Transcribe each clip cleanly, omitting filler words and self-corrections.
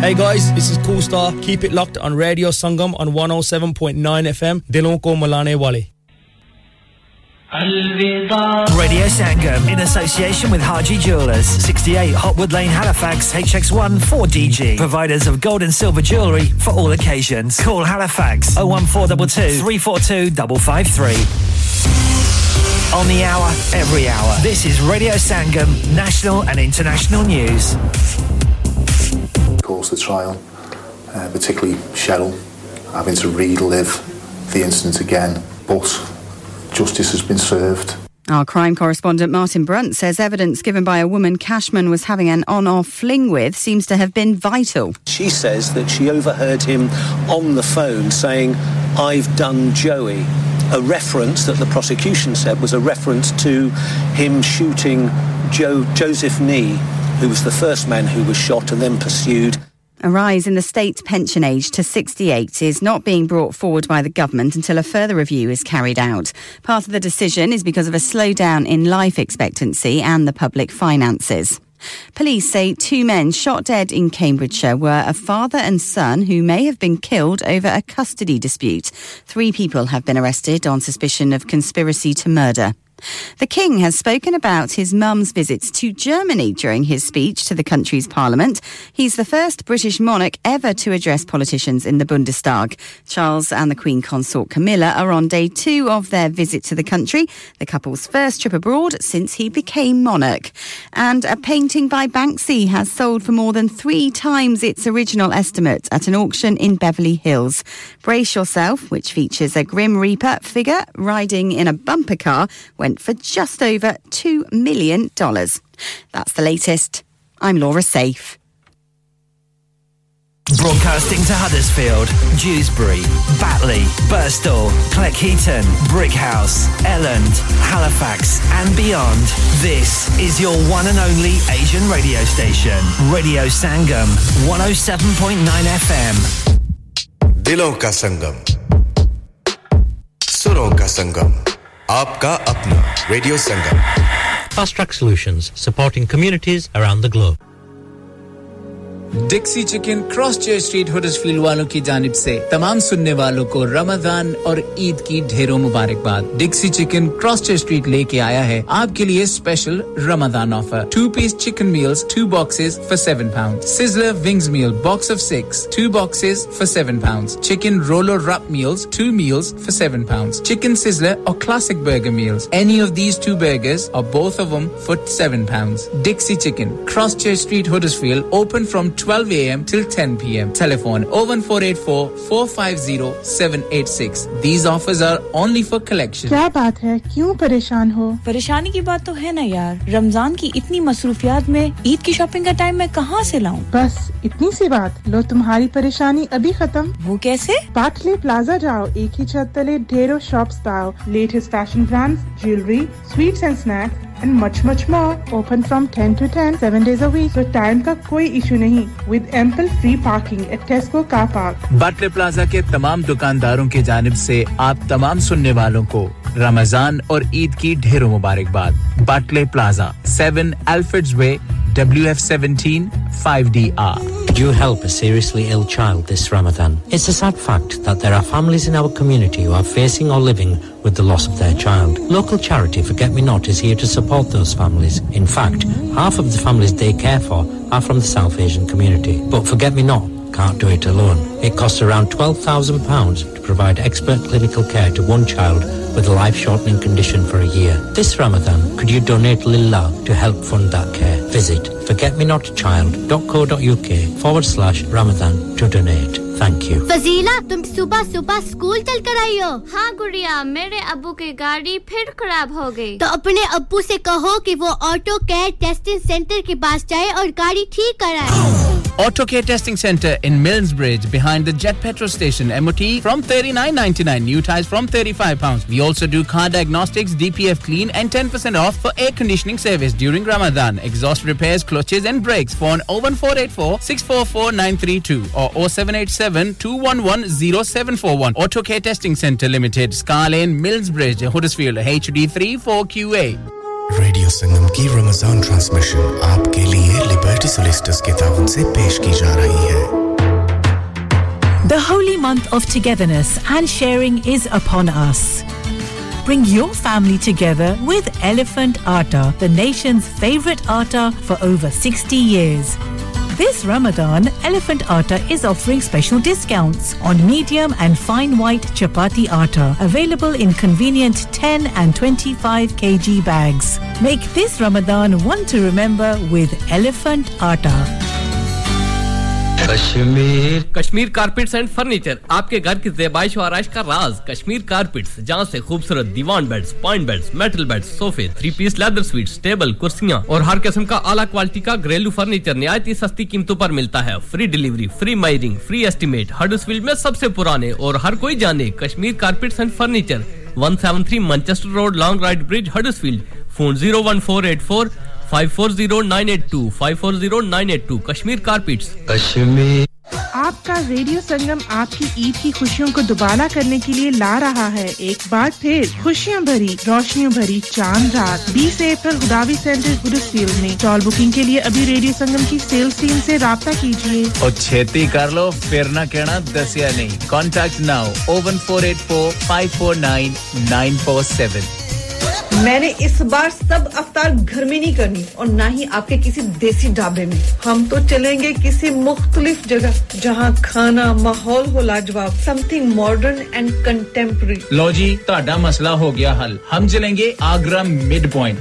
Hey guys, this is Cool Star. Keep it locked on Radio Sangam on 107.9 FM. Dilon ko milane wale. Radio Sangam in association with Haji Jewellers, 68 Hotwood Lane, Halifax, HX1 4DG. Providers of gold and silver jewellery for all occasions. Call Halifax 01422 342553. On the hour, every hour. This is Radio Sangam, national and international news. Of course, the trial, particularly Cheryl, having to relive the incident again, but justice has been served. Our crime correspondent Martin Brunt says evidence given by a woman Cashman was having an on-off fling with seems to have been vital. She says that she overheard him on the phone saying, "I've done Joey," a reference that the prosecution said was a reference to him shooting Joseph Nee, who was the first man who was shot and then pursued. A rise in the state pension age to 68 is not being brought forward by the government until a further review is carried out. Part of the decision is because of a slowdown in life expectancy and the public finances. Police say two men shot dead in Cambridgeshire were a father and son who may have been killed over a custody dispute. Three people have been arrested on suspicion of conspiracy to murder. The King has spoken about his mum's visits to Germany during his speech to the country's parliament. He's the first British monarch ever to address politicians in the Bundestag. Charles and the Queen consort Camilla are on day two of their visit to the country, the couple's first trip abroad since he became monarch. And a painting by Banksy has sold for more than three times its original estimate at an auction in Beverly Hills. Brace Yourself, which features a Grim Reaper figure riding in a bumper car, for just over $2 million. That's the latest. I'm Laura Safe. Broadcasting to Huddersfield, Dewsbury, Batley, Birstall, Cleckheaton, Brickhouse, Elland, Halifax and beyond. This is your one and only Asian radio station. Radio Sangam, 107.9 FM. Dilon ka Sangam. Suron ka Sangam. Aapka Apna, Radio Sangam. Fast Track Solutions, supporting communities around the globe. Dixie Chicken, Cross Church Street, Huddersfield वालों की जानिब से तमाम सुनने वालों को रमजान और ईद की ढेरों मुबारकबाद Dixie Chicken, Cross Church Street लेके आया है आपके लिए special Ramzan offer 2-piece chicken meals 2 boxes for £7 Sizzler wings meal box of 6 2 boxes for £7 Chicken roller wrap meals 2 meals for £7 Chicken sizzler or classic burger meals any of these two burgers or both of them for £7 Dixie Chicken, Cross Church Street, Huddersfield open from 12 a.m. till 10 p.m. Telephone 01484 450 786. These offers are only for collection. क्या बात है? क्यों परेशान हो? परेशानी की बात तो है ना यार. रमजान की इतनी मसरूफियात में ईद की शॉपिंग का टाइम मैं कहां से लाऊं? बस इतनी सी बात. लो तुम्हारी परेशानी अभी खत्म. वो कैसे? बाटले प्लाजा जाओ. एक ही छत तले ढेरों शॉप्स पाओ. Latest fashion brands, jewelry, sweets and snacks. And much more. Open from 10 to 10, 7 days a week. So time ka koi issue nahi. With ample free parking at Tesco car park. Batley Plaza ke tamam dukandaron ke janib se aap tamam sunne walon ko Ramazan aur Eid ki dheron mubarakbad. Batley Plaza, 7 Alfred's Way, WF17 5DR. You help a seriously ill child this Ramadan. It's a sad fact that there are families in our community who are facing or living with the loss of their child. Local charity Forget Me Not is here to support those families. In fact, half of the families they care for are from the South Asian community. But Forget Me Not can't do it alone. It costs around £12,000 to provide expert clinical care to one child with a life-shortening condition for a year. This Ramadan, could you donate Lillah to help fund that care? Visit forgetmenotchild.co.uk/Ramadan to donate. Thank you. Fazila, tum subah school chal kar aayi ho. Haan guriya, mere abbu ki gaadi phir kharab ho gayi. To apne abbu se kaho ki wo Auto Care Testing Center ke paas jaye aur gaadi theek karaye. Auto Care Testing Center in Millsbridge behind the Jet Petrol Station. MOT from £39.99, new tyres from £35. We also do car diagnostics, DPF clean and 10% off for air conditioning service during Ramadan. Exhaust repairs, clutches and brakes. Phone 01484 644 932 or 0787 211 0741. Auto Care Testing Center Limited, Scar Lane, Millsbridge, Huddersfield, HD3 4QA. Radio Sangam ki Ramazan transmission aapke liye Property Solicitors के ताबून से पेश की जा रही है. The holy month of togetherness and sharing is upon us. Bring your family together with Elephant Atta, the nation's favorite atta for over 60 years. This Ramadan, Elephant Atta is offering special discounts on medium and fine white chapati atta, available in convenient 10 and 25 kg bags. Make this Ramadan one to remember with Elephant Atta. Kashmir Kashmir carpets and furniture आपके घर की ज़ेबाइश और आराइश का राज Kashmir carpets जहां से खूबसूरत divan beds point beds metal beds सोफे three piece leather suites table कुर्सियां और हर किस्म का आला क्वालिटी का घरेलू फर्नीचर निहायत ही सस्ती कीमतों पर मिलता है free delivery free मायरिंग free estimate Huddersfield में सबसे पुराने और हर कोई जाने Kashmir carpets and furniture 173 Manchester road Longroyd bridge Huddersfield phone 01484 540982 540982 Kashmir carpets Kashmir आपका रेडियो संगम आपकी ईद की खुशियों को दुबाला करने के लिए ला रहा है एक बार फिर खुशियां भरी रोशनियों भरी चांद रात 20 अप्रैल खुदावी सेंटर हडर्सफील्ड में टॉल बुकिंग के लिए अभी रेडियो संगम की सेल्स टीम से राब्ता कीजिए और छेती कर लो फिर ना कहना दसिया नहीं कांटेक्ट नाउ 01484549947 मैंने इस बार सब अफ्तार घर में नहीं करनी और ना ही आपके किसी देसी ढाबे में हम तो चलेंगे किसी मुख्तलिफ जगह जहां खाना माहौल हो लाजवाब समथिंग मॉडर्न एंड कंटेम्पररी लो जी ताड़ा मसला हो गया हल हम चलेंगे आगरा मिड पॉइंट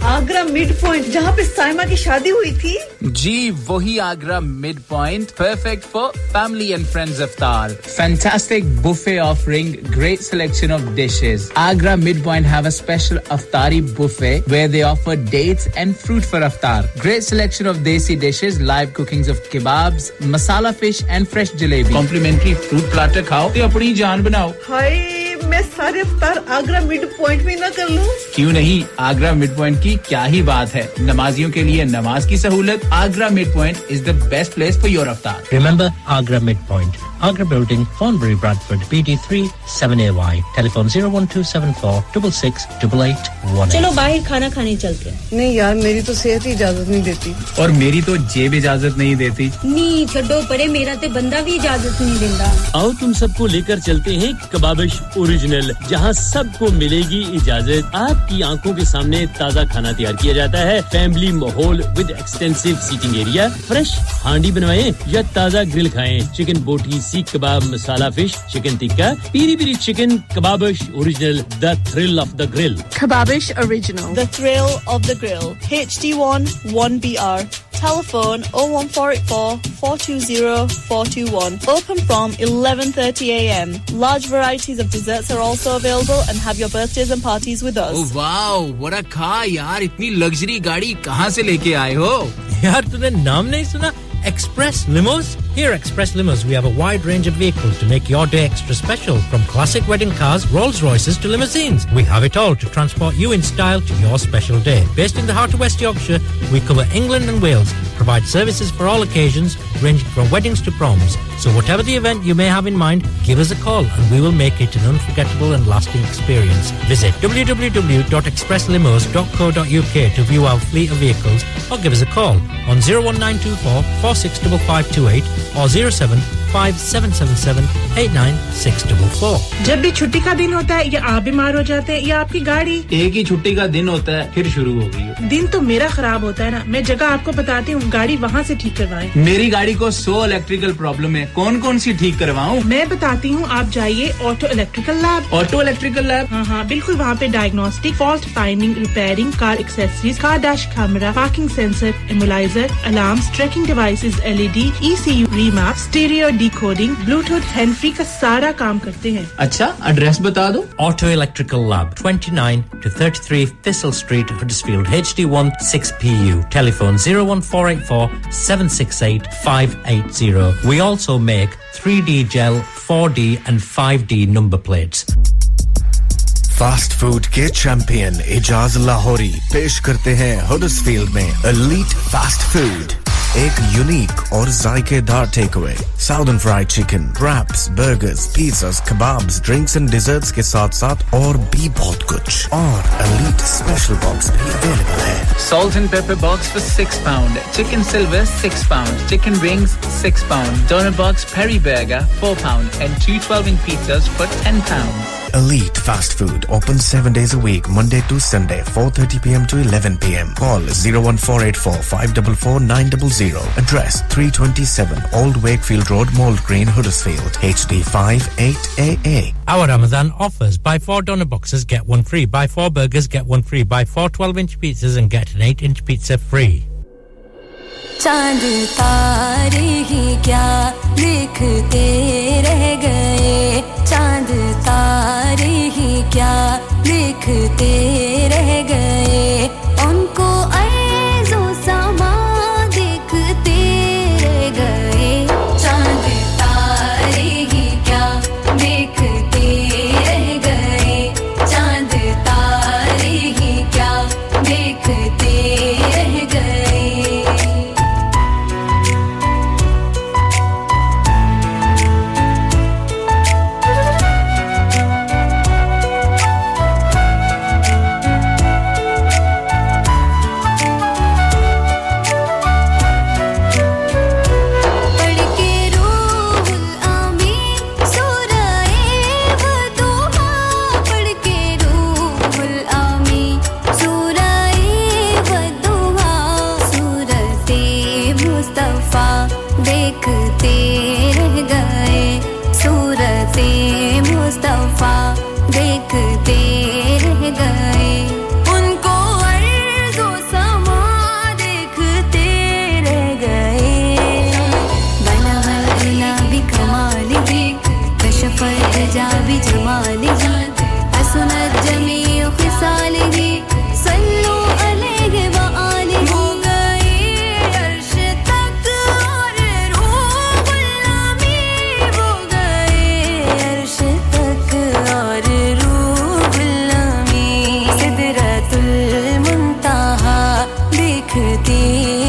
जहां पे साइमा की शादी हुई थी जी वही Agra mid point perfect for family and friends Aftar fantastic buffet offering great selection of dishes Agra mid point have a special अफ्तारी buffet where they offer dates and fruit for iftar. Great selection of desi dishes, live cookings of kebabs, masala fish and fresh jalebi. Complimentary fruit platter khao te apni jaan banao. Hi, main sare iftar Agra Midpoint mein na kar lu. Kyun nahi? Agra Midpoint ki kya hi baat hai. Namaziyon ke liye namaz ki sahulat. Agra Midpoint is the best place for your iftar. Remember Agra Midpoint. Agra Building, Thornbury, Bradford, BD3 7AY. Telephone 01274 668818. चलो बाहर खाना खाने चलते हैं। नहीं यार मेरी तो सेहत ही इजाजत नहीं देती। और मेरी तो जेब इजाजत नहीं देती। नहीं छोड़ो परे मेरा ते बंदा भी इजाजत नहीं देता। आओ तुम सबको लेकर चलते हैं कबाबिश ओरिजिनल जहां सबको मिलेगी इजाजत। आपकी आंखों के सामने ताजा खाना तैयार किया जाता है। फैमिली माहौल with extensive seating area, fresh handi बनवाएं या ताजा ग्रिल खाएं। चिकन बोटी Seekh kebab, masala fish, chicken tikka, piri piri chicken, kebabish original, the thrill of the grill. Kebabish original, the thrill of the grill. HD1 1BR. Telephone 01484 420 421. Open from 11:30 a.m. Large varieties of desserts are also available and have your birthdays and parties with us. Oh wow, what a car yaar, itni luxury gaadi kahan se leke aaye ho? Yaar tune naam nahi suna? Express Limos? Here at Express Limos, we have a wide range of vehicles to make your day extra special. From classic wedding cars, Rolls-Royces to limousines. We have it all to transport you in style to your special day. Based in the heart of West Yorkshire, we cover England and Wales. Provide services for all occasions, ranging from weddings to proms. So whatever the event you may have in mind, give us a call and we will make it an unforgettable and lasting experience. Visit www.expresslimos.co.uk to view our fleet of vehicles or give us a call on 01924 465528 or 07577789644 जब भी छुट्टी का दिन होता है या आप बीमार हो जाते हैं या आपकी गाड़ी एक ही छुट्टी का दिन होता है फिर शुरू हो गई दिन तो मेरा खराब होता है ना मैं जगह आपको बताती हूं गाड़ी वहां से ठीक करवाएं मेरी गाड़ी को 100 इलेक्ट्रिकल प्रॉब्लम है कौन-कौन सी ठीक करवाऊं मैं बताती हूं आप जाइए ऑटो इलेक्ट्रिकल लैब हां हां बिल्कुल वहां पे diagnostic fault finding repairing car accessories car dash camera parking sensor immobiliser alarms tracking devices LED ECU remap stereo decoding bluetooth hands-free ka sara kaam karte hain acha address bata do auto electrical lab 29 to 33 Thistle street Huddersfield HD1 6PU telephone 01484 768 580 we also make 3D gel 4D and 5D number plates Fast food ke champion Ijaz Lahori pesh karte hain Huddersfield mein Elite Fast Food एक unique और जायकेदार takeaway southern fried chicken wraps burgers pizzas kebabs drinks and desserts के साथ-साथ और भी बहुत कुछ और एलीट स्पेशल बॉक्स भी अवेलेबल है salt and pepper box for £6 chicken silver £6 chicken wings £6 donut box peri burger £4 and 2 12-inch pizzas for £10 Elite Fast Food opens 7 days a week Monday to Sunday 4:30 p.m. to 11 p.m. Call 01484 544 900 Address 327 Old Wakefield Road Mould Green Huddersfield HD5 8AA Our Ramadan offers buy 4 donor boxes get one free buy 4 burgers get one free buy 4 12-inch pizzas and get an 8-inch pizza free चांद तारे ही क्या लिखते रह गए चांद तारे ही क्या लिखते रह गए उनको ऐज़ो समा देखते रह गए चांद तारे ही क्या देखते रह गए चांद तारे ही क्या देखते रह गए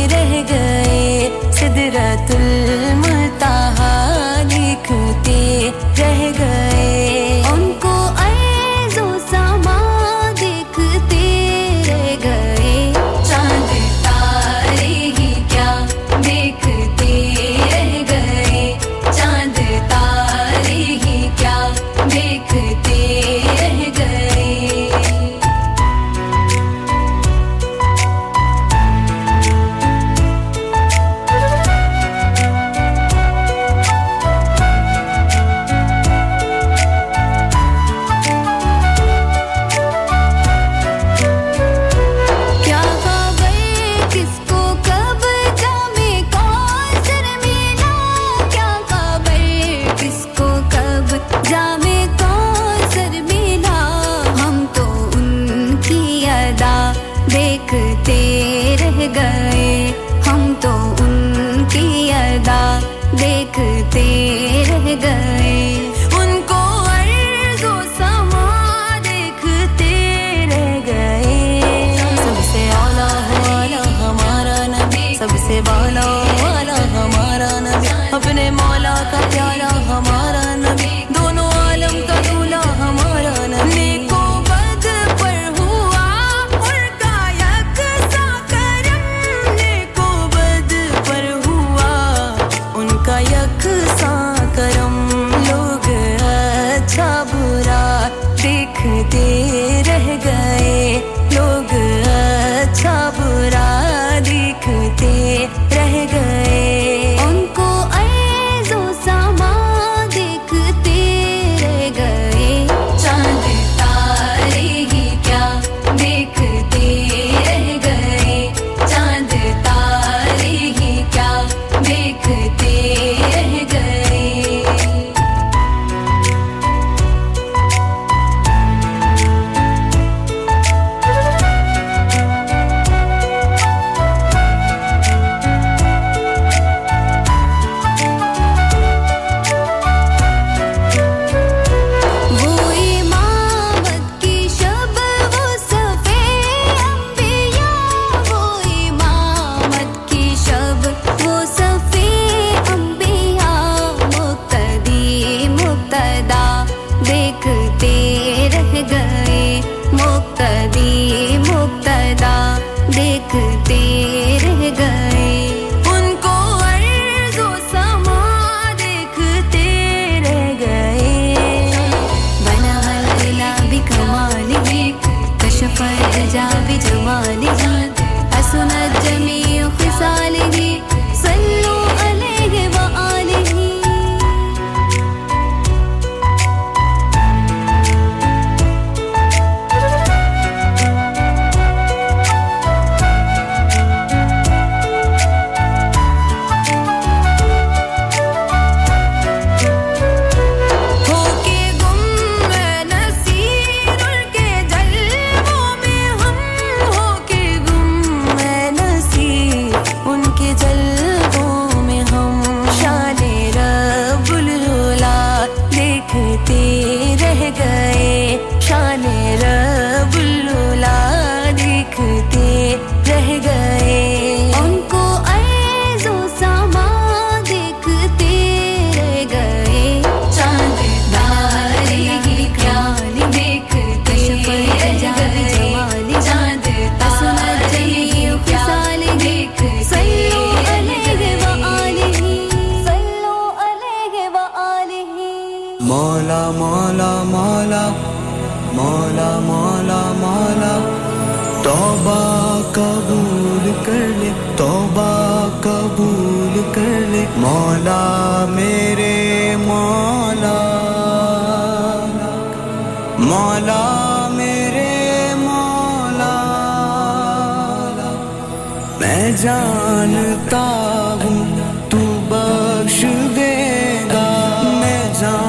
रह गए उनको ऐज़ो समा दे गिनते रह गए शाने रब्बुल औला दिखते रह गए उनको ऐज़ो समा देखते रह गए चांद तारे की क्यान देखते रह गए चांद तारे की क्यान देखते Mola, Mola, Mola, Mola, Mola, Mola. Tauba kabul kar le, Tauba kabul kar le. Mola, mere Mola, Mola, mere Mola. Main jaanta hoon, tu bakhsh dega. Main jaan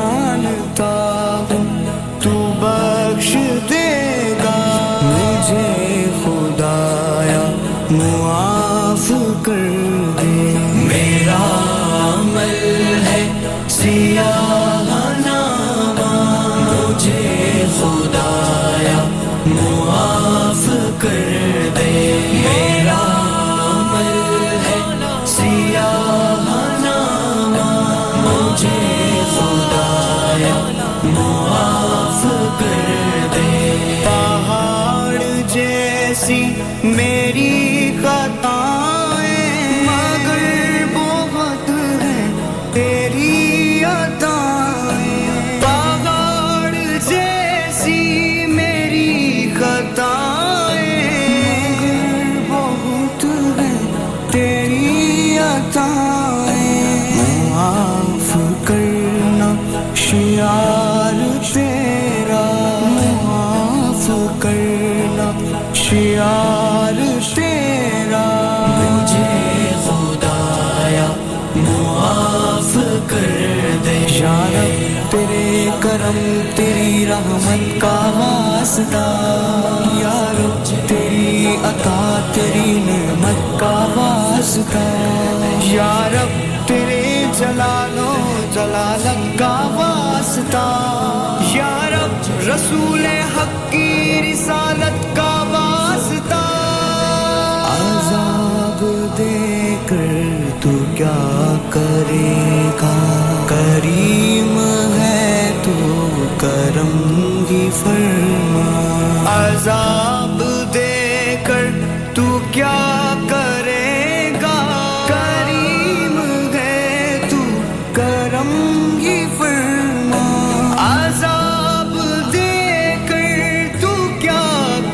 तेरी रहमत का वास्ता या रब तेरी अता तेरी नेमत का वास्ता या रब तेरे जलालो जलालक का वास्ता या रब रसूल हक की रिसालत का वास्ता अज़ाब देकर तू क्या करेगा करीम है तू करम की फरमा अज़ाब देकर तू क्या करेगा करीम है तू करम की फरमा अज़ाब देकर तू क्या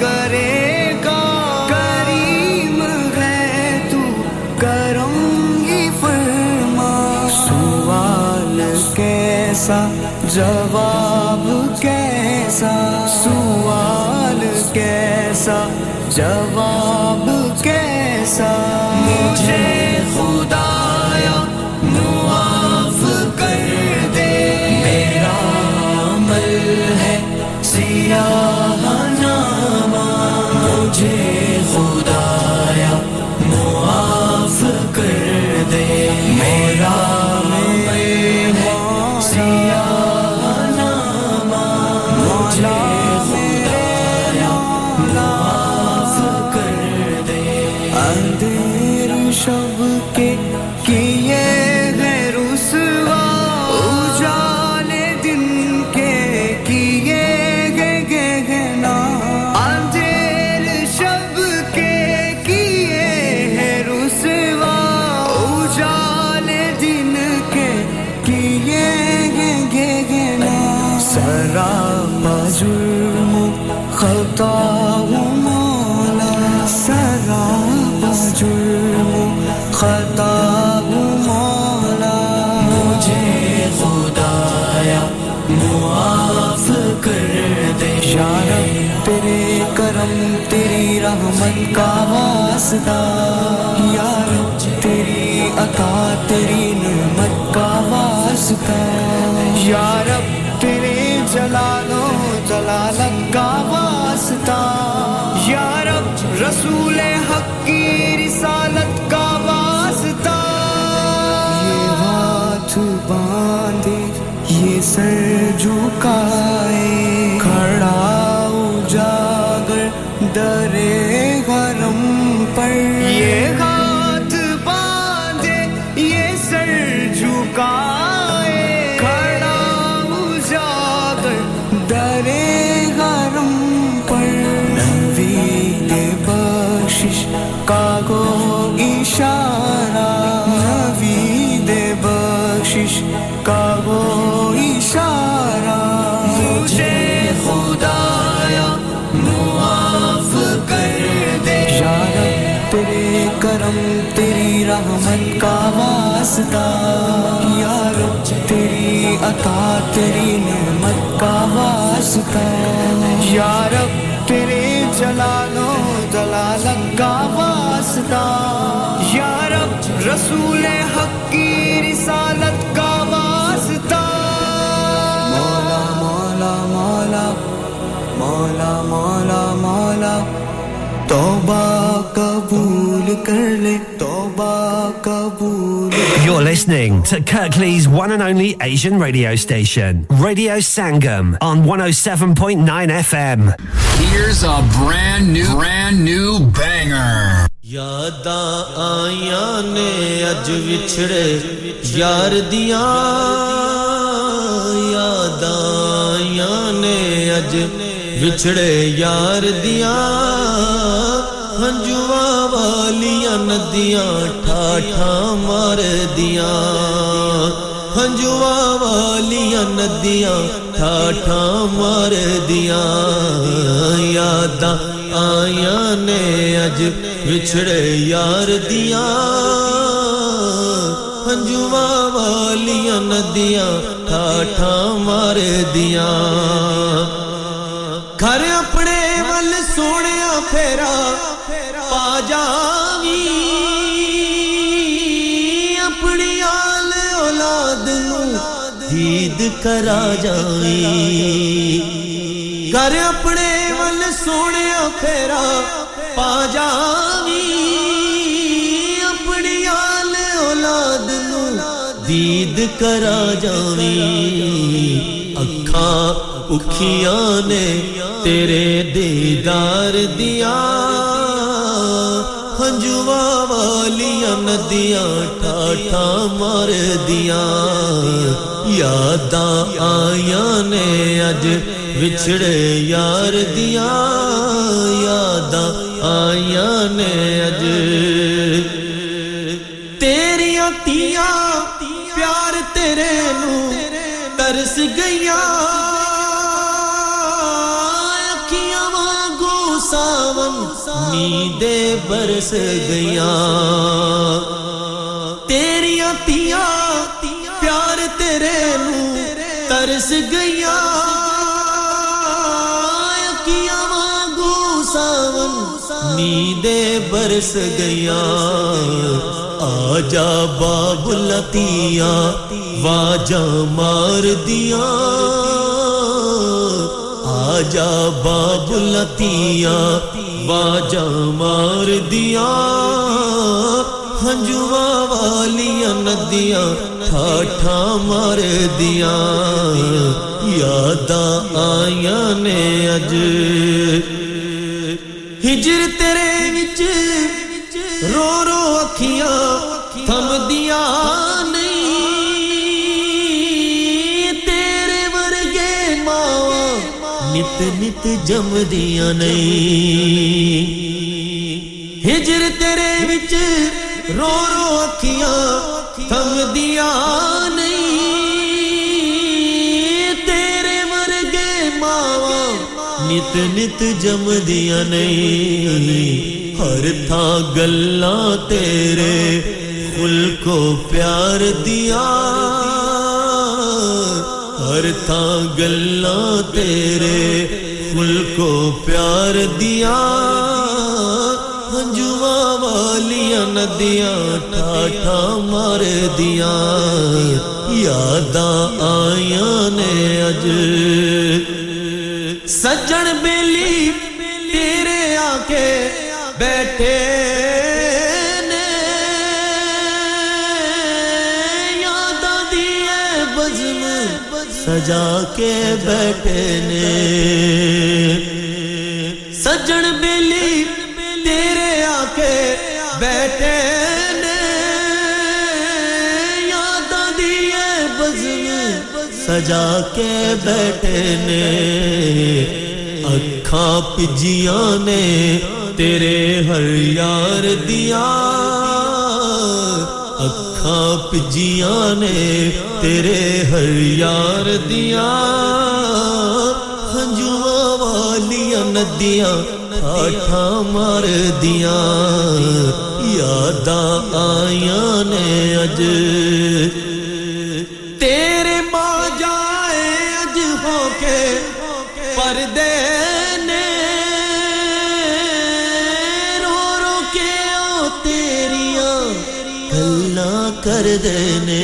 करेगा करीम है तू करम की फरमा सवाल कैसा जवाब कैसा सवाल कैसा जवाब कैसा मुझे खुदाया मुआफ कर दे मेरा अमल है सियाहनामा मुझे खुदाया मुआफ कर दे मेरा रहमत का वास्ता या रब तेरी अता तेरी नेमत का वास्ता या रब तेरे जलालो जलालत का वास्ता या रब रसूल हक की रिसालत का वास्ता ये हाथ बांधे ये सर झुकाए खड़ा उजागर दरे गरम पर ये हाथ बांधे ये सर झुकाए खड़ा उजागर दरे गरम पर नवीन बख्शिश का गो इशारा नवीन बख्शिश का गो इशारा मुझे खुदाया मुआफ कर दे या रब तेरे करम तेरी रहमत का वास्ता या रब तेरी अता तेरी नेमत का वास्ता या रब तेरे जलालो जलालत का वास्ता या रब रसूल हक की रिसालत का मौला मौला तौबा कबूल कर ले तौबा कबूल You're listening to Kirklees one and only Asian radio station Radio Sangam on 107.9 FM Here's a brand new banger Yada aaya ne aj vichde yaar diyan yada aaya ne aj बिछड़े यार दिया हंजुआ वालियां नदियां ठाठा मार दिया हंजुआ वालियां नदियां ठाठा मार दिया यादा आया ने आज बिछड़े यार दिया हंजुआ वालियां नदियां ठाठा मार दिया घर अपने वल सोनिया फेरा पा जावी अपनी आल औलाद नू दीद करा जावी घर अपने वल सोनिया फेरा पा जावी अपनी आल औलाद नू दीद करा जावी अखां उखियां ने तेरे दीदार दिया हंजुआ वालियां नदियां ठाठा मार दिया यादां आया ने आज विछड़े यार दिया यादां आया ने आज तेरियां तियां प्यार तेरे नू तरस गईयां नींदे बरस गया तेरियां तियां प्यार तेरे नू तरस गया अखियां वांगू सावन नींदे बरस गया आजा बाबुल तियां वाजा मार दिया आजा बाबुल तियां बाजा मार दिया हंजुआ वालियां नदियां ठाठा मार दिया यादा आया ने आज हिजर तेरे विच रो रो अखियां थम दिया नहीं तेरे वर्गे मावा नित नित जम दिया नहीं हिजर तेरे विच रो रो अखियां थम दिया नहीं तेरे वर्गे मावा नित नित जम दिया नहीं हर था गल्ला तेरे खुल को प्यार दिया हर था गल्ला तेरे फुल को प्यार दिया हंजुआ वालियां नदियां ठाठा मार दिया यादां आया ने आज सजन बेली तेरे आके बैठे ने यादां दिए बज बदन सजा के बैठने सजन बेली तेरे आके बैठे ने यादां दी बज़म सजा के बैठने अखां पिजियां ने तेरे हर यार दिया आप जियां ने तेरे हर यार दिया हंजुआ वालियां नदियां आठा मार दिया यादां आईयां ने अज तेरे बाज आए अज होके परदे ने रो रो के ओ तेरियां गल्लां कर देने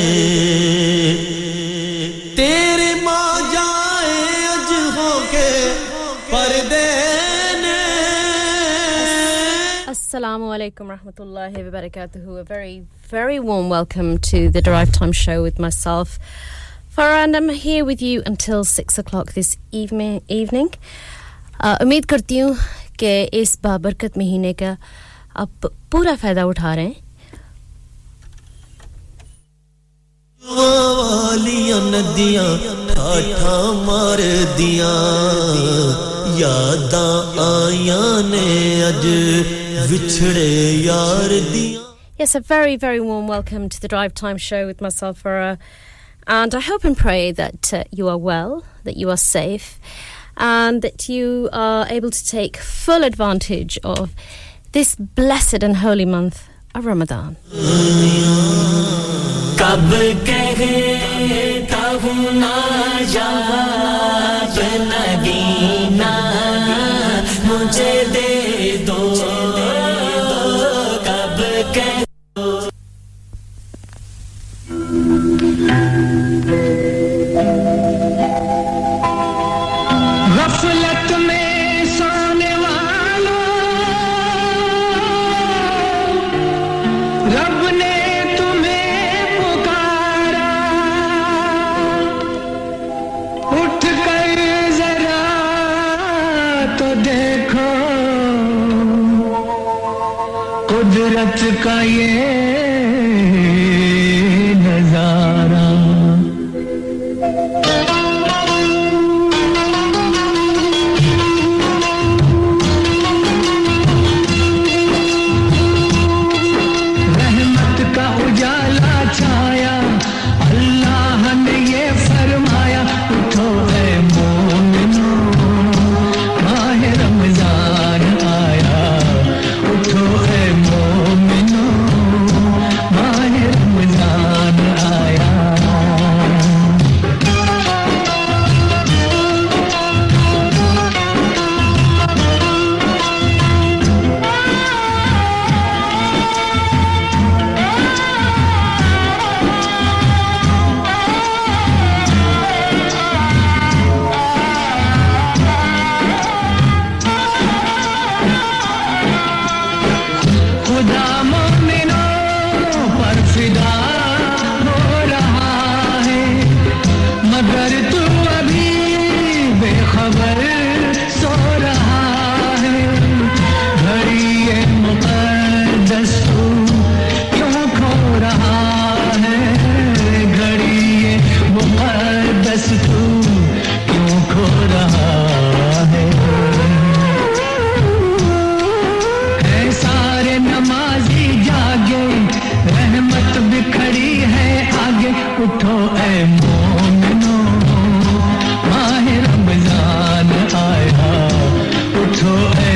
तेरे मां जाए अज होके परदे ने Assalamu alaikum rahmatullahi wa barakatuhu a very warm welcome to the Drive Time show with myself Farhan I'm here with you until 6 o'clock this evening उम्मीद करती हूं कि इस बाबरकत महीने का आप पूरा फायदा उठा रहे हैं वालियां नदियां आठा मार दिया यादां आईयां ने अज विछड़े यार दिया Yes, a very warm welcome to the Drive Time show with myself Farah and I hope and pray that you are well, that you are safe and that you are able to take full advantage of this blessed and holy month of Ramadan. कब कहता हूँ ना जा नगीना मुझे दे दो कब का ये नजारा रहमत का उजाला छाया अल्लाह ने ये फरमाया उठो ऐ मोमिनो माह रमजान आया उठो ऐ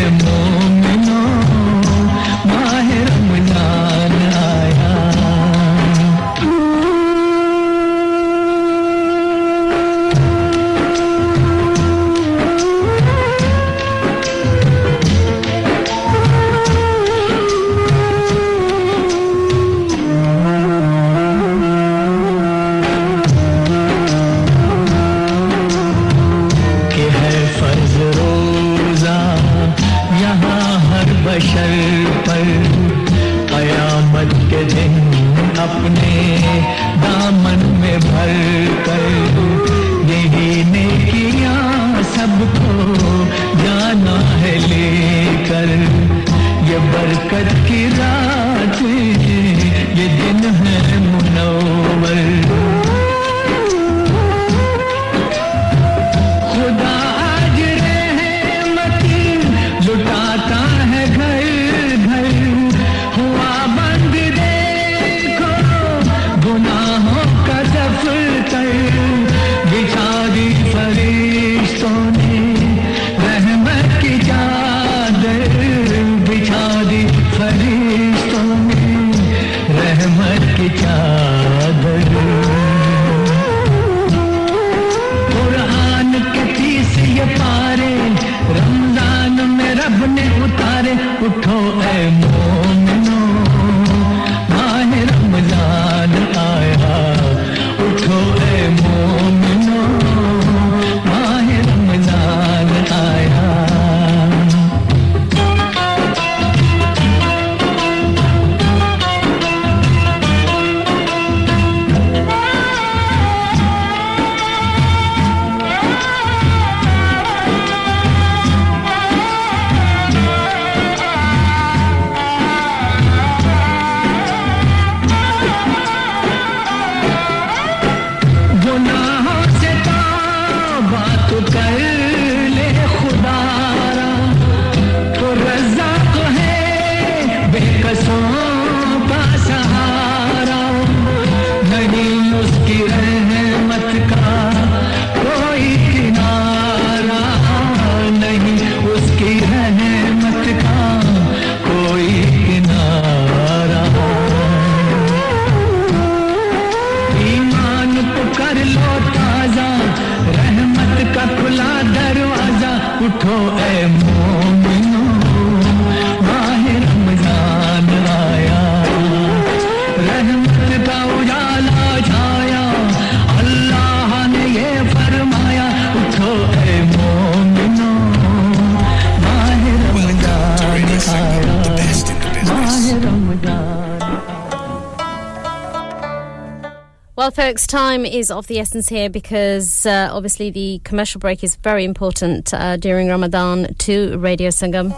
Well, folks, time is of the essence here because obviously the commercial break is very important during Ramadan to Radio Sangam.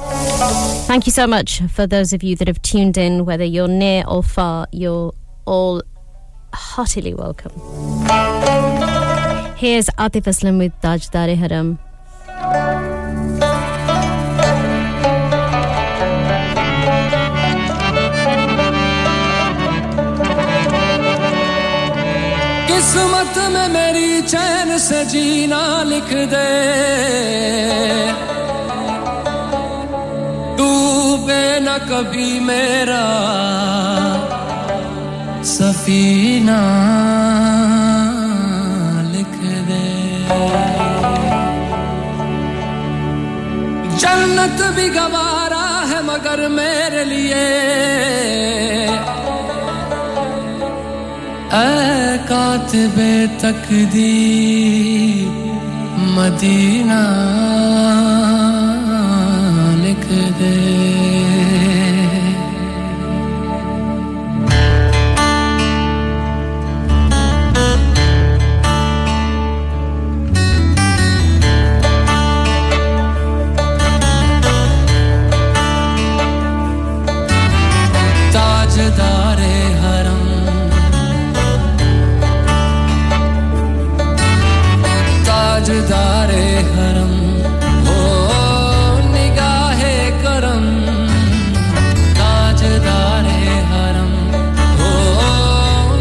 Thank you so much for those of you that have tuned in, whether you're near or far, you're all heartily welcome. Here's Atif Aslam with Tajdar-e Haram. किस्मत में मेरी चैन से जीना लिख दे डूबे न कभी मेरा सफीना लिख दे जन्नत भी गवारा है मगर मेरे लिए ऐ कातिबे तकदीर मदीना लिख दे हरम हो निगाहे करम ताजदारे हरम हो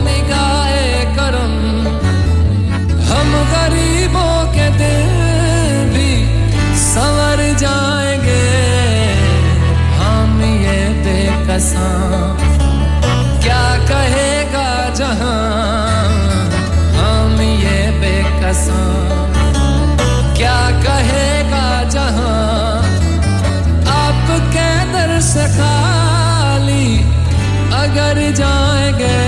निगाहे करम हम गरीबों के दिल भी संवर जाएंगे हम ये बेकसां क्या कहेगा जहां हम ये बेकसां कहेगा जहां आपके दर से खाली अगर जाएंगे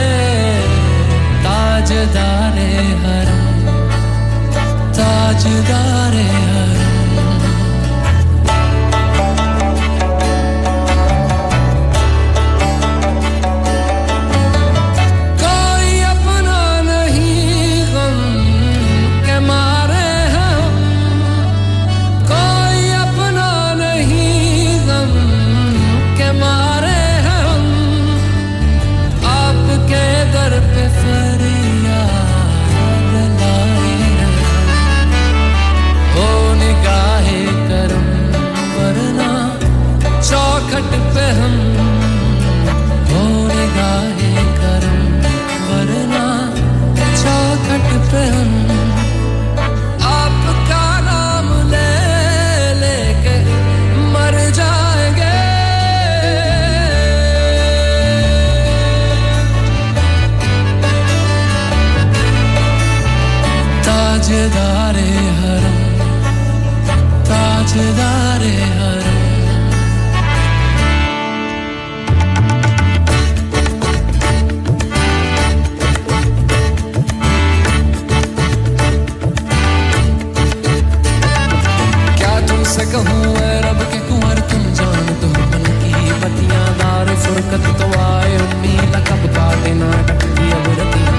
ताजदारे हरम ताजदारे हरम खट पे हम हो निगाहे करम वरना चौखट पे हम आपका नाम ले लेके मर जाएंगे ताजदारे हरम ताजदारे हरम कहूं ऐ रब के कुंवर तुम जान तुम मन की पतियां दार फुरकत तो आए उम्मीद का बता देना ये अबरतियां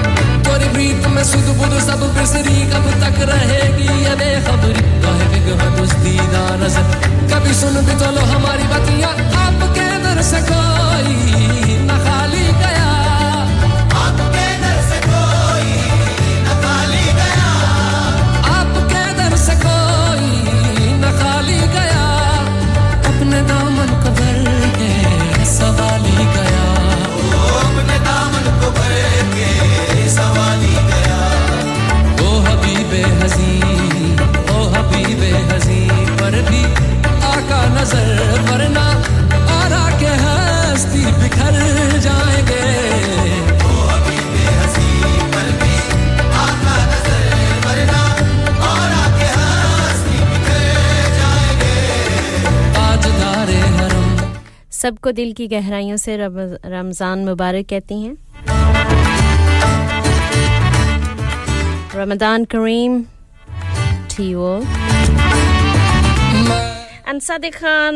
तोरी प्रीत में सुध बुध सब बिसरी कब तक रहेगी ये बेखबरी काहे बिगह दोस्ती दा नजर कभी सुन भी तो लो हमारी बातियां आपके दर से कोई ना खाली गया आपके दर से कोई ना खाली गया आपके दर से दामन को भर के सवाली गया वो अपने दामन को भर के सवाली गया ओ हबीबे हज़ीं पर भी आका नजर वरना आरा के हस्ती बिखर जाएंगे ओ हबीबे हज़ीं पर भी आका नजर वरना सबको दिल की गहराइयों से रमजान मुबारक कहती हैं Ramadan Kareem to you all And Sadiq Khan,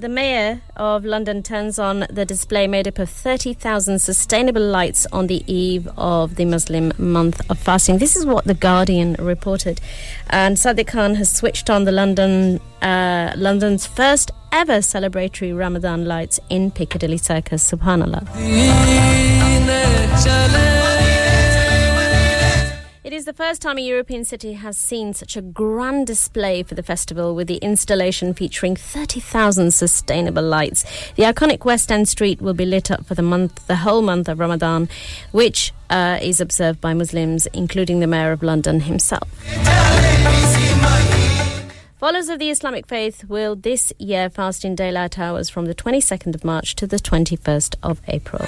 the mayor of London, turns on the display made up of 30,000 sustainable lights on the eve of the Muslim month of fasting. This is what The Guardian reported. And Sadiq Khan has switched on the London's first ever celebratory Ramadan lights in Piccadilly Circus. Subhanallah. It is the first time a European city has seen such a grand display for the festival, with the installation featuring 30,000 sustainable lights. The iconic West End street will be lit up for the whole month of Ramadan, which is observed by Muslims, including the mayor of London himself. Followers of the Islamic faith will this year fast in daylight hours from the 22nd of March to the 21st of April.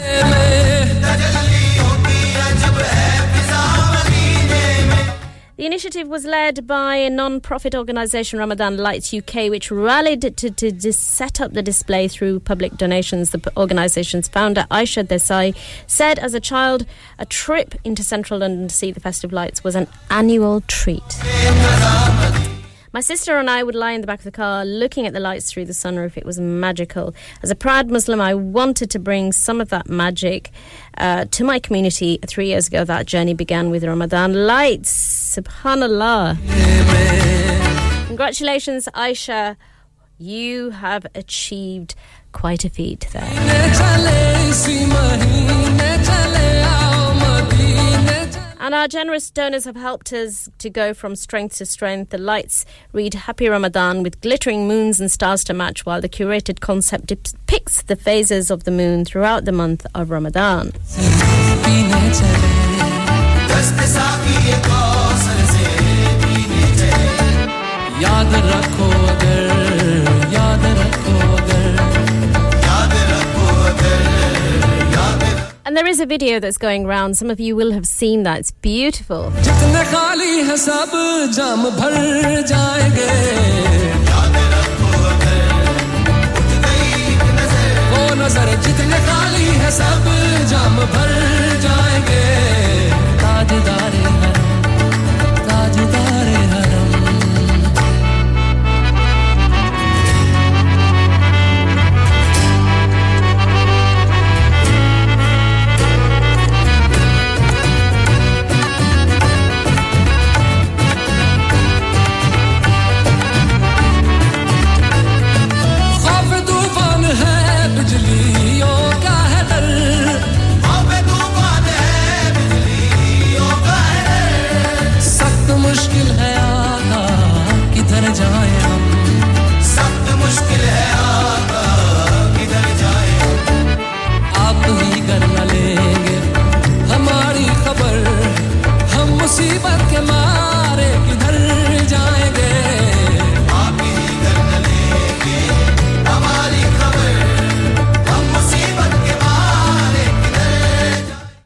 The initiative was led by a non-profit organisation, Ramadan Lights UK, which rallied to set up the display through public donations. The organisation's founder, Aisha Desai, said as a child, a trip into central London to see the festive lights was an annual treat. My sister and I would lie in the back of the car looking at the lights through the sunroof. It was magical. As a proud Muslim, I wanted to bring some of that magic to my community. 3 years ago, that journey began with Ramadan Lights. Subhanallah. Amen. Congratulations, Aisha. You have achieved quite a feat there. And our generous donors have helped us to go from strength to strength. The lights read Happy Ramadan with glittering moons and stars to match, while the curated concept depicts the phases of the moon throughout the month of Ramadan. And there is a video that's going round. Some of you will have seen that. It's beautiful.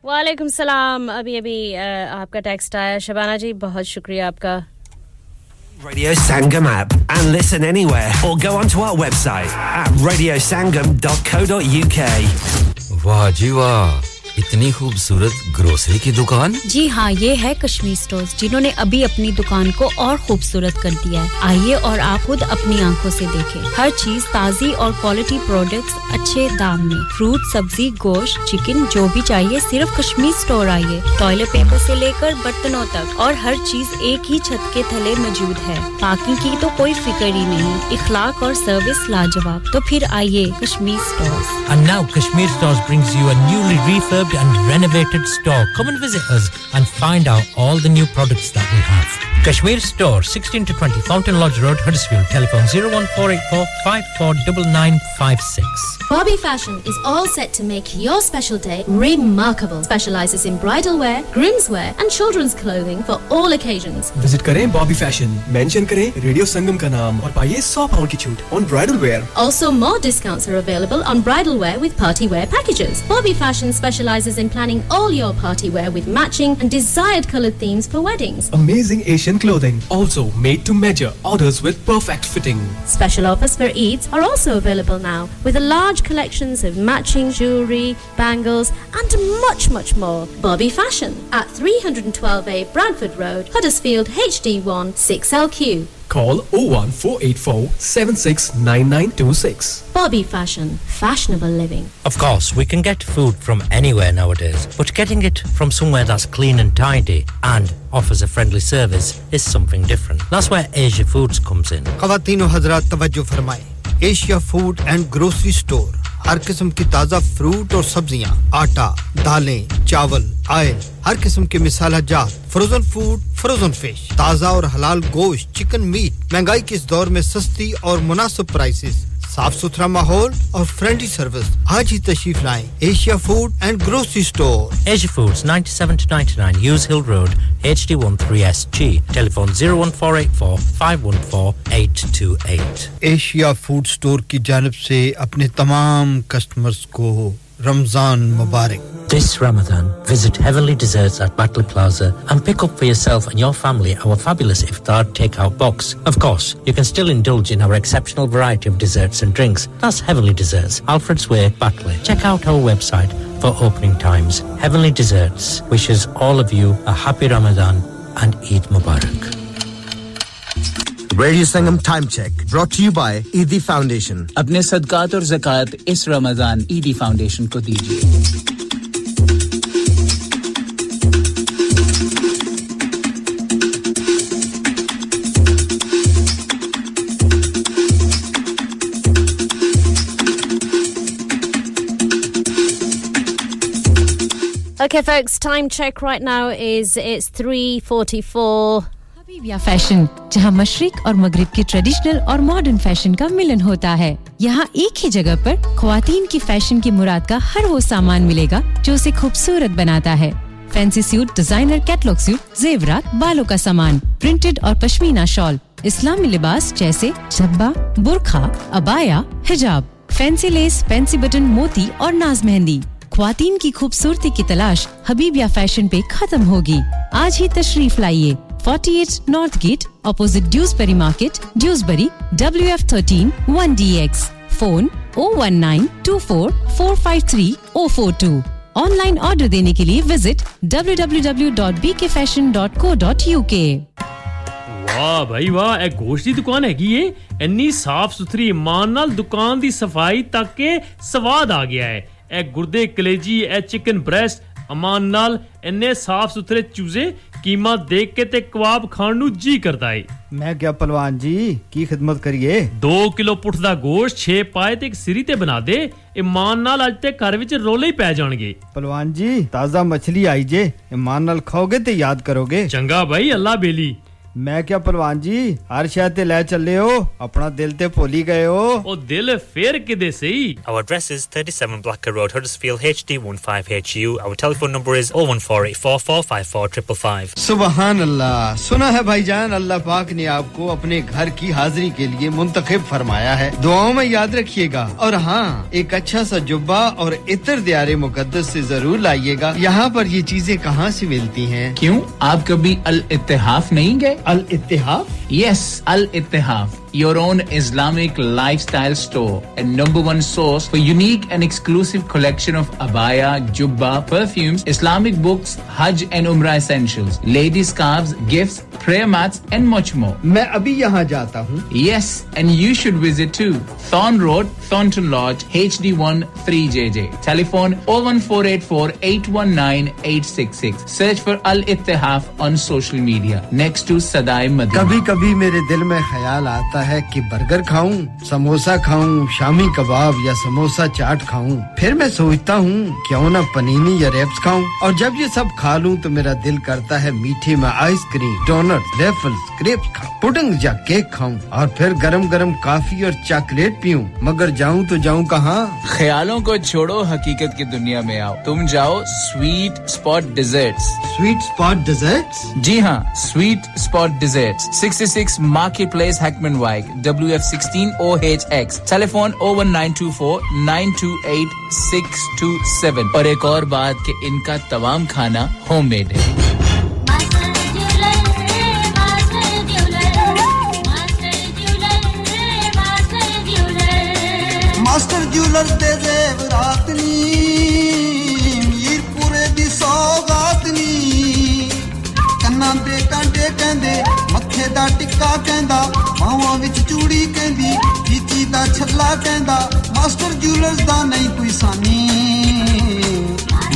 वालेकुम सलाम अभी अभी आपका text आया शबाना जी बहुत शुक्रिया आपका Radio Sangam app and listen anywhere or go onto our website at radiosangam.co.uk वाह जी वाह इतनी खूबसूरत ग्रोसरी की दुकान जी हां ये है कश्मीर स्टोर्स जिन्होंने अभी अपनी दुकान को और खूबसूरत कर दिया है आइए और आप खुद अपनी आंखों से देखें हर चीज ताजी और क्वालिटी प्रोडक्ट्स अच्छे दाम में फ्रूट सब्जी गोश्त चिकन जो भी चाहिए सिर्फ कश्मीर स्टोर आइए टॉयलेट पेपर से लेकर बर्तनों तक और हर चीज एक ही छत के तले मौजूद है पार्किंग की तो कोई फिक्र ही नहीं इखलाक और सर्विस लाजवाब तो फिर आइए Kashmir stores and now Kashmir Stores brings you a newly refurbished and renovated store. Come and visit us and find out all the new products that we have. Kashmir Store, 16 to 20 Fountain Lodge Road, Huddersfield. Telephone 01484 549956. Bobby Fashion is all set to make your special day remarkable. Specializes in bridal wear, groom's wear and children's clothing for all occasions. Visit karein Bobby Fashion. Mention karein Radio Sangam ka naam aur paiye 100 pound ki chhoot on bridal wear. Also more discounts are available on bridal wear with party wear packages. Bobby Fashion specializes in planning all your party wear with matching and desired colored themes for weddings. Amazing Asian clothing, also made to measure, orders with perfect fitting. Special offers for Eids are also available now, with a large collections of matching jewellery, bangles and much more. Bobby Fashion at 312A Bradford Road, Huddersfield HD1 6LQ. Call 01484 769926. Bobby Fashion, fashionable living. Of course, we can get food from anywhere nowadays, but getting it from somewhere that's clean and tidy and offers a friendly service is something different. That's where Asia Foods comes in. Khawateen o Hazrat tawajjuh farmaye. Asia Food and Grocery Store. हर किस्म की ताजा fruit और सब्जियां आटा दालें चावल oil हर किस्म के मिसाला जात फ्रोजन फूड फ्रोजन फिश ताजा और हलाल गोश्त चिकन मीट महंगाई के इस दौर में सस्ती और मुनासिब प्राइसेस साफ सुथरा माहौल और फ्रेंडली सर्विस आज ही तशरीफ लाएं Asia food and grocery store Asia foods 97 to 99 Hughes Hill Road HD13SG telephone 01484 514 828 Asia food store की जानिब से अपने तमाम कस्टमर्स को Ramzan Mubarak. This Ramadan, visit Heavenly Desserts at Batley Plaza and pick up for yourself and your family our fabulous iftar takeout box. Of course, you can still indulge in our exceptional variety of desserts and drinks. That's Heavenly Desserts, Alfred's Way, Batley. Check out our website for opening times. Heavenly Desserts wishes all of you a happy Ramadan and Eid Mubarak. Radio Sangam Time Check brought to you by Edhi Foundation. Apne sadqat aur zakat is Ramadan Edhi Foundation ko dijiye. Okay, folks, time check right now is it's 3:44. Habibia Fashion, जहां मशरिक और मगरिब के traditional और modern fashion का मिलन होता है यहां एक ही जगह पर ख्वातीन की फैशन की मुराद का हर वो सामान मिलेगा जो उसे खूबसूरत बनाता है fancy suit designer catalogue suit जेवरात बालों का सामान प्रिंटेड और पश्मीना शॉल इस्लामी लिबास जैसे झब्बा बुर्का अबाया हिजाब फैंसी लेस फैंसी बटन मोती और नाज मेहंदी ख्वातीन की खूबसूरती की तलाश हबीबिया फैशन पे खत्म होगी आज ही तशरीफ लाइए 48 North Gate, opposite Dewsbury Market, Dewsbury, WF13 1DX. Phone 01924453042. Online order dene ke liye visit www.bkfashion.co.uk. वाह भाई वाह ए गोश्ती दुकान है कि ये इतनी साफ सुथरी ईमान नाल दुकान दी सफाई तक के स्वाद आ गया है ए गुर्दे कलेजी ए चिकन ब्रेस्ट अमान नाल इतने साफ सुथरे चूजे कीमा देख के ते कबाब खान नु जी करता है मैं क्या पहलवान जी की खिदमत करिए 2 किलो पुठ दा गोश्त 6 पाए ते एक सिरी ते बना दे ईमान नाल आज ते घर विच रोले ही पै जाणगे पहलवान जी ताजा मछली आई जे ईमान नाल खाओगे ते याद करोगे चंगा भाई अल्लाह बेली मैं क्या पहलवान जी हर शहर ते ले चले हो अपना दिल ते भूल ही गए हो ओ दिल फेर किदे सही Our address is 37 Blacker Road Huddersfield HD15HU Our telephone number is 01484454555 Subhanallah सुना है भाईजान अल्लाह पाक ने आपको अपने घर की हाजिरी के लिए मुंतखब फरमाया है दुआओं में याद रखिएगा और हां एक अच्छा सा जुब्बा और इत्र दियारे मुकद्दस से जरूर लाइएगा यहां पर ये चीजें कहां से मिलती हैं क्यों आप कभी अल इत्तेहाफ नहीं गए Al-Ittihaf? Yes, Al-Ittihaf. Your own Islamic lifestyle store and number one source for unique and exclusive collection of abaya, jubba, perfumes, Islamic books, Hajj and Umrah essentials, lady scarves, gifts, prayer mats and much more. मैं अभी यहाँ जाता हूँ. Yes, and you should visit too. Thorn Road, Thornton Lodge, HD1 3JJ. Telephone 01484 819 866. Search for Al-Ittihaf on social media. Next to Sadai Madina. कभी-कभी मेरे दिल में ख्याल आता है कि बर्गर खाऊं समोसा खाऊं शामी कबाब या समोसा चाट खाऊं फिर मैं सोचता हूं क्यों ना पनीनी या रैप्स खाऊं और जब ये सब खा लूं तो मेरा दिल करता है मीठे में आइसक्रीम डोनट्स वेफल्स क्रेप्स खाऊं पुडिंग या केक खाऊं और फिर गरम-गरम कॉफी और चॉकलेट पीऊं मगर जाऊं तो जाऊं कहां ख्यालों को छोड़ो हकीकत की दुनिया में आओ तुम जाओ sweet spot desserts sweet spot desserts जी हां sweet spot desserts 66 Market Place Hackman WF16OHX telephone 01924928627 और एक और बात कि इनका तमाम खाना होममेड है मास्टर ज्यूलर ते जेवरात नी मीरपुरे दी सौगात नी कन्ना दे कांटे कहंदे मक्खे da tikka kenda maawa vich chudi kendi kiti da chhalla kenda master jewelers da nahi koi sani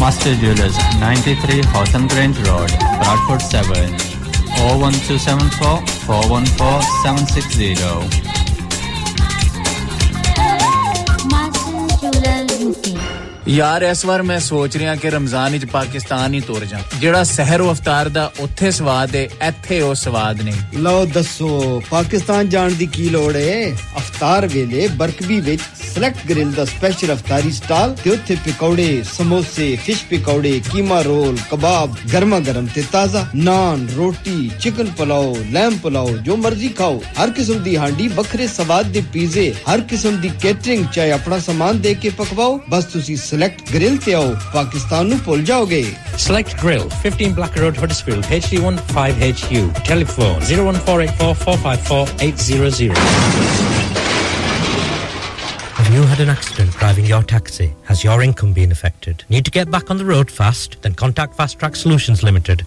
master jewelers 93 Houghton Grange road Bradford 7 01274 414 760 यार इस बार मैं सोच रहा कि रमजान इच पाकिस्तान ही तोड़ जा जेड़ा सहर व इफ्तार दा ओथे स्वाद है एथे ओ स्वाद नहीं लो दसो पाकिस्तान जान दी की लोड़ है इफ्तार वेले बरकबी विच सेलेक्ट ग्रिल दा स्पेशल इफ्तारी स्टॉल ते ओथे पकौड़े समोसे फिश पकौड़े कीमा रोल कबाब गरमा गरम ते ताजा नान रोटी चिकन पुलाव लैम पुलाव जो मर्जी खाओ हर किस्म दी हांडी बखरे स्वाद दे पिज़्ज़े हर किस्म दी कैटरिंग चाहे अपना सामान दे के पकवाओ बस तुसी Select Grill te aao Pakistan nu bhul jaoge Select Grill 15 Black Road Huddersfield HD1 5HU Telephone 01484 454 800 Have you had an accident driving your taxi? Has your income been affected? Need to get back on the road fast? Then contact Fast Track Solutions Limited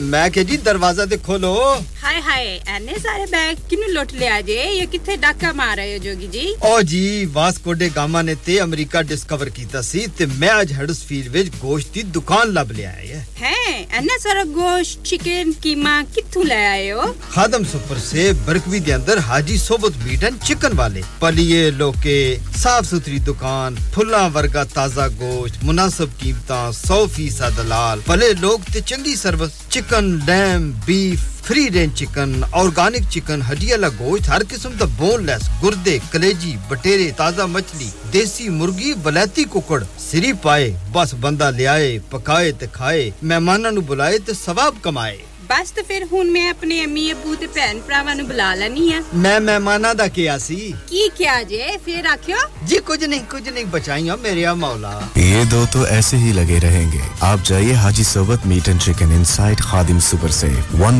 मैं के जी दरवाजा दे खोलो हाय हाय एने सारे bag किनु लूट ले आजे ये किथे डाका मार रहे हो जोगी जी ओ जी वास्को डे गामा ने ते अमेरिका डिस्कवर कीता सी ते मैं आज हडर्सफील्ड विच गोश्त दी दुकान लब ले आया है एने सारा गोश्त चिकन कीमा किथु ले आए हो खादम सुपर से बरकवी दे अंदर हाजी सोबत मीट एंड चिकन वाले पलिए लोके साफ सुथरी दुकान फुल्ला वर्गा ताजा गोश्त मुनासिब कीमतां 100% दलाल भले लोग ते चंगी service Chicken, lamb, beef, free range chicken, organic chicken, हड्डी वाला गोश्त, हर किस्म दा boneless, गुर्दे, कलेजी, बटेरे, ताजा मछली, देसी मुर्गी, बलैती कुकड़, सिरी पाए, बस बंदा ले आए, पकाए ते खाए, मेहमानां नु बुलाए ते सवाब कमाए। बस तो फिर हुन मैं अपने अम्मी अबू ते भैन भरावां नु बुला लैनी है मैं मेहमानां दा किया सी की क्या जे फिर आखियो जी कुछ नहीं बचाइयो मेरे आ मौला ये दो तो ऐसे ही लगे रहेंगे आप जाइए Haji Sobat meat and chicken inside Khadim super से 1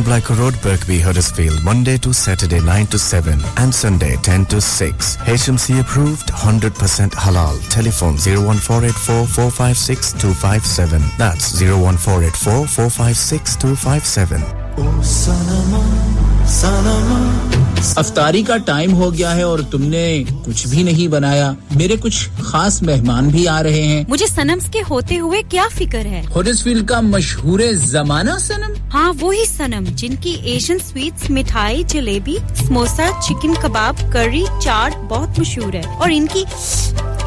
black road Birkby Huddersfield Monday to Saturday 9 to 7 and Sunday 10 to 6 HMC approved 100% halal telephone 01484456257 that's 01484456257 अफ्तारी का टाइम हो गया है और तुमने कुछ भी नहीं बनाया मेरे कुछ खास मेहमान भी आ रहे हैं मुझे सनम्स के होते हुए क्या फिक्र है हडर्सफील्ड का मशहूर जमाना सनम हां वही सनम जिनकी एशियन स्वीट्स मिठाई जलेबी समोसा चिकन कबाब करी चाट बहुत मशहूर है और इनकी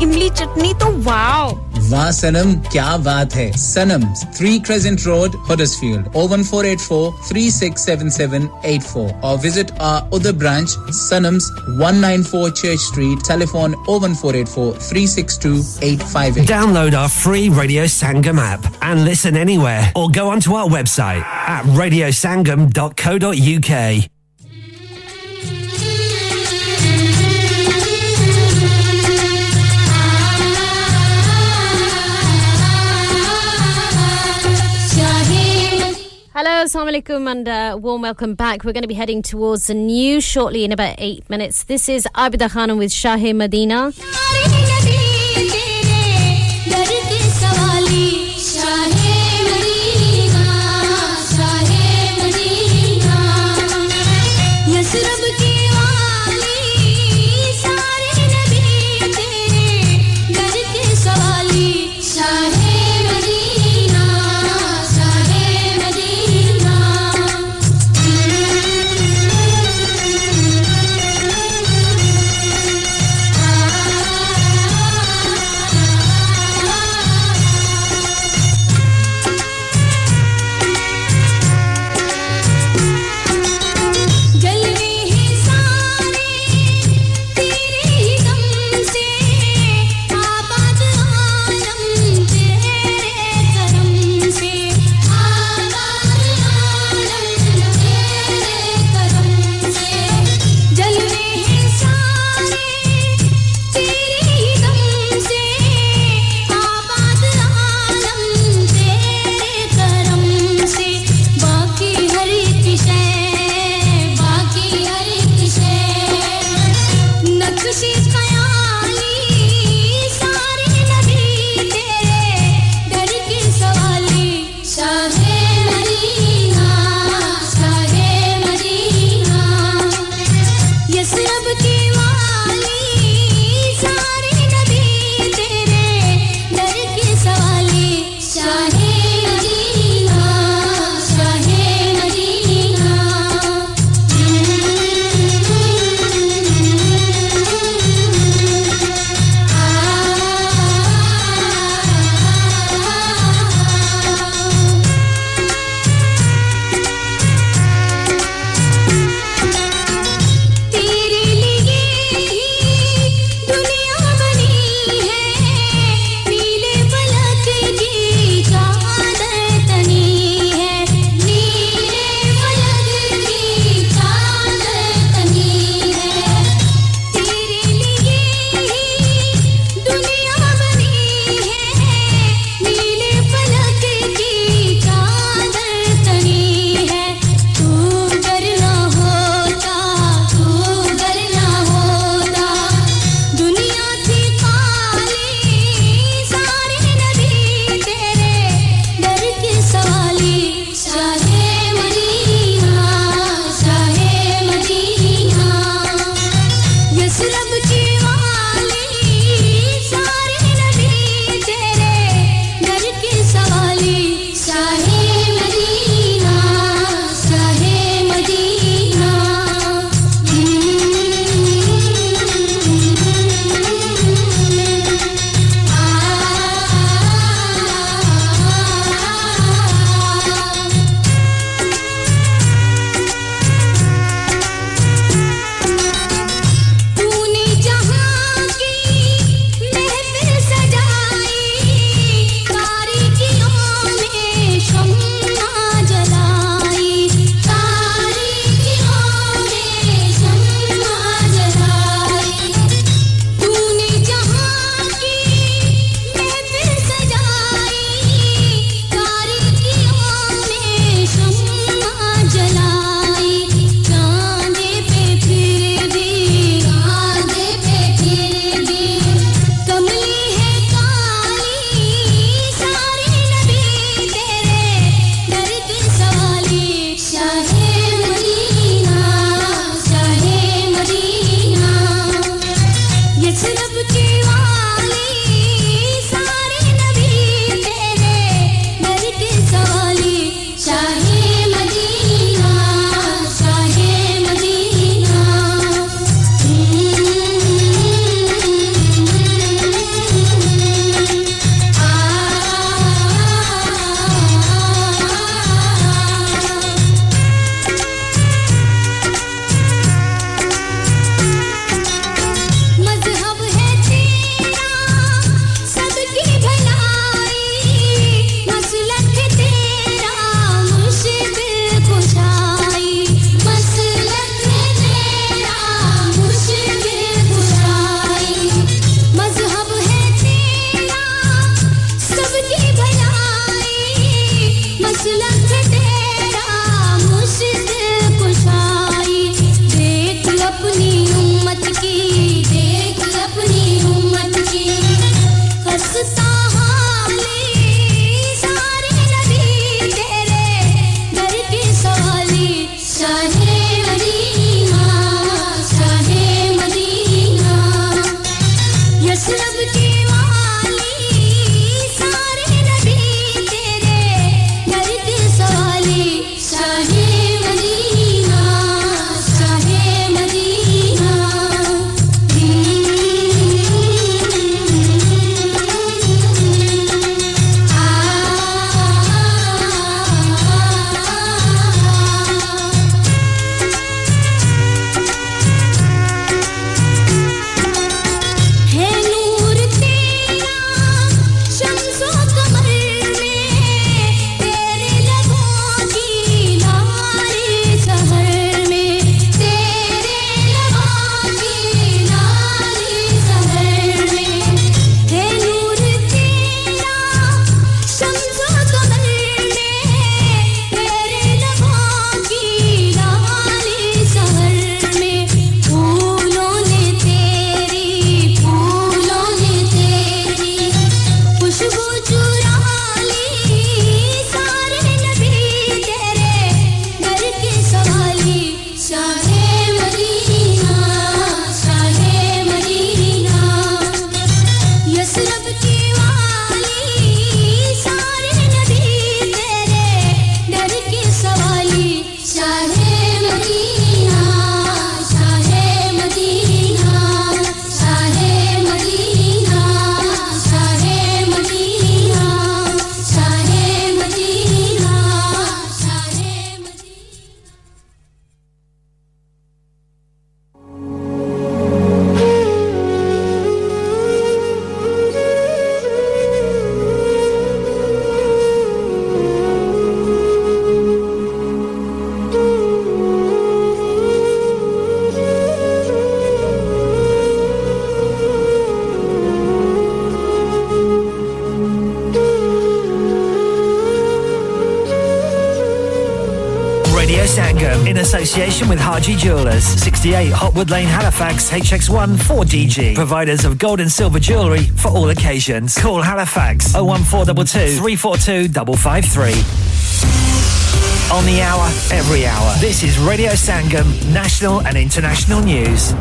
इमली चटनी तो वाओ वाह सनम क्या बात है Sanam 3 Crescent Road Huddersfield 01484367784 or visit our other branch Sanam's 194 Church Street telephone 01484362858 Download our free Radio Sangam app and listen anywhere or go onto our website at radiosangam.co.uk Hello, Assalamu Alaikum and a warm welcome back. We're going to be heading towards the news shortly in about 8 minutes. This is Abida Khanum with Shahe Madina. Association with Haji Jewellers, 68 Hotwood Lane, Halifax, HX1 4DG. Providers of gold and silver jewellery for all occasions. Call Halifax 01422 342 553. On the hour, every hour. This is Radio Sangam, national and international news.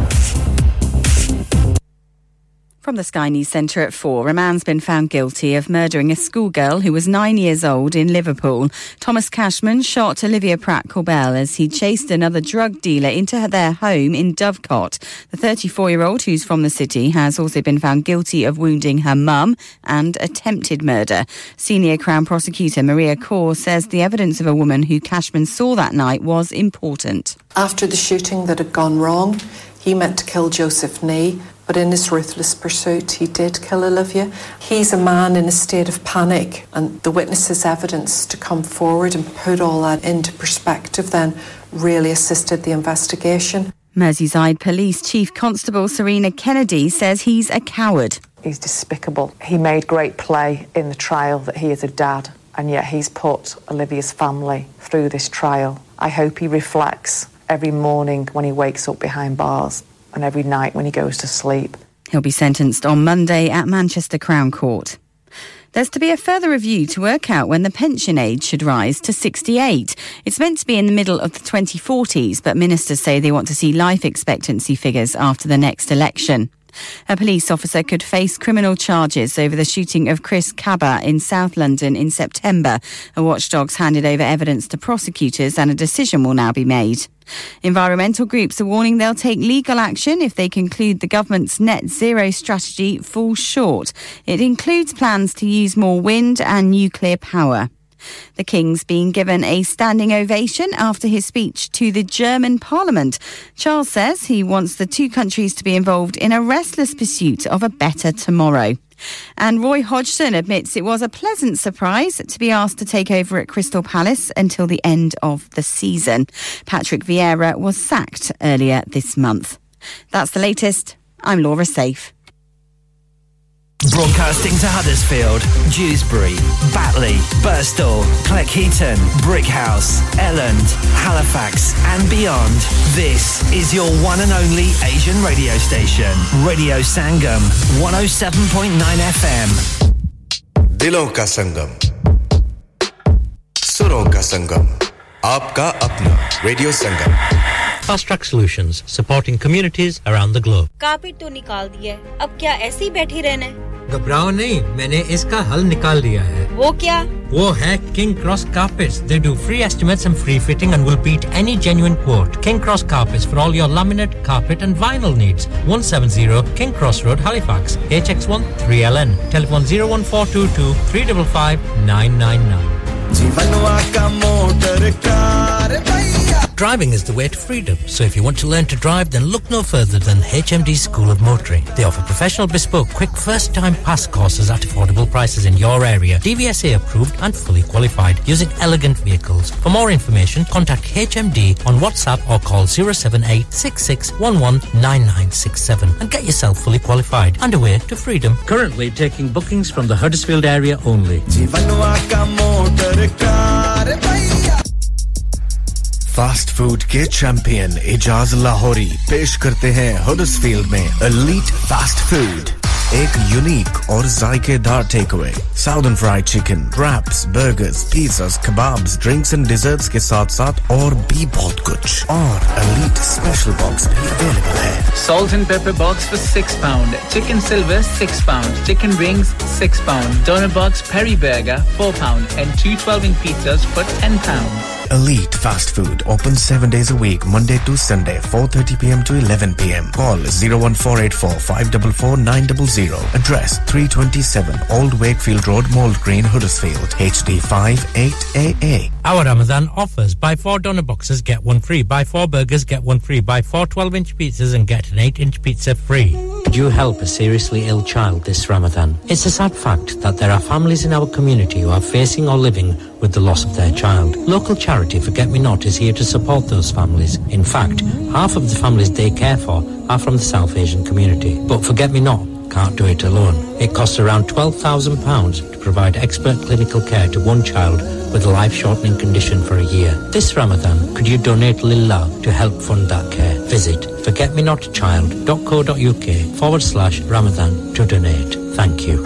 From the Sky News Centre at 4, a man's been found guilty of murdering a schoolgirl who was 9 years old in Liverpool. Thomas Cashman shot Olivia Pratt-Corbell as he chased another drug dealer into their home in Dovecot. The 34-year-old, who's from the city, has also been found guilty of wounding her mum and attempted murder. Senior Crown Prosecutor Maria Corr says the evidence of a woman who Cashman saw that night was important. After the shooting that had gone wrong, he meant to kill Joseph Nee, but in his ruthless pursuit, he did kill Olivia. He's a man in a state of panic, and the witnesses' evidence to come forward and put all that into perspective then really assisted the investigation. Merseyside Police Chief Constable Serena Kennedy says he's a coward. He's despicable. He made great play in the trial that he is a dad, and yet he's put Olivia's family through this trial. I hope he reflects every morning when he wakes up behind bars and every night when he goes to sleep. He'll be sentenced on Monday at Manchester Crown Court. There's to be a further review to work out when the pension age should rise to 68. It's meant to be in the middle of the 2040s, but ministers say they want to see life expectancy figures after the next election. A police officer could face criminal charges over the shooting of Chris Cabba in South London in September. A watchdog's handed over evidence to prosecutors and a decision will now be made. Environmental groups are warning they'll take legal action if they conclude the government's net zero strategy falls short. It includes plans to use more wind and nuclear power. The King's been given a standing ovation after his speech to the German Parliament. Charles says he wants the two countries to be involved in a restless pursuit of a better tomorrow. And Roy Hodgson admits it was a pleasant surprise to be asked to take over at Crystal Palace until the end of the season. Patrick Vieira was sacked earlier this month. That's the latest. I'm Laura Safe. Broadcasting to Huddersfield, Dewsbury, Batley, Birstall, Cleckheaton, Brickhouse, Elland, Halifax and beyond. This is your one and only Asian radio station, Radio Sangam, 107.9 FM. Dilon ka Sangam, Suron ka Sangam, Aapka Apna, Radio Sangam. Fast Track Solutions, supporting communities around the globe. Carpet to nikal diya hai. Ab kya aise hi baithi rehna hai? Ghabrao nahi, maine iska hal nikal diya hai. Wo kya? Wo hai King Cross Carpets. They do free estimates and free fitting and will beat any genuine quote. King Cross Carpets for all your laminate, carpet and vinyl needs. 170 King Cross Road, Halifax, HX1 3LN. Telephone 01422 355 999. Driving is the way to freedom, so if you want to learn to drive, then look no further than HMD School of Motoring. They offer professional, bespoke, quick first-time pass courses at affordable prices in your area. DVSA approved and fully qualified, using elegant vehicles. For more information, contact HMD on WhatsApp or call 07866119967 and get yourself fully qualified and away to freedom. Currently taking bookings from the Huddersfield area only. Fast food ke champion Ijaz Lahori पेश करते हैं Huddersfield में Elite Fast Food. एक unique और जायकेदार takeaway. Southern fried chicken, wraps, burgers, pizzas, kebabs, drinks and desserts के साथ-साथ और भी बहुत कुछ. और Elite Special Box भी available है. Salt and pepper box for £6. Chicken silver, £6. Chicken rings, £6. Donut box peri burger, £4. And two 12-inch pizzas for £10. Elite Fast Food, open 7 days a week, Monday to Sunday, 4:30 p.m. to 11 p.m. Call 01484 544 900. Address 327 Old Wakefield Road, Mould Green, Huddersfield, HD 5 8AA. Our Ramadan offers: buy 4 donor boxes, get one free; buy 4 burgers, get one free; buy 4 12-inch pizzas, and get an 8-inch pizza free. Could you help a seriously ill child this Ramadan? It's a sad fact that there are families in our community who are facing or living with the loss of their child. Local charity Forget Me Not is here to support those families. In fact, half of the families they care for are from the South Asian community. But Forget Me Not can't do it alone. It costs around £12,000 to provide expert clinical care to one child with a life-shortening condition for a year. This Ramadan, could you donate Lillah to help fund that care? Visit forgetmenotchild.co.uk/Ramadan to donate. Thank you.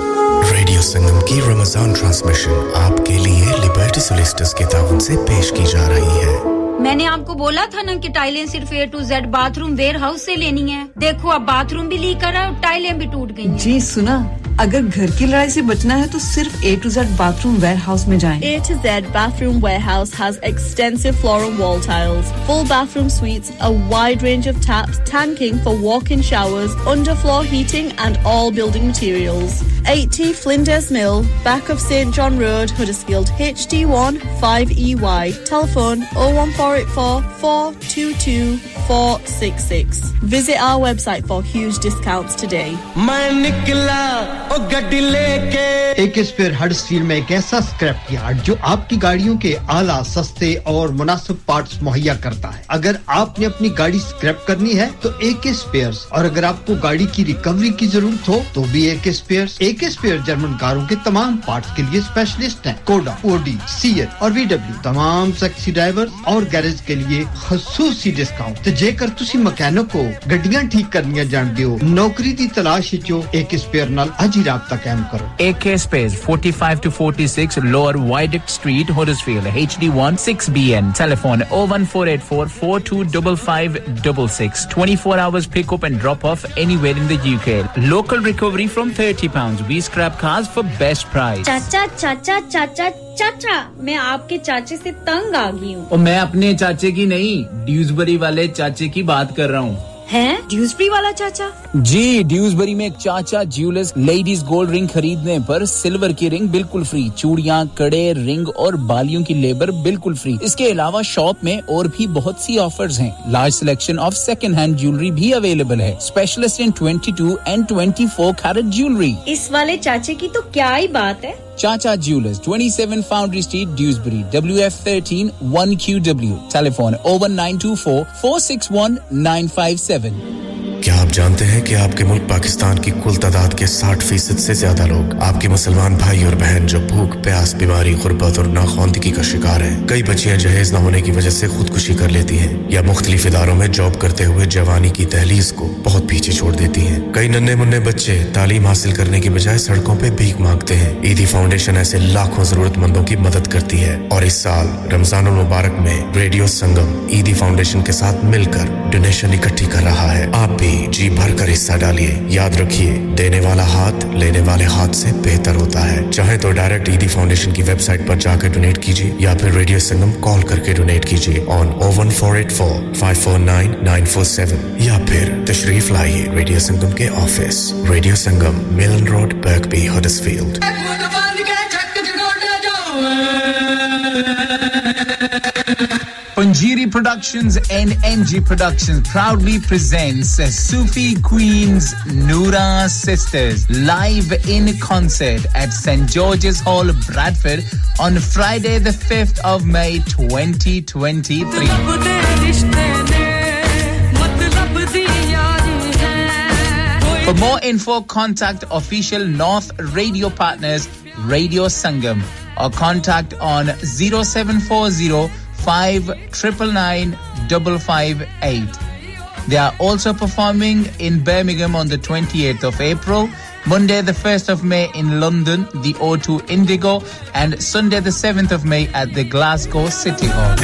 Radio संगम की Ramzan transmission आपके लिए liberty solicitors के ताउन से पेश की जा रही है। मैंने आपको बोला था ना कि टाइलें सिर्फ A to Z bathroom warehouse से लेनी है। देखो अब बाथरूम भी लीक कर रहा है और टाइलें भी टूट गई हैं। जी सुना, अगर घर की लड़ाई से बचना है तो सिर्फ A to Z bathroom warehouse में जाएं. A to Z bathroom warehouse has extensive floor and wall tiles, full bathroom suites, a wide range of taps, tanking for walk-in showers, underfloor heating and all building materials. 80 Flinders Mill, back of St John Road, Huddersfield, HD1 5EY. Telephone 01484 422 466. Visit our website for huge discounts today. ओ गड्डी लेके AK Spares Huddersfield में एक ऐसा scrap yard जो आपकी गाड़ियों के आला सस्ते और मुनासिब पार्ट्स मुहैया करता है अगर आपने अपनी गाड़ी स्क्रैप करनी है तो AK Spares और अगर आपको गाड़ी की रिकवरी की जरूरत हो तो भी AK Spares जर्मन कारों के तमाम पार्ट्स के लिए स्पेशलिस्ट हैं कोडा ओडी सीएट और VW तमाम सेक्सी ड्राइवर्स और गैरेज के लिए खासूसी डिस्काउंट तो जेकर तुसी मैकेनिक को गड्डियां ठीक करनियां जानदे हो नौकरी दी तलाश विचो AK Spares ਨਾਲ ਅੱਜ ਹੀ ਰਾਬਤਾ ਕਾਇਮ ਕਰੋ AK Spares, 45 to 46 Lower Viaduct Street, Huddersfield, HD1 6BN. Telephone 01484 425566. 24 hours pick up and drop off anywhere in the UK. Local recovery from £30. We scrap cars for best price. Chacha, chacha, chacha, chacha. मैं आपके चाचे से तंग आ गई हूँ। और मैं अपने चाचे की नहीं, ड्यूसबरी वाले चाचे की बात कर रहा हूँ। है ड्यूसबरी वाला चाचा जी ड्यूसबरी में एक चाचा ज्वेलर्स लेडीज गोल्ड रिंग खरीदने पर सिल्वर की रिंग बिल्कुल फ्री चूड़ियां कड़े रिंग और बालियों की लेबर बिल्कुल फ्री इसके अलावा शॉप में और भी बहुत सी ऑफर्स हैं large selection of second hand jewellery भी अवेलेबल है specialist in 22 and 24 carat jewellery इस वाले चाचे की तो क्या ही बात है Chacha Jewellers, 27 Foundry Street, Dewsbury, WF13 1QW. Telephone 01924 461 957. क्या आप जानते हैं कि आपके मुल्क पाकिस्तान की कुल तादाद के 60% से ज्यादा लोग आपके मुसलमान भाई और बहन जो भूख प्यास बीमारी गुर्बत और नाखवानदगी का शिकार हैं कई बच्चियां जहेज न होने की वजह से खुदकुशी कर लेती हैं या मुख्तलिफ इदारों में जॉब करते हुए जवानी की दहलीज को बहुत पीछे छोड़ देती हैं कई नन्हे-मुन्ने बच्चे तालीम हासिल करने की बजाय सड़कों पे भीख मांगते हैं एधी फाउंडेशन ऐसे लाखों जरूरतमंदों की मदद करती है और इस साल रमजान मुबारक में रेडियो संगम एधी फाउंडेशन के साथ मिलकर डोनेशन इकट्ठी कर रहा है आप भी जी भरकर हिस्सा डालिए याद रखिए देने वाला हाथ लेने वाले हाथ से बेहतर होता है चाहे तो डायरेक्ट ईदी फाउंडेशन की वेबसाइट पर जाकर डोनेट कीजिए या फिर रेडियो संगम कॉल करके डोनेट कीजिए ऑन 01484 549 947 या फिर तशरीफ लाइए रेडियो संगम के office radio Sangam Milan road Birkby Huddersfield Panjiri Productions and NG Productions proudly presents Sufi Queens Noura Sisters live in concert at St. George's Hall, Bradford on Friday the 5th of May 2023. For more info, contact official North Radio Partners, Radio Sangam, or contact on 0740 599 958. They are also performing in Birmingham on the 28th of April, Monday the 1st of May in London, the O2 Indigo, and Sunday the 7th of May at the Glasgow City Hall.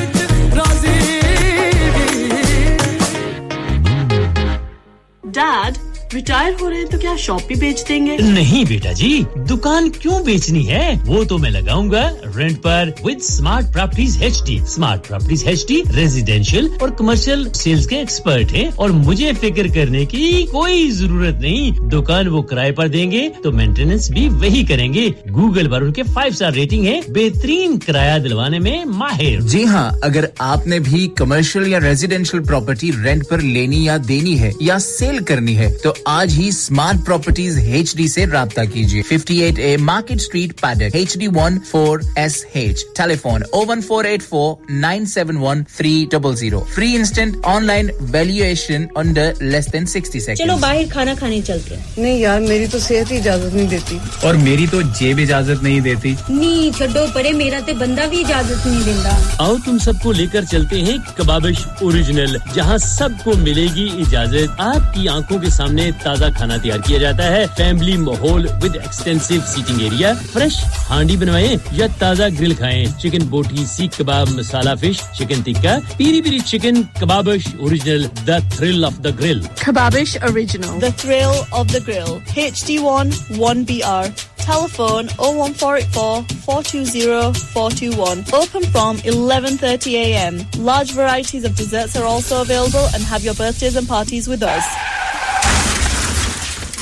Dad. Retire हो रहे हैं तो क्या shop भी बेच देंगे नहीं बेटा जी दुकान क्यों बेचनी है वो तो मैं लगाऊंगा रेंट पर with smart properties HD smart properties HD residential और कमर्शियल सेल्स के एक्सपर्ट हैं और मुझे फिक्र करने की कोई जरूरत नहीं दुकान वो किराए पर देंगे तो मेंटेनेंस भी वही करेंगे गूगल पर उनके 5 स्टार रेटिंग है बेहतरीन किराया दिलवाने में माहिर जी हां अगर आपने भी कमर्शियल या रेजिडेंशियल प्रॉपर्टी रेंट पर लेनी या देनी है या सेल करनी है तो आज ही स्मार्ट प्रॉपर्टीज एचडी से राब्ता कीजिए 58A market street Paddock HD14SH telephone 01484 971 300 free instant online valuation under less than 60 second चलो बाहर खाना खाने चलते हैं नहीं यार मेरी तो सेहत ही इजाजत नहीं देती और मेरी तो जेब इजाजत नहीं देती नहीं छोड़ो परे मेरा ते बंदा भी इजाजत नहीं देता आओ तुम सबको लेकर चलते हैं कबाबिश ओरिजिनल जहां सबको मिलेगी इजाजत आपकी आंखों के सामने ताजा खाना तैयार किया जाता है फैमिली माहौल with extensive seating area fresh handi बनवाएं या ताजा ग्रिल खाएं चिकन बोटी seekh kebab masala fish chicken tikka Piri Piri chicken Kababish original the thrill of the grill Kababish original the thrill of the grill HD1 1BR telephone 01484 420 421 open from 11:30 a.m. large varieties of desserts are also available and have your birthdays and parties with us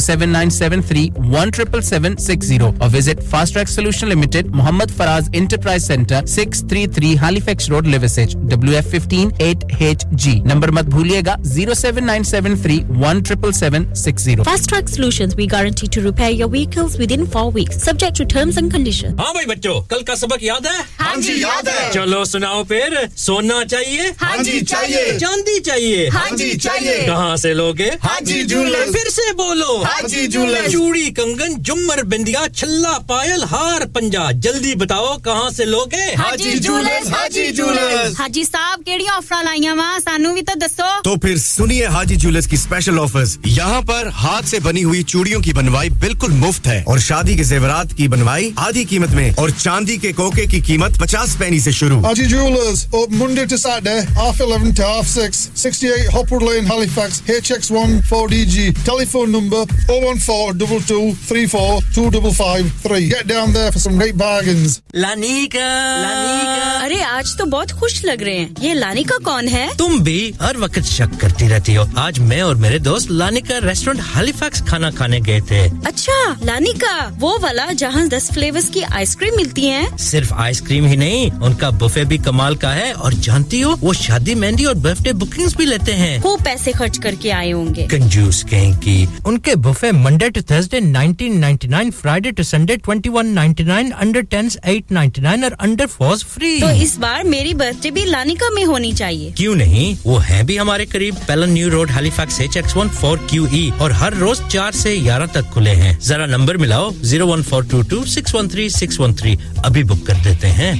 07973 17760 or visit Fast Track Solution Limited, Muhammad Faraz Enterprise Center, 633 Halifax Road, Liversedge, WF15 8HG. Number mat bhuliega 07973 17760. Fast Track Solutions, we guarantee to repair your vehicles within 4 weeks, subject to terms and conditions. हाँ भाई बच्चों, कल का सबक याद है? हाँ जी याद है. चलो सुनाओ फिर. सोना चाहिए? हाँ जी चाहिए. चांदी चाहिए? हाँ जी चाहिए. कहाँ से लोगे? हाजी जूलर्स. फिर से बोलो, हाजी जूलर्स. चूड़ी, कंगन, झुमर, बिंदिया, छल्ला, पायल, हार, पंजा. जल्दी बताओ कहाँ से लोगे? हाजी जूलर्स. हाजी जूलर्स. हाजी साहब केड़ी ऑफर लाईयां वा, सानू भी तो दसो. तो फिर सुनिए हाजी जूलर्स की स्पेशल ऑफर्स. यहाँ पर हाथ से बनी हुई चूड़ियों की बनवाई बिल्कुल मुफ्त है और शादी के ज़ेवरात की बनवाई आधी कीमत में और चांदी के कोके की कीमत 50 पैसे से शुरू. Haji Jewellers, open Monday to Saturday, half 11 to half 6, 68 Hopwood Lane, Halifax, HX1 4DG. Telephone number 01422342553. Get down there for some great bargains. Lanika. Lanika. अरे आज तो बहुत खुश लग रहे हैं. ये लानिका कौन है? तुम भी हर वक्त शक करती रहती हो. आज मैं और मेरे दोस्त लानिका रेस्टोरेंट हैलिफैक्स खाना खाने गए थे. अच्छा, लानिका वो वाला जहां 10 फ्लेवर्स की आइसक्रीम मिलती है. सिर्फ आइसक्रीम ही नहीं, उनका बुफे भी कमाल का है. और जानती हो वो शादी, मेहंदी और बर्थडे बुकिंग्स भी लेते हैं. खूब पैसे खर्च करके आए होंगे कंजूस कहीं की. उनके buffet Monday to Thursday 19.99, Friday to Sunday 21.99, under 10s 8.99 और अंडर 4s फ्री. तो इस बार मेरी बर्थडे भी लानिका में होनी चाहिए. क्यों नहीं, वो है भी हमारे करीब. Pellon new road, Halifax HX1 4QE. और हर रोज 4 से 11 तक खुले हैं. जरा नंबर मिलाओ 01422 613 613. अभी बुक कर देते हैं.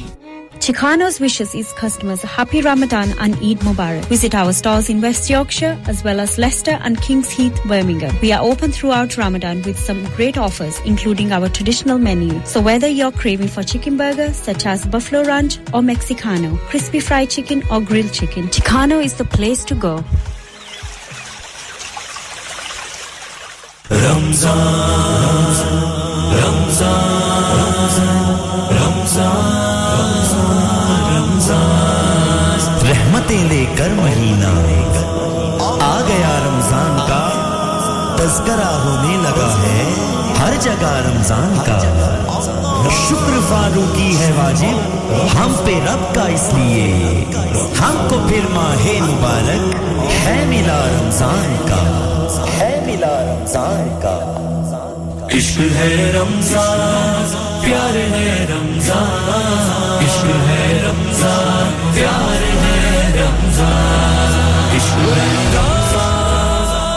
Chicano's wishes its customers a happy Ramadan and Eid Mubarak. Visit our stores in West Yorkshire as well as Leicester and King's Heath, Birmingham. We are open throughout Ramadan with some great offers, including our traditional menu. So whether you're craving for chicken burger such as Buffalo Ranch or Mexicano, crispy fried chicken or grilled chicken, Chicano is the place to go. Ramzan, Ramzan, Ramzan. रहमतें लेकर महीना आ गया, रमजान का तज़किरा होने लगा है हर जगह रमजान का. शुक्र फारूकी है वाजिब हम पे रब का, इसलिए हमको फिर माह मुबारक है मिला रमजान का, है मिला रमजान का. इश्क है रमजान, प्यार है रमजान. इश्क है रमजान, प्यार है रमजान. इश्क है रमजान,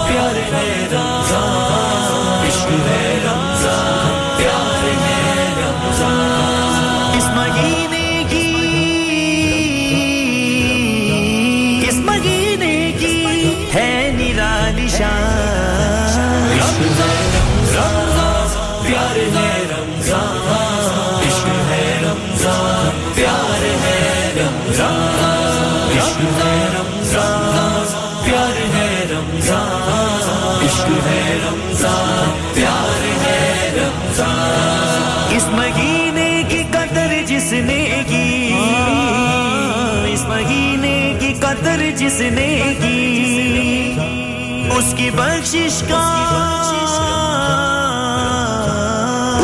प्यार है रमजान. इश्क है रमजान, प्यार है रमजान. इस महीने की है निराली शान. इश्क है रमजान, प्यार है रमजान. इस महीने की कदर जिसने की, इस महीने की कदर जिसने की, उसकी बख्शिश का,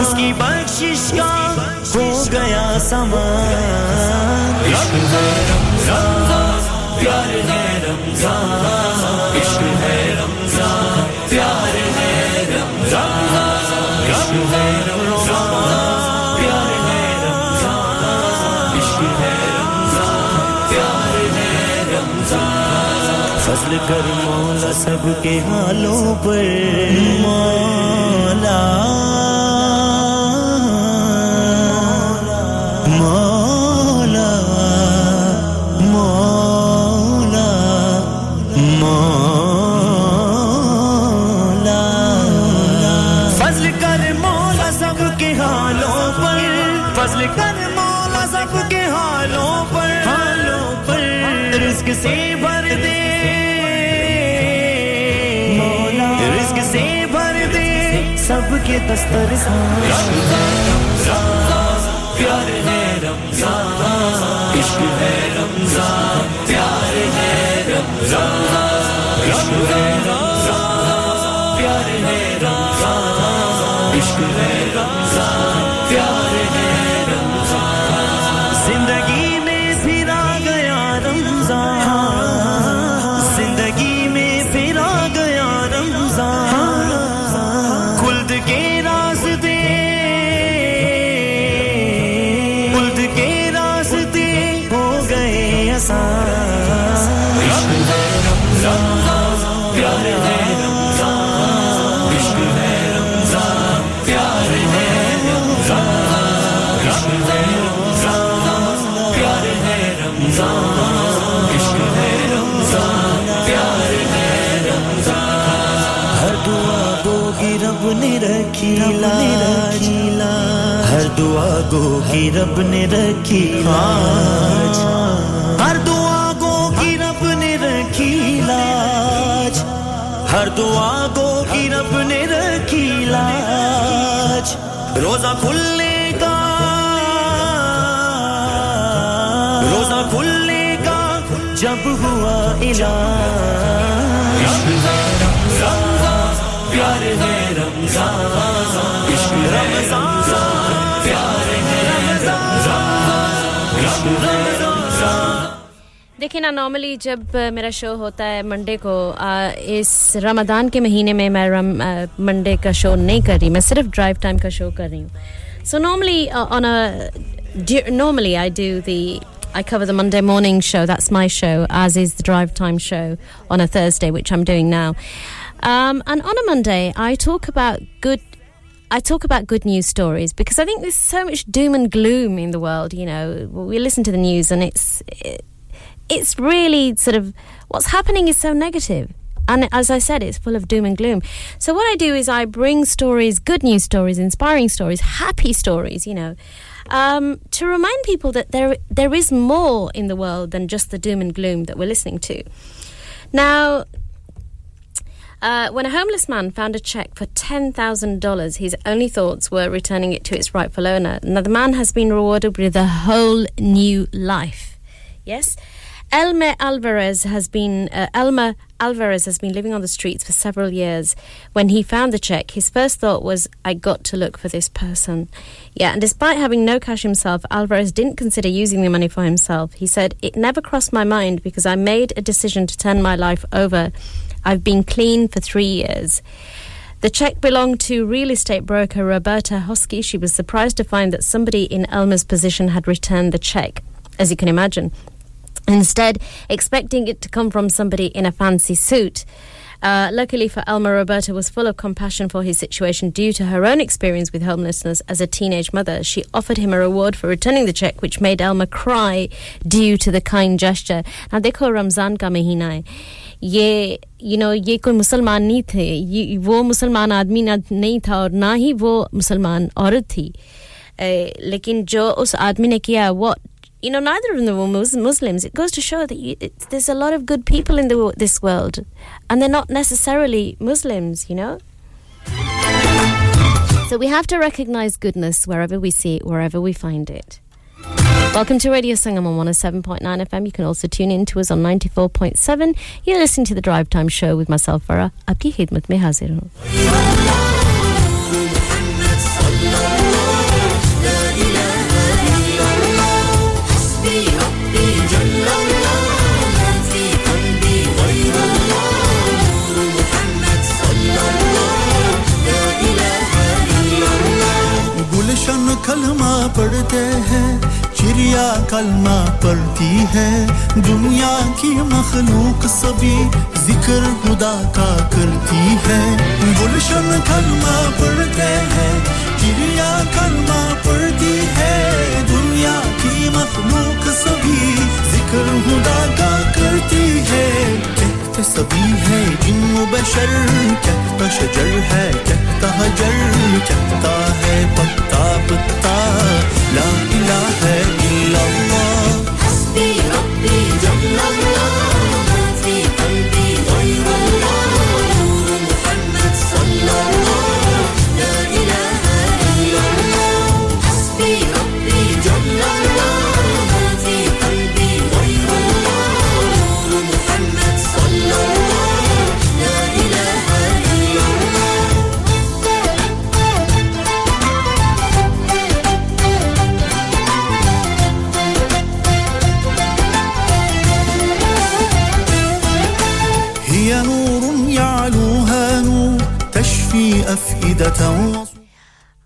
उसकी बख्शिश का हो गया समान. इश्क़ है रमज़ान, प्यार है रमज़ान. इश्क़ है रमज़ान, प्यार है रमज़ान. इश्क़ है रमज़ान, प्यार है रमज़ान. इश्क़ है रमज़ान, प्यार है रमज़ान. फजल कर मौला सबके हालों पर, मौला कर मौला सबके हालों पर, हालों पर. रिस्क से भर दे मौला, रिस्क से भर दे सबके दस्तरखान. इश्क़ है रमज़ान, प्यार है रमज़ान. इश्क़ है रमज़ान, प्यार है रमज़ान. इश्क़ है रमज़ान, प्यार है रमज़ान. हर दुआ गो की रब ने रखी लाज हर दुआ गो की रब ने रखी लाज हर दुआ गो की रब ने रखी लाज रोजा खुलने का जब हुआ इलाज प्यार है रमजान इश्क़ रमजान प्यार है रमजान इश्क़ रमजान देखिए ना नॉर्मली जब मेरा शो होता है मंडे को इस रमजान के महीने में मैं मंडे का शो नहीं कर रही मैं सिर्फ ड्राइव टाइम का शो कर रही हूं so normally on a normally I do the I cover the Monday morning show, that's my show, as is the drive time show on a Thursday, which I'm doing now. And on a Monday, I talk about good news stories because I think there's so much doom and gloom in the world, you know. We listen to the news and it's really sort of what's happening is so negative. And as I said, it's full of doom and gloom. So what I do is I bring stories, good news stories, inspiring stories, happy stories, you know. To remind people that there is more in the world than just the doom and gloom that we're listening to. Now, when a homeless man found a cheque for $10,000, his only thoughts were returning it to its rightful owner. Now, the man has been rewarded with a whole new life. Yes? Elmer Alvarez has been living on the streets for several years. When he found the cheque, his first thought was, I got to look for this person. Yeah, and despite having no cash himself, Alvarez didn't consider using the money for himself. He said, it never crossed my mind because I made a decision to turn my life over. I've been clean for 3 years. The cheque belonged to real estate broker Roberta Hosky. She was surprised to find that somebody in Elmer's position had returned the cheque, as you can imagine. Instead, expecting it to come from somebody in a fancy suit. Luckily for Elmer, Roberta was full of compassion for his situation due to her own experience with homelessness as a teenage mother. She offered him a reward for returning the cheque, which made Elmer cry due to the kind gesture. Now, dekho Ramzan ka mahina hai. Ye, you know, ye koi Musalman nahi the. Ye, wo Musalman aadmi nahi tha aur na hi wo Musalman aurat thi. Lekin jo us aadmi ne kiya, what? You know, neither of them were Muslims. It goes to show that there's a lot of good people in this world. And they're not necessarily Muslims, you know? So we have to recognize goodness wherever we see it, wherever we find it. Welcome to Radio Sangam on 107.9 FM. You can also tune in to us on 94.7. You're listening to The Drive Time Show with myself, Farah. Aapki khidmat mein hazir hoon. कलमा पढ़ते हैं चिड़िया कलमा पढ़ती है दुनिया की मखलूक सभी जिक्र खुदा का करती है गुलशन कलमा पढ़ते हैं चिड़िया कलमा पढ़ती है दुनिया की मखलूक सभी जिक्र खुदा का करती है कहते सभी है जिन्नो बशर कहता शजर है कहता हजर कहता है पत्ता पत्ता ला इलाहा इल्लल्लाह हस्बी रब्बी जल्लल्लाह माफी कल्बी गैरुल्लाह नूर मुहम्मद सल्लल्लाह ला इलाहा इल्लल्लाह हस्बी रब्बी जल्लल्लाह माफी कल्बी गैरुल्लाह नूर Muhammad सल्लल्लाह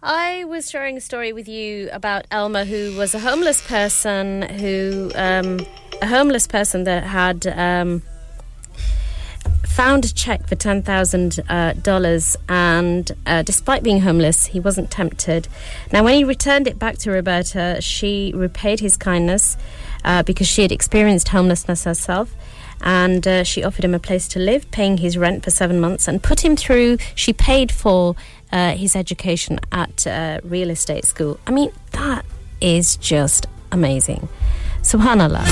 I was sharing a story with you about Elma, who was a homeless person that had found a check for $10,000 and despite being homeless, he wasn't tempted. Now, when he returned it back to Roberta, she repaid his kindness because she had experienced homelessness herself, and she offered him a place to live, paying his rent for 7 months, and put him through. She paid for his education at real estate school. I mean, that is just amazing. Subhanallah.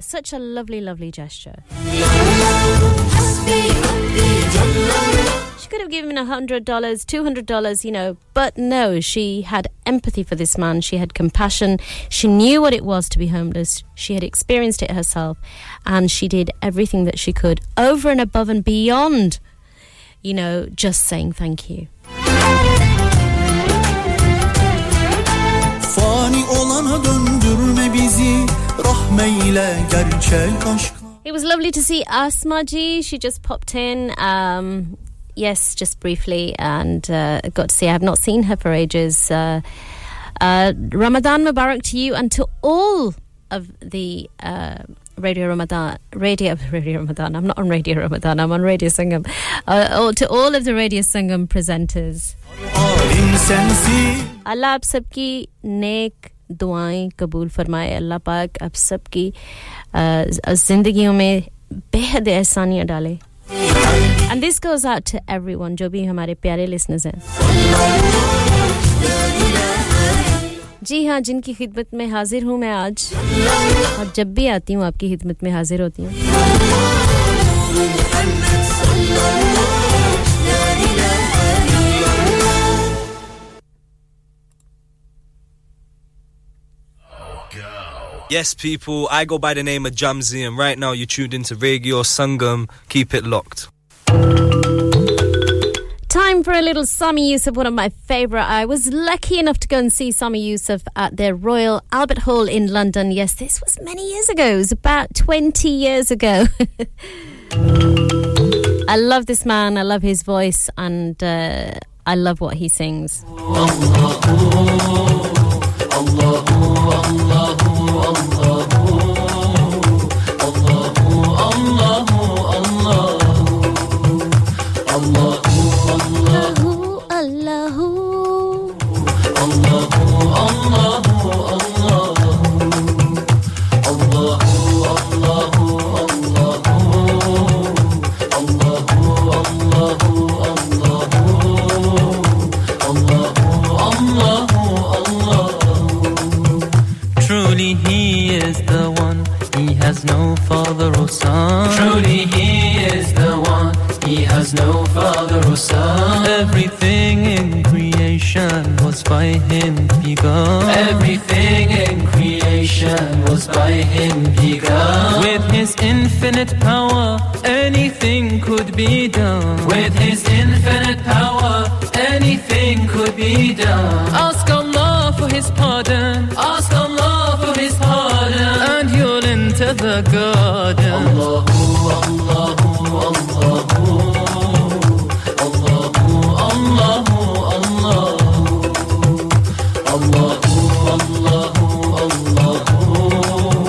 Such a lovely, lovely gesture. She could have given $100, $200, you know, but no, she had empathy for this man. She had compassion. She knew what it was to be homeless. She had experienced it herself, and she did everything that she could over and above and beyond, you know, just saying thank you. It was lovely to see Asma Ji. She just popped in, yes, just briefly, and got to see. I have not seen her for ages. Ramadan Mubarak to you and to all of the Radio Ramadan. I'm not on Radio Ramadan. I'm on Radio Sangam. To all of the Radio Sangam presenters. Allah ab sab ki nek दुआएं कबूल फरमाए अल्लाह पाक आप सब की जिंदगियों में बेहद एहसानियां डाले. And this goes out to everyone जो भी हमारे प्यारे listeners हैं. जी हां, जिनकी खिदमत में हाजिर हूं मैं आज, और जब भी आती हूं आपकी खिदमत में हाजिर होती हूं. Yes, people, I go by the name of Jamzi, and right now you're tuned into Radio Sangam. Keep it locked. Time for a little Sami Yusuf, one of my favourite. I was lucky enough to go and see Sami Yusuf at the Royal Albert Hall in London. Yes, this was many years ago. It was about 20 years ago. I love this man. I love his voice, and I love what he sings. No father or son. Truly he is the one. He has no father or son. Everything in creation was by him begun. Everything in creation was by him begun. With his infinite power, anything could be done. With his infinite power, anything could be done. Ask Allah for his pardon. Ask Allah for his pardon. To the garden. Allahu, Allahu, Allahu, Allahu, Allahu, Allahu, Allahu, Allahu, Allahu, Allahu,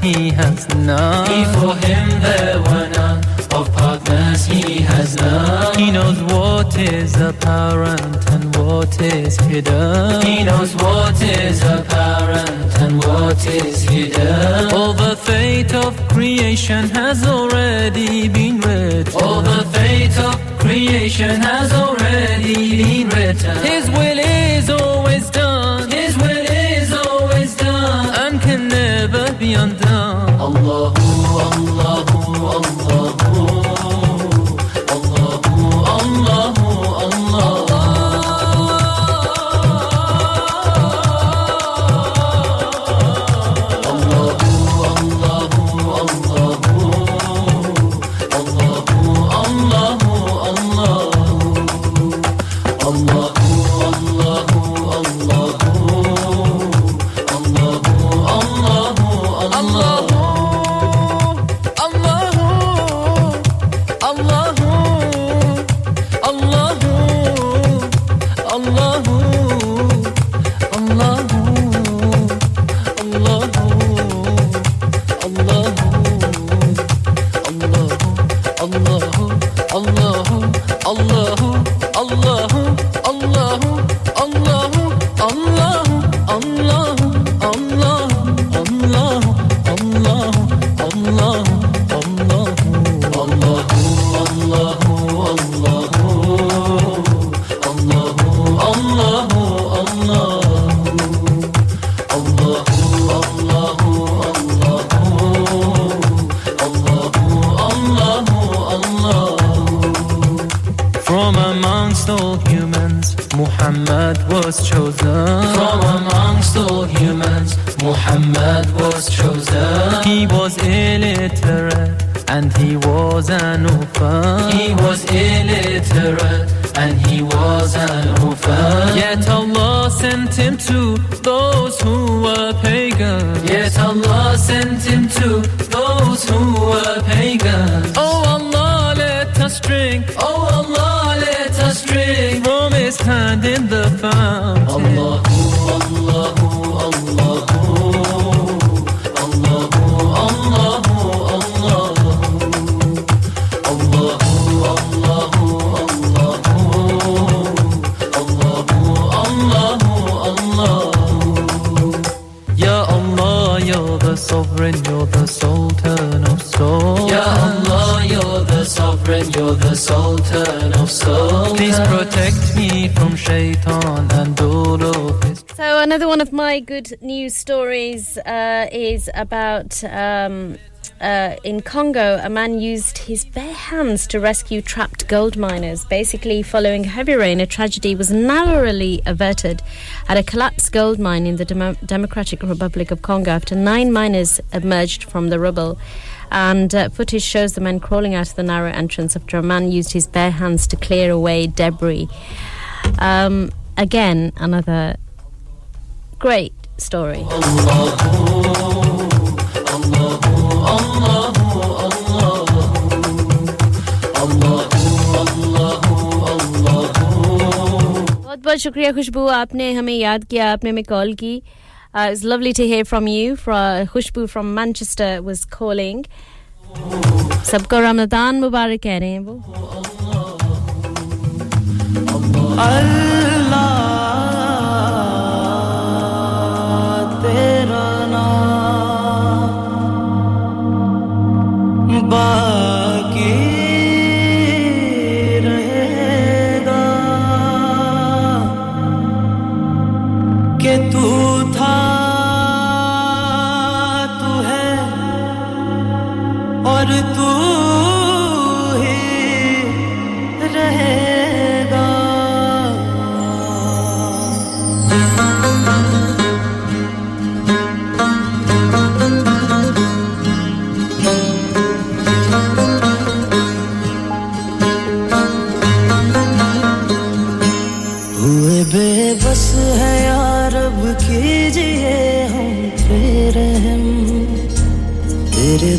he has none. Before him there were none. Of partners he has none. He knows what is apparent and what is hidden. He knows what is apparent and what is hidden. All the fate of creation has already been written. All the fate of creation has already been written. His will is always done. His will is always done. And can never be undone. Allahu, Allahu, Allahu, Allahu, Allahu, Allahu. Good news stories is about in Congo, a man used his bare hands to rescue trapped gold miners. Basically, following heavy rain, a tragedy was narrowly averted at a collapsed gold mine in the Democratic Republic of Congo after 9 miners emerged from the rubble. And footage shows the man crawling out of the narrow entrance after a man used his bare hands to clear away debris. Again, another great story. बहुत-बहुत शुक्रिया खुशबू आपने हमें याद किया आपने हमें call की. It's lovely to hear from you. Khushbu from Manchester was calling. सबको रमजान मुबारक कह रहे हैं वो.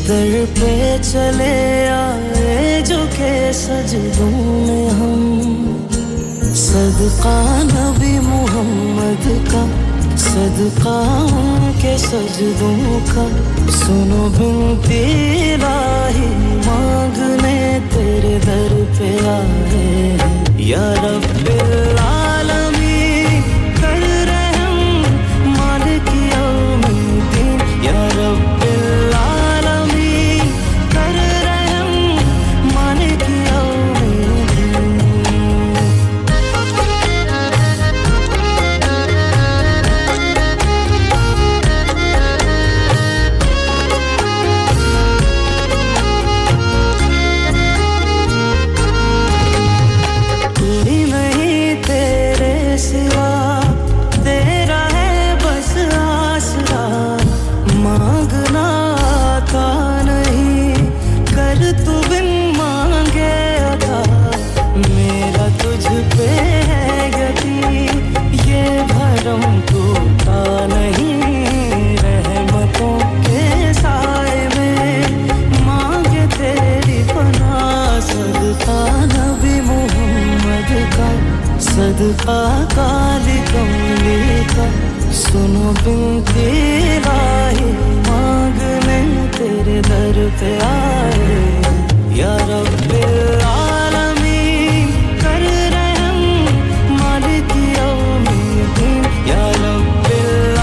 दर पे चले आए झुके सजदों में हम सदका नबी मोहम्मद का सदका उनके सजदों का सुनो बिनती राही मांगने तेरे दर पे आए या रब्बिल आलमीन कर रहम मालिक यौमिद्दीन या रब सदका काली कमली का सुनो बिनती राही मांगने तेरे दर पे आए या रब्बिल आलमीन कर रहम मालिक यौमिद्दीन या रब्बिल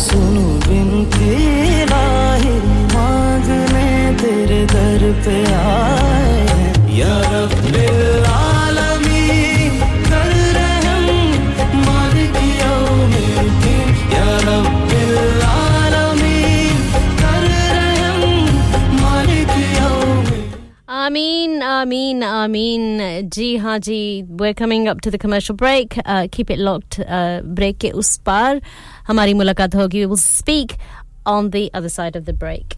सुनो बिनती राहे मांगने तेरे दर पे आए या रब्बिल आलमीन कर रहम मालिक यौमिद्दीन या रब्बिल आलमीन कर रहम मालिक यौमिद्दीन Ameen, Ameen, Ameen. Ji haan ji, we're coming up to the commercial break. Keep it locked. Break ke us par hamari mulaqat hogi. We will speak on the other side of the break.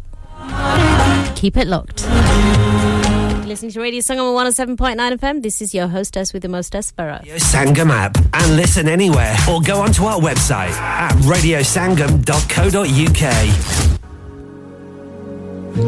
Keep it locked. Listening to Radio Sangam on 107.9 FM. This is your hostess with the mostess, Farah. Radio Sangam app and listen anywhere or go onto our website at radiosangam.co.uk.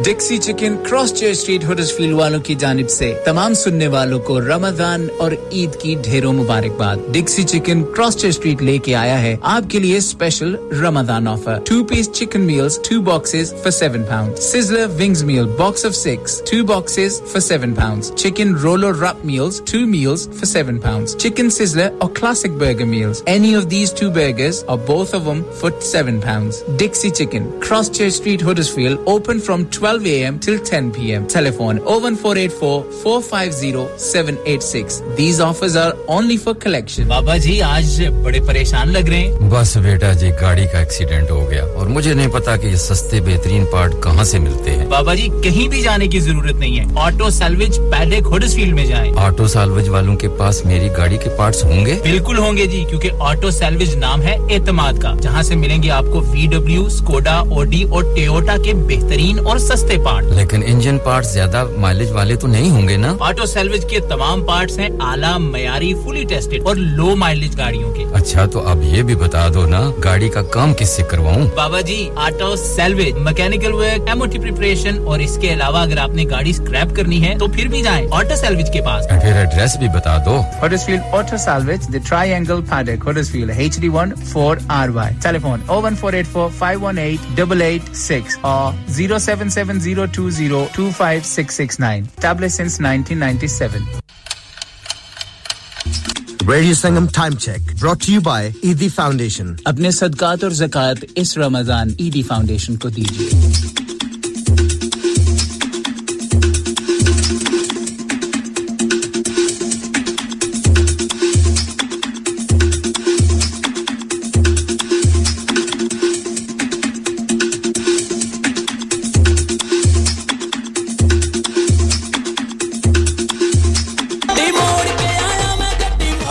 Dixie Chicken Crosschurch Street Huddersfield वालों की जानिब से तमाम सुनने वालों को रमजान और ईद की ढेरों मुबारकबाद Dixie Chicken Crosschurch Street लेके आया है आपके लिए special Ramzan offer 2-piece chicken meals 2 boxes for £7 Sizzler wings meal box of 6 2 boxes for £7 Chicken roller wrap meals 2 meals for £7 Chicken sizzler or classic burger meals any of these two burgers or both of them for £7 Dixie Chicken Crosschurch Street Huddersfield open from 12 a.m. till 10 p.m. Telephone 01484 450 786. These offers are only for collection. Baba ji, aaj bade pareshan lag rahe hain. Bas beta ji, gaadi ka accident ho gaya aur mujhe nahi pata ki ye saste behtareen part kahan se milte hain. Baba ji, kahin bhi jaane ki zarurat nahi hai. Auto Salvage Paddock Huddersfield mein jaye. Auto Salvage walon ke paas meri gaadi ke parts honge? Bilkul honge ji, kyunki Auto Salvage naam hai Etamad ka, jahan se milenge aapko VW, Skoda, Audi aur Toyota ke behtareen aur सस्ते part लेकिन engine parts ज्यादा mileage वाले तो नहीं होंगे ना auto salvage के तमाम पार्ट्स हैं आला मयारी फुली टेस्टेड और लो माइलेज गाड़ियों के अच्छा तो आप ये भी बता दो ना गाड़ी का काम किससे करवाऊं Baba ji auto salvage mechanical work MOT preparation और इसके अलावा अगर आपने गाड़ी स्क्रैप करनी है तो फिर भी जाएं ऑटो सैलवेज के पास फिर एड्रेस भी बता दो Huddersfield auto salvage the triangle Paddock Huddersfield HD1 4RY telephone 01484518886 और 07020256669 established since 1997 Radio Sangam Time Check brought to you by Edhi Foundation Apne sadqat aur zakat is Ramazan Edhi Foundation ko dijiye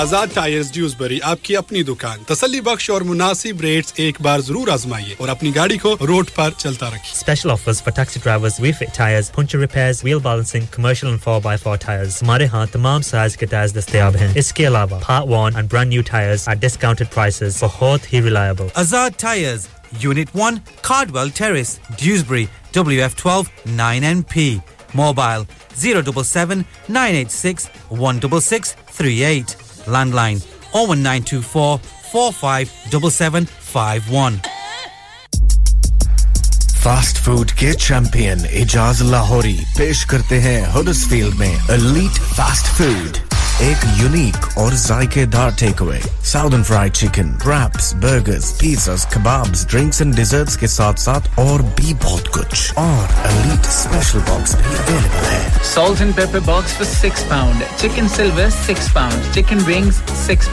Azad tyres Dewsbury आपकी अपनी दुकान तसल्ली बख्श और मुनासिब rates एक बार जरूर आजमाइए और अपनी गाड़ी को रोड पर चलता रखिए special offers for taxi drivers refit tyres puncture repairs wheel balancing commercial and 4x4 tyres हमारे यहां तमाम साइज के टायर्स दस्तयाब हैं इसके अलावा part 1 and brand new tyres at discounted prices बहुत ही reliable Azad tyres unit 1 Cardwell terrace Dewsbury WF12 9NP mobile 07798616638 Landline 01924 457751. Fast Food के champion Ijaz Lahori पेश करते हैं Huddersfield में Elite Fast Food. एक unique और जायकेदार takeaway. Southern fried chicken, wraps, burgers, pizzas, kebabs, drinks and desserts के साथ-साथ और भी बहुत कुछ. और Elite Special Box भी available है. Salt and pepper box for £6. Chicken silver £6. Chicken rings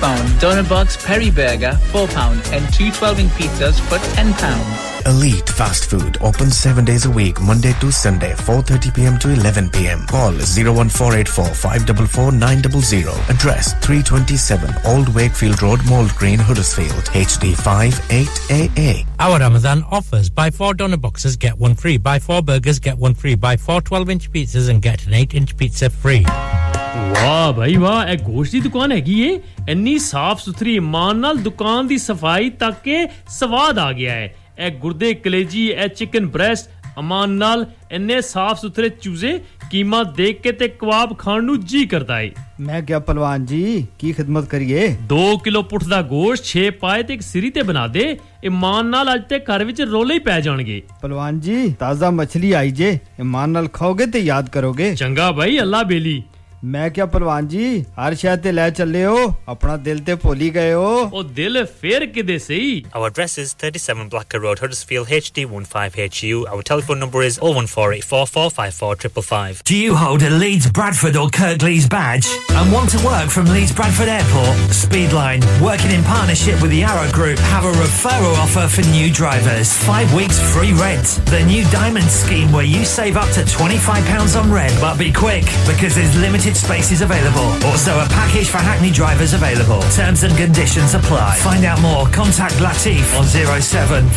£6. Donut box peri burger £4. And 2 12-inch pizzas for £10. Elite Fast Food open 7 days a week Monday to Sunday 4:30 p.m. to 11 p.m. Call 01484544900 Address 327 Old Wakefield Road Mould Green Huddersfield HD58AA Our Ramadan offers buy 4 donut boxes get 1 free buy 4 burgers get 1 free buy 4 12-inch pizzas and get an 8-inch pizza free ਵਾਹ ਭਾਈ ਵਾਹ ਇਹ ਗੋਸ਼ਤ ਦੀ ਦੁਕਾਨ ਹੈਗੀ ਏ ਇੰਨੀ ਸਾਫ਼ ਸੁਥਰੀ ਇਮਾਨ ਨਾਲ ਦੁਕਾਨ ਦੀ ਸਫਾਈ ਤੱਕ ਕੇ ਸਵਾਦ ਆ ਗਿਆ ਹੈ ਇਹ ਗੁਰਦੇ ਕਲੇਜੀ ਇਹ ਚਿਕਨ ਬ੍ਰੈਸਟ ਇਮਾਨ ਨਾਲ ਇੰਨੇ ਸਾਫ਼ ਸੁਥਰੇ ਚੂਜ਼ੇ ਕੀਮਾ ਦੇਖ ਕੇ ਤੇ ਕਬਾਬ ਖਾਣ ਨੂੰ ਜੀ ਕਰਦਾ ਏ ਮੈਂ ਕਿਹਾ ਪਹਿਲਵਾਨ ਜੀ ਕੀ ਖਿਦਮਤ ਕਰੀਏ 2 ਕਿਲੋ ਪੁੱਠ ਦਾ ਗੋਸ਼ਤ 6 ਪਾਏ ਤੇ ਇੱਕ ਸਿਰੀ ਤੇ ਬਣਾ ਦੇ ਇਮਾਨ ਨਾਲ ਅੱਜ ਤੇ ਘਰ ਵਿੱਚ ਰੋਲੇ ਹੀ ਪੈ ਜਾਣਗੇ ਪਹਿਲਵਾਨ ਜੀ ਤਾਜ਼ਾ ਮੱਛਲੀ ਆਈ ਜੇ ਇਮਾਨ ਨਾਲ ਖਾਓਗੇ ਤੇ ਯਾਦ ਕਰੋਗੇ ਚੰਗਾ ਭਾਈ ਅੱਲਾ ਬੇਲੀ मैं क्या परवान जी हर शहर ते ले चले हो अपना दिल ते भूल ही गए हो ओ दिल फेर किदे सही Our address is 37 Blacker Road Huddersfield HD15HU Our telephone number is 01484454555 Do you hold a Leeds Bradford or Kirklees badge and want to work from Leeds Bradford Airport Speedline working in partnership with the Arrow Group have a referral offer for new drivers 5 weeks free rent The new Diamond scheme where you save up to £25 on rent but be quick because there's limited spaces available. Also a package for Hackney drivers available. Terms and conditions apply. Find out more. Contact Latif on 07487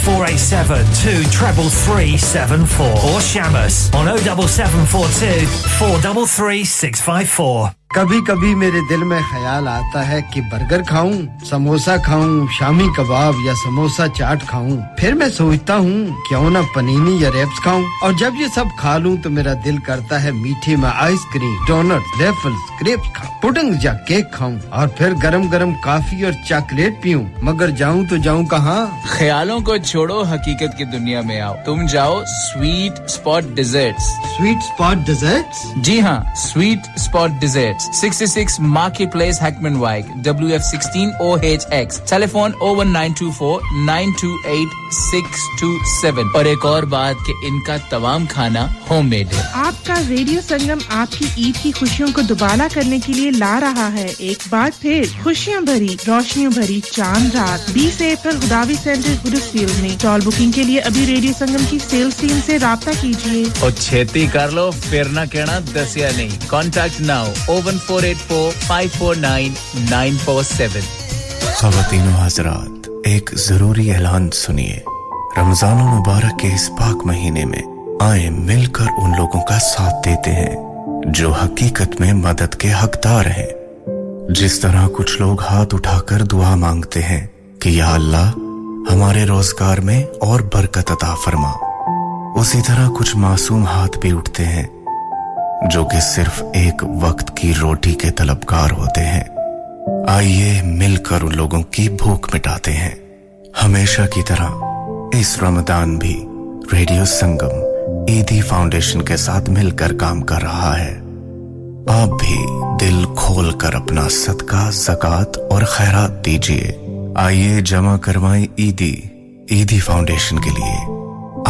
233 374 or Shamus on 07742 433654. कभी-कभी मेरे दिल में ख्याल आता है कि burger खाऊं, समोसा खाऊं, शामी कबाब या समोसा चाट खाऊं। फिर मैं सोचता हूं क्यों ना पनीनी या रैप्स खाऊं और जब ये सब खा लूं तो मेरा दिल करता है मीठे में आइसक्रीम, डोनट्स, वेफल्स, क्रेप्स खाऊं, पुडिंग या केक खाऊं और फिर गरम-गरम कॉफी और चॉकलेट पीऊं। मगर जाऊं तो जाऊं कहां? ख्यालों को छोड़ो, हकीकत की दुनिया में आओ। तुम जाओ sweet spot desserts. Sweet spot desserts? जी हां, sweet spot desserts 66 Marketplace Hackmanwijk WF16 OHX telephone 01924 928627 और एक और बात कि इनका तमाम खाना होममेड है आपका रेडियो संगम आपकी ईद की खुशियों को दुबाला करने के लिए ला रहा है एक बार फिर खुशियां भरी रोशनियों भरी चांद रात 20 अप्रैल खुदावी सेंटर हडर्सफील्ड में स्टॉल बुकिंग के लिए अभी रेडियो संगम की सेल्स टीम से राब्ता कीजिए और छेती कर लो फिर ना कहना दसिया नहीं कांटेक्ट नाउ 01484 549 947 ख़वातीन और हज़रात एक ज़रूरी ऐलान सुनिए रमज़ान मुबारक के इस पाक महीने में आए मिलकर उन लोगों का साथ देते हैं जो हकीकत में मदद के हकदार हैं जिस तरह कुछ लोग हाथ उठाकर दुआ मांगते हैं कि या अल्लाह हमारे रोजगार में और बरकत अता फरमा उसी तरह कुछ मासूम हाथ भी उठते हैं जो कि सिर्फ एक वक्त की रोटी के तलबगार होते हैं आइए मिलकर उन लोगों की भूख मिटाते हैं हमेशा की तरह इस रमजान भी रेडियो संगम एधी फाउंडेशन के साथ मिलकर काम कर रहा है आप भी दिल खोलकर अपना सदका ज़कात और खैरात दीजिए आइए जमा करवाएं ईदी एधी फाउंडेशन के लिए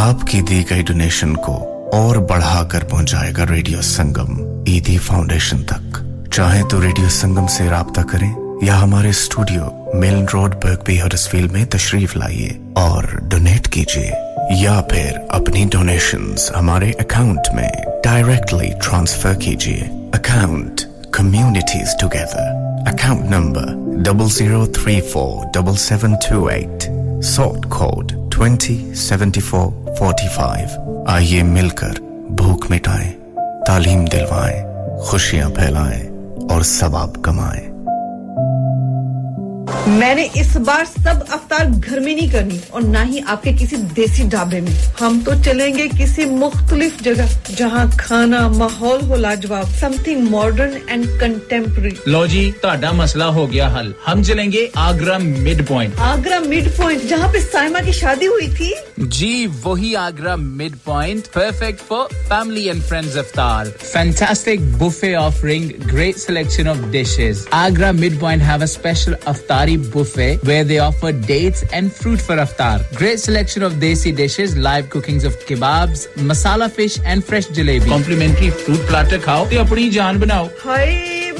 आपकी दी गई डोनेशन को और बढ़ाकर पहुंचाएगा रेडियो संगम ईदी फाउंडेशन तक चाहे तो रेडियो संगम से राब्ता करें या हमारे स्टूडियो मिलन रोड बर्कबी हडर्सफील्ड में तशरीफ लाइए और डोनेट कीजिए या फिर अपनी डोनेशंस हमारे अकाउंट में डायरेक्टली ट्रांसफर कीजिए account communities together account number 00347728 sort code 207445 आइए मिलकर भूख मिटाएं, तालीम दिलवाएं, खुशियां फैलाएं और सवाब कमाएं। मैंने इस बार सब अफ्तार घर में नहीं करनी और ना ही आपके किसी देसी ढाबे में हम तो चलेंगे किसी मुख्तलिफ जगह जहां खाना माहौल हो लाजवाब समथिंग मॉडर्न एंड कंटेम्पररी लो जी ताड़ा मसला हो गया हल हम चलेंगे आगरा मिड पॉइंट जहां पे साइमा की शादी हुई थी जी वही Agra mid point perfect for family and friends Aftar fantastic buffet offering great selection of dishes Agra mid point have a special अफ्तारी buffet where they offer dates and fruit for iftar. Great selection of desi dishes, live cookings of kebabs, masala fish and fresh jalebi. Complimentary fruit platter khao te apni jaan banao. Hi,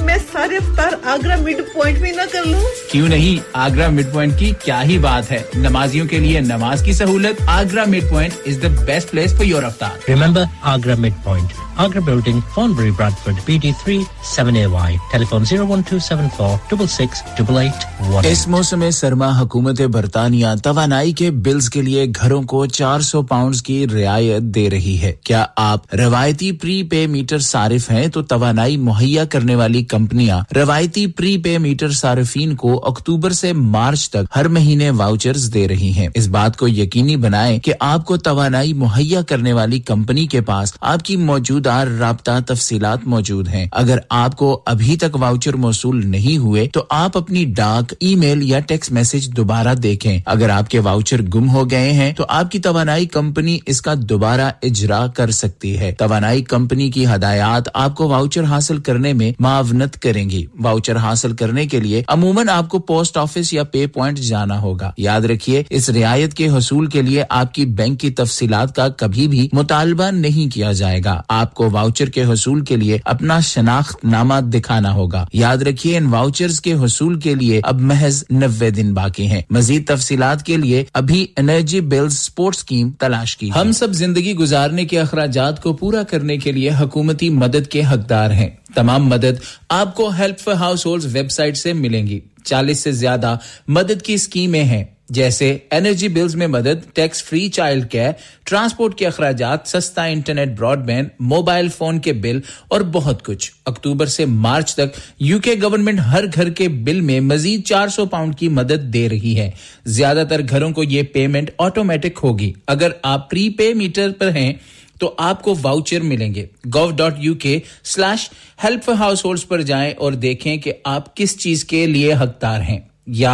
मैं सारे इफ्तार Agra mid point में ना कर लूं क्यों नहीं Agra mid point की क्या ही बात है नमाजियों के लिए नमाज की सहूलत Agra mid point is the best place for your Iftikhar remember Agra mid point Agra building Thornbury Bradford BD3 7AY telephone 01274668881 इस मौसम सरमा हुकूमत बरतानिया तवानाई के बिल्स के लिए घरों को £400 की रियायत दे रही है क्या आप रवायती प्रीपे मीटर सारिफ हैं तो तवानाई मुहैया करने वाली कंपनियां रवायती प्री पे मीटर सार्फिन को अक्टूबर से मार्च तक हर महीने वाउचर्स दे रही हैं। इस बात को यकीनी बनाएं कि आपको तवानाई मुहैया करने वाली कंपनी के पास आपकी मौजूदा राब्ता तफसीलात मौजूद हैं। अगर आपको अभी तक वाउचर मौसूल नहीं हुए तो आप अपनी डाक, ईमेल या टेक्स्ट मैसेज दोबारा देखें। अगर आपके वाउचर गुम हो गए हैं तो आपकी तवानाई कंपनी इसका दोबारा इजरा कर सकती है। तवानाई कंपनी की हदायत आपको वाउचर हासिल करने में मावनत करेंगी। वाउचर हासिल करने के लिए अमूमन आपको पोस्ट ऑफिस या पे पॉइंट जाना होगा। याद रखिए, इस रियायत के हसूल के लिए आपकी बैंक की तफसीलात का कभी भी मुतालबा नहीं किया जाएगा। आपको वाउचर के हसूल के लिए अपना शनाख्तनामा दिखाना होगा। याद रखिए, इन वाउचर्स के हसूल के लिए अब महज 90 दिन बाकी हैं। मजीद तफसीलात के लिए अभी एनर्जी बिल्स स्पोर्ट्स स्कीम तलाश की। हम सब जिंदगी गुजारने के अखराजात को पूरा करने के लिए हुकूमती मदद के हकदार हैं। तमाम मदद आपको help for house holds website से मिलेंगी। 40 से ज्यादा मदद की स्कीमें हैं, जैसे एनर्जी बिल्स में मदद, tax free child care, transport के अखराजात, सस्ता इंटरनेट ब्रॉडबैंड, मोबाइल फोन के बिल और बहुत कुछ। अक्टूबर से मार्च तक यूके गवर्नमेंट हर घर के बिल में मजीद 400 पाउंड की मदद दे रही है। ज्यादातर घरों को ये पेमेंट ऑटोमेटिक होगी। अगर आप प्रीपे मीटर पर हैं तो आपको वाउचर मिलेंगे। gov.uk/helpforhouseholds पर जाएं और देखें कि आप किस चीज के लिए हकदार हैं, या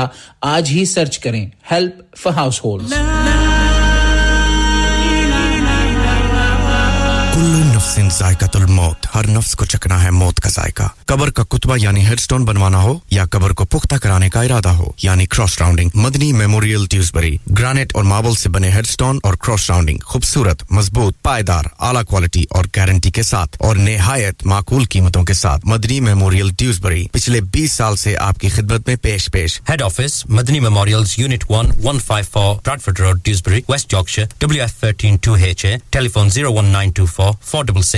आज ही सर्च करें हेल्प फॉर हाउसहोल्ड्स। जायकातुल मौत, हर नफ्स को चखना है मौत का जायका। कब्र का कुतबा यानी हेडस्टोन बनवाना हो या कब्र को पुख्ता कराने का इरादा हो यानी cross rounding, Madni memorial Dewsbury, granite और मार्बल से बने हेडस्टोन और क्रॉस राउंडिंग खूबसूरत, मजबूत, पायदार, आला क्वालिटी और गारंटी के साथ और निहायत माकूल कीमतों के साथ। मदनी मेमोरियल ड्यूसबरी पिछले 20 साल से आपकी खिदमत में पेश। Head office Madni memorials, unit 1, 154 Bradford road, Dewsbury, waste Yorkshire, WF132HA। Telephone 01924 466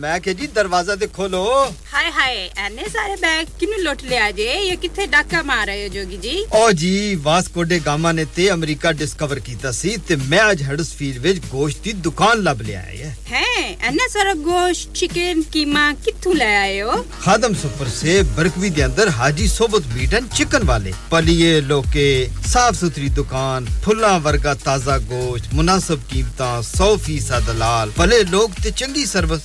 मैं के जी दरवाजा दे खोलो। हाय हाय, एने सारे बैग किने लुट ले आजे, ये किथे डाका मार रहे हो जोगी जी? ओ जी, वास्को डे गामा ने ते अमेरिका डिस्कवर कीता सी ते मैं आज हडर्सफील्ड विच गोश्त दी दुकान लब ले आया है। एने सारा गोश्त, चिकन, कीमा किथू ले आए हो? खादम सुपर से बरकवी दे अंदर हाजी सोबत मीट एंड चिकन वाले पलिए लोके साफ सुथरी दुकान, फुल्ला वर्गा ताजा गोश्त, मुनासिब कीमतां, 100% दलाल, भले लोग ते चंगी सर्विस।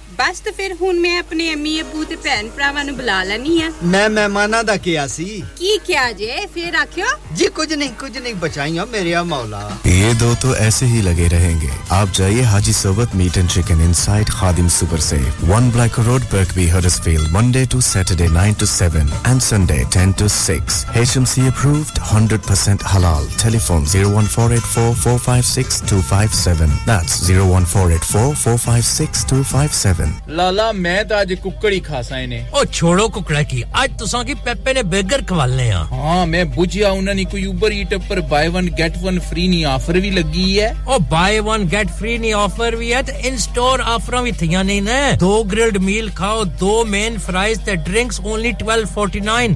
बस तो फिर हुन मैं अपने अम्मी अबू ते भैन भरावां नु बुला लैनी आ। मैं मेहमानां दा किया सी की क्या जे फिर आखियो जी? कुछ नहीं बचाइयां मेरे आ मौला। ये दो तो ऐसे ही लगे रहेंगे। आप जाइए Haji Sobat meat and chicken inside Khadim super से 1 black road, Birkby, Huddersfield, Monday to Saturday 9 to 7 and Sunday 10 to 6. HMC approved, 100% halal. Telephone 01484456257. That's 01484456257. लाला मैं तो आज कुकड़ी खासा इने। ओ छोड़ो कुकड़ा की, आज तुसा की पेपे ने बर्गर खवालने हैं। हां मैं बुझिया, उना ने कोई ऊबर ईट पर buy one get one free नी ऑफर भी लगी है। ओ बाय वन गेट फ्री नी ऑफर भी है ते इन स्टोर ऑफर भी थिया नहीं ना। दो ग्रिल्ड मील खाओ, दो मेन फ्राइज ते ड्रिंक्स ओनली 12.49।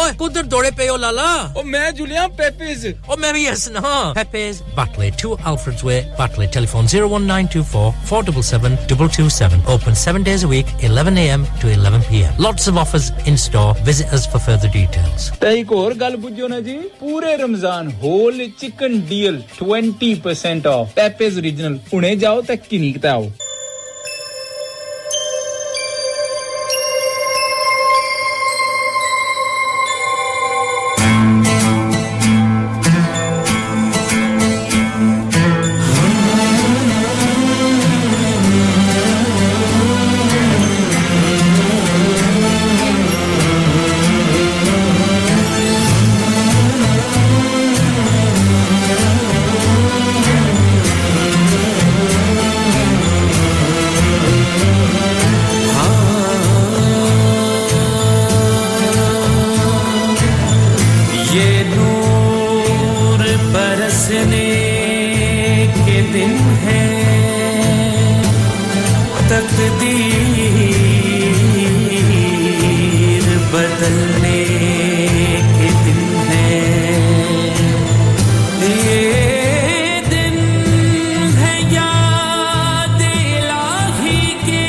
ओए कुदर दौड़े पे ओ लाला। ओ मैं जुलिया पेपेज। ओ मैं भी हसना पेपेज, Batley 2 Alfred's Way, Batley. Telephone 01924 477 227. Open 7 days a week, 11 am to 11 pm. Lots of offers in store. Visit us for further details. तई को और गल बुझो ना जी, पूरे Ramzan whole chicken deal 20% off Pepe's original. उन्हें जाओ तक की नीकता आओ। तकदीर बदलने के दिन है ये दिन है याद इलाही के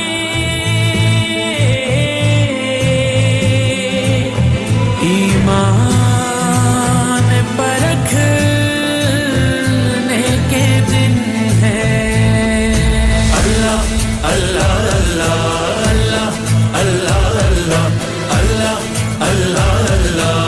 ईमान परखने के दिन है Allah, Allah, Allah, Allah, Allah, Allah, Allah, Allah.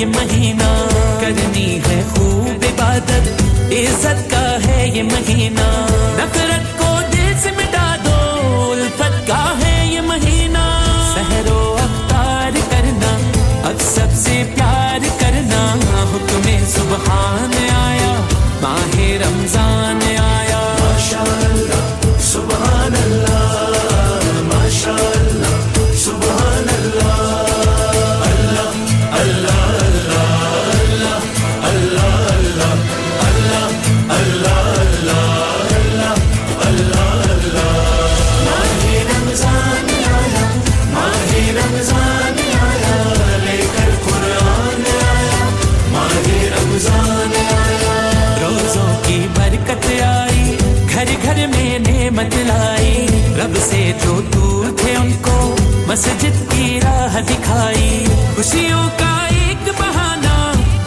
ये महीना करनी है खूब इबादत इज्जत का है ये महीना नफरत को दिल से मिटा दो उल्फत का है ये महीना सहरो अफ्तार करना अब सबसे प्यार करना हुक्म सुभान आया माह रमजान आया माशा अल्लाह सुभान अल्लाह माशा अल्लाह सुभान अल्लाह अल्लाह अल्लाह घर में नेमत लाई रब से जो दूर थे उनको मस्जिद की राह दिखाई खुशियों का एक बहाना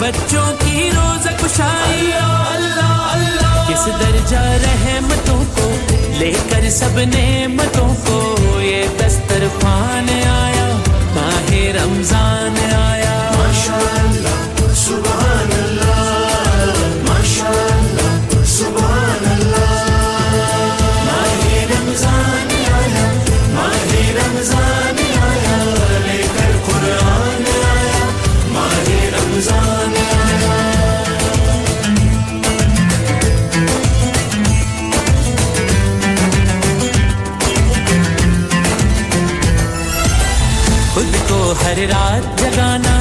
बच्चों की रोज़ा कुशाई अल्लाह अल्लाह किस दर्जा रहमतों को लेकर सब नेमतों को ये दस्तरखान आया माह रमजान आया माशा अल्लाह सुभान अल्लाह माशा अल्लाह सुभान अल्लाह Ramzan aaya lekar Quran aaya maahe Ramzan aaya khud ko har raat jagana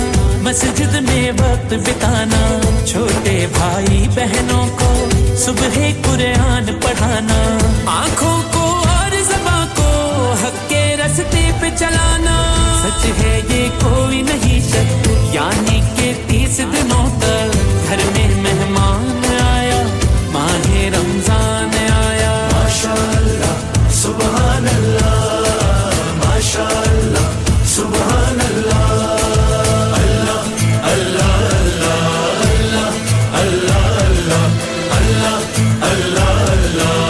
masjid mein waqt bitana chote bhai behno ko subah Quran padhana aankhon ko aur zuban ko haq रास्ते पे चलाना सच है ये कोई नहीं शक यानी के 30 दिनों तक घर में मेहमान आया माह रमजान आया माशा अल्लाह सुभान अल्लाह माशा अल्लाह सुभान अल्लाह अल्लाह अल्लाह अल्लाह अल्लाह अल्लाह अल्लाह अल्लाह अल्लाह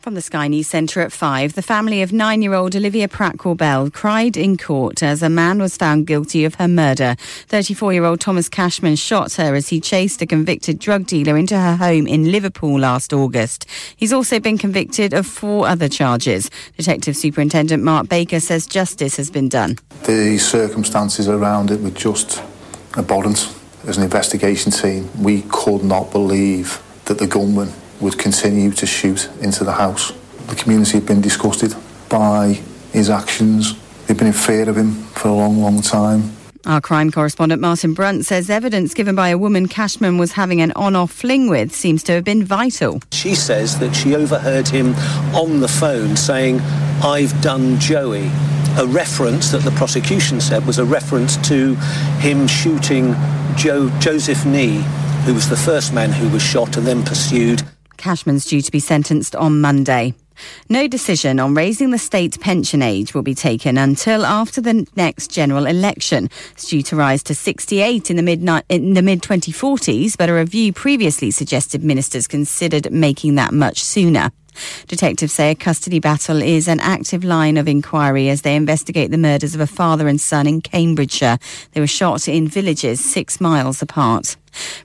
From the Sky News Centre at 5, the family of 9-year-old Olivia Pratt-Corbell cried in court as a man was found guilty of her murder. 34-year-old Thomas Cashman shot her as he chased a convicted drug dealer into her home in Liverpool last August. He's also been convicted of 4 other charges. Detective Superintendent Mark Baker says justice has been done. The circumstances around it were just abhorrent. As an investigation team, we could not believe that the gunman would continue to shoot into the house. The community had been disgusted by his actions. They'd been in fear of him for a long, long time. Our crime correspondent Martin Brunt says evidence given by a woman Cashman was having an on-off fling with seems to have been vital. She says that she overheard him on the phone saying, "I've done Joey," a reference that the prosecution said was a reference to him shooting Joseph Nee, who was the first man who was shot and then pursued. Cashman's due to be sentenced on Monday. No decision on raising the state pension age will be taken until after the next general election. It's due to rise to 68 in the mid-2040s, but a review previously suggested ministers considered making that much sooner. Detectives say a custody battle is an active line of inquiry as they investigate the murders of a father and son in Cambridgeshire. They were shot in villages 6 miles apart.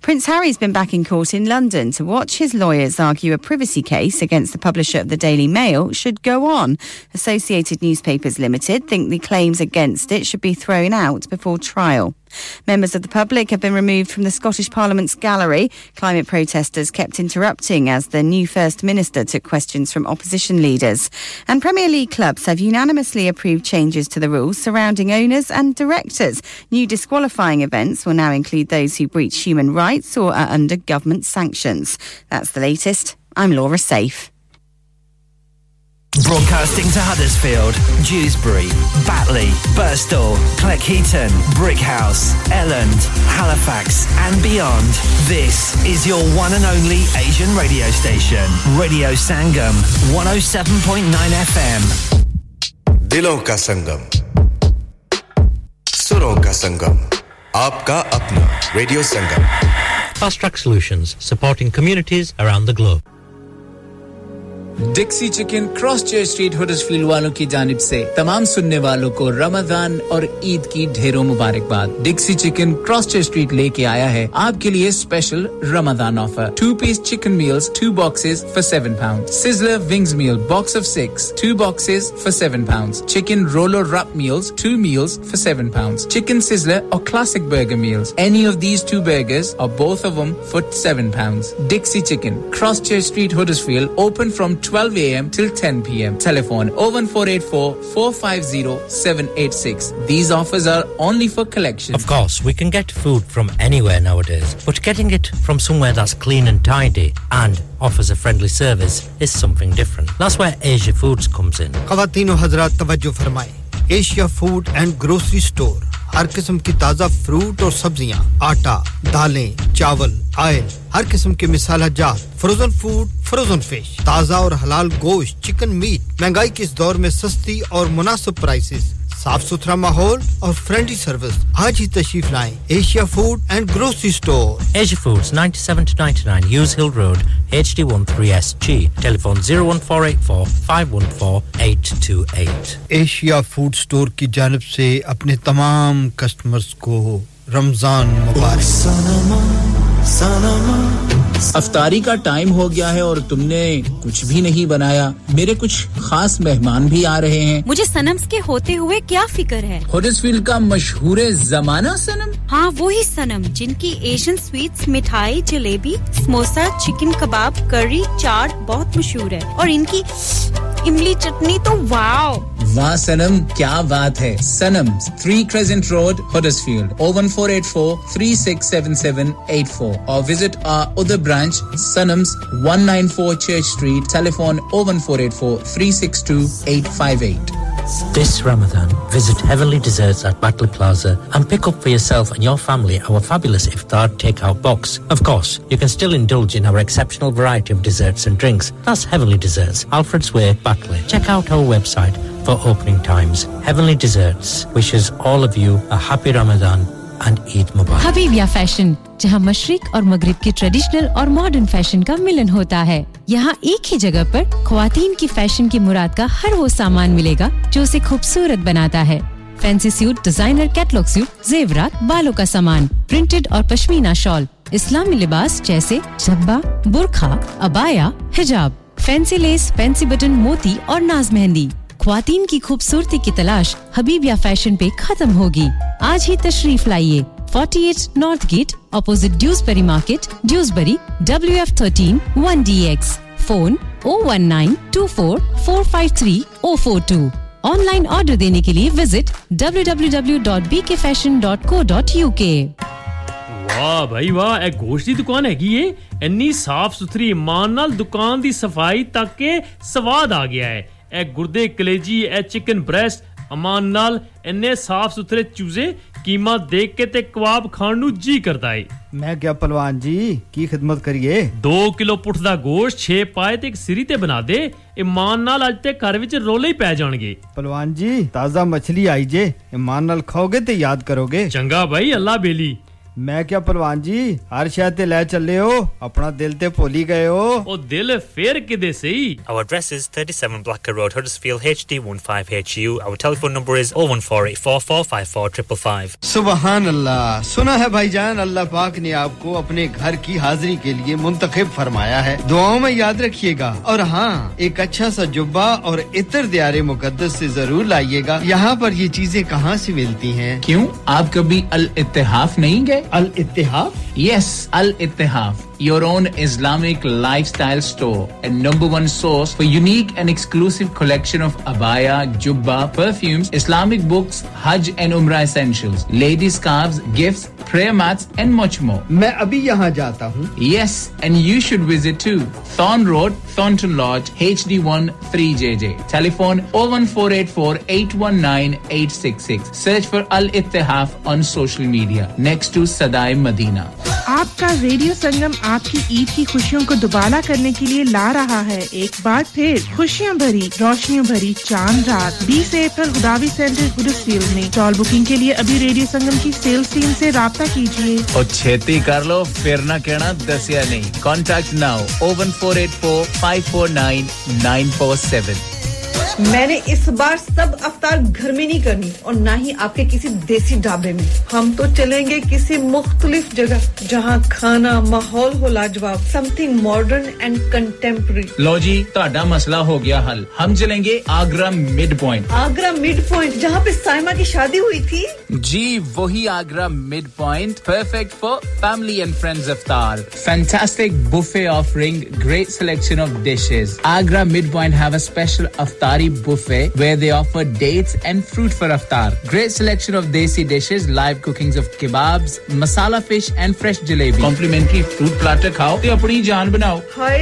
Prince Harry's been back in court in London to watch his lawyers argue a privacy case against the publisher of the Daily Mail should go on. Associated Newspapers Limited think the claims against it should be thrown out before trial. Members of the public have been removed from the Scottish Parliament's gallery. Climate protesters kept interrupting as the new First Minister took questions from opposition leaders. And Premier League clubs have unanimously approved changes to the rules surrounding owners and directors. New disqualifying events will now include those who breach human rights or are under government sanctions. That's the latest. I'm Laura Safe. Broadcasting to Huddersfield, Dewsbury, Batley, Birstall, Cleckheaton, Brickhouse, Elland, Halifax and beyond. This is your one and only Asian radio station, Radio Sangam, 107.9 FM. Dilon ka Sangam, Suron ka Sangam, Aapka Apna, Radio Sangam. Fast Track Solutions, supporting communities around the globe. Dixie Chicken, Crosschair Street, Huddersfield वालों की जानिब से तमाम सुनने वालों को रमजान और ईद की ढेरों मुबारकबाद Dixie Chicken, Crosschair Street लेके आया है आपके लिए special Ramzan offer 2-piece chicken meals, 2 boxes for £7. Sizzler wings meal, box of 6, 2 boxes for £7. Chicken roller wrap meals, 2 meals for £7. Chicken sizzler or classic burger meals, any of these two burgers or both of them for £7. Dixie Chicken, Crosschair Street, Huddersfield, open from 12 a.m. till 10 p.m. Telephone 01484 450 786. These offers are only for collection. Of course, we can get food from anywhere nowadays, but getting it from somewhere that's clean and tidy and offers a friendly service is something different. That's where Asia Foods comes in. Khawateen o hazrat tawajjuh farmaye. Asia Food and Grocery Store. हर किस्म की ताजा fruit और सब्जियां आटा दालें चावल oil हर किस्म के मसाला जात फ्रोजन फूड फ्रोजन फिश ताजा और हलाल गोश्त चिकन मीट महंगाई के इस दौर में सस्ती और मुनासिब प्राइसेस साफ सुथरा माहौल और फ्रेंडली सर्विस आज ही तशरीफ लाएं Asia food and grocery store Asia foods 97 to 99 Hughes Hill Road HD13SG telephone 01484 514828 Asia food store की जानिब से अपने तमाम कस्टमर्स को रमजान मुबारक अफ्तारी का टाइम हो गया है और तुमने कुछ भी नहीं बनाया मेरे कुछ खास मेहमान भी आ रहे हैं मुझे सनम्स के होते हुए क्या फिक्र है हडर्सफील्ड का मशहूर जमाना सनम हां वही सनम जिनकी एशियन स्वीट्स मिठाई जलेबी समोसा चिकन कबाब करी चाट बहुत मशहूर है और इनकी इमली चटनी तो वाओ वाह सनम क्या बात है Sanam 3 Crescent Road Huddersfield 01484 367784 or visit our other branch Sanam's 194 Church Street telephone 01484 362858 This Ramadan, visit Heavenly Desserts at Batley Plaza and pick up for yourself and your family our fabulous iftar takeout box. Of course, you can still indulge in our exceptional variety of desserts and drinks. That's Heavenly Desserts, Alfred's Way, Batley. Check out our website for opening times. Heavenly Desserts wishes all of you a happy Ramadan and Eid Mubarak. Habibiya Fashion, jahan Mashriq aur Maghrib ke traditional aur modern fashion ka milan hota hai. यहाँ एक ही जगह पर ख्वातीन की fashion की मुराद का हर वो सामान मिलेगा जो उसे खूबसूरत बनाता है fancy suit designer catalogue suit जेवरात बालों का सामान प्रिंटेड और पश्मीना शॉल इस्लामी लिबास जैसे झब्बा बुर्खा अबाया हिजाब फैंसी लेस फैंसी बटन मोती और नाज मेहंदी ख्वातीन की खूबसूरती की तलाश हबीबिया फैशन पे खत्म होगी आज ही तशरीफ लाइए 48 North Gate, opposite Dewsbury Market, Dewsbury, WF13 1DX. Phone 01924453042. Online order देने के लिए visit www.bkfashion.co.uk. वाह भाई वाह एक गोश्त की दुकान है कि ये इतनी साफ सुथरी ईमान नाल दुकान दी सफाई तक के स्वाद आ गया है एक गुर्दे कलेजी एक चिकन ब्रेस्ट ईमान नाल इतने साफ सुथरे चूजे कीमा देख के ते कबाब खान नु जी करदा है मैं क्या पहलवान जी की खिदमत करिए 2 किलो पुठ दा गोश्त 6 पाए ते एक सिरी ते बना दे ईमान नाल आज ते घर विच रोले ही पै जाणगे पहलवान जी ताजा मछली आई जे ईमान नाल खाओगे ते याद करोगे चंगा भाई अल्लाह बेली मैं क्या पहलवान जी हर शायद ते ले चले हो अपना दिल ते भूली गए हो ओ दिल फेर किदे सही Our address is 37 Blacker Road Huddersfield HD15HU Our telephone number is 01484454555 सुभानअल्लाह सुना है भाईजान अल्लाह पाक ने आपको अपने घर की हाजिरी के लिए मुंतखब फरमाया है दुआओं में याद रखिएगा और हां एक अच्छा सा जुब्बा और इत्र दियारे मुकद्दस से जरूर लाइएगा यहां पर ये चीजें कहां से मिलती हैं क्यों आप कभी अल इत्तेहाफ नहीं गए Al-Ittihaf? Yes, Al-Ittihaf. Your own Islamic lifestyle store and number one source for unique and exclusive collection of abaya, jubba, perfumes, Islamic books, Hajj and Umrah essentials, lady scarves, gifts, prayer mats and much more. मैं अभी यहाँ जाता हूँ. Yes, and you should visit too. Thorn Road, Thornton Lodge, HD1 3JJ. Telephone 01484 819 866. Search for Al-Ittihaf on social media. Next to Sadai Medina. आपका radio Sangam आपकी ईद की खुशियों को दुबाला करने के लिए ला रहा है एक बार फिर खुशियां भरी रोशनियों भरी चांद रात 20 अप्रैल गुदावी सेंटर हुडर्सफील्ड में टॉल बुकिंग के लिए अभी रेडियो संगम की सेल्स टीम से राब्ता कीजिए और छेती कर लो फिर ना कहना दसिया नहीं कांटेक्ट नाउ 01484549947 मैंने इस बार सब अफ्तार घर में नहीं करनी और ना ही आपके किसी देसी ढाबे में हम तो चलेंगे किसी मुख्तलिफ जगह जहां खाना माहौल हो लाजवाब समथिंग मॉडर्न एंड कंटेम्पररी लो जी ताड़ा मसला हो गया हल हम चलेंगे आगरा मिड पॉइंट जहां पे साइमा की शादी हुई थी जी वही Agra mid point perfect for family and friends Aftar fantastic buffet offering great selection of dishes Agra mid point have a special Aftar buffet where they offer dates and fruit for iftar. Great selection of desi dishes, live cookings of kebabs, masala fish and fresh jalebi. Complimentary fruit platter khao te apni jaan banao. Hi.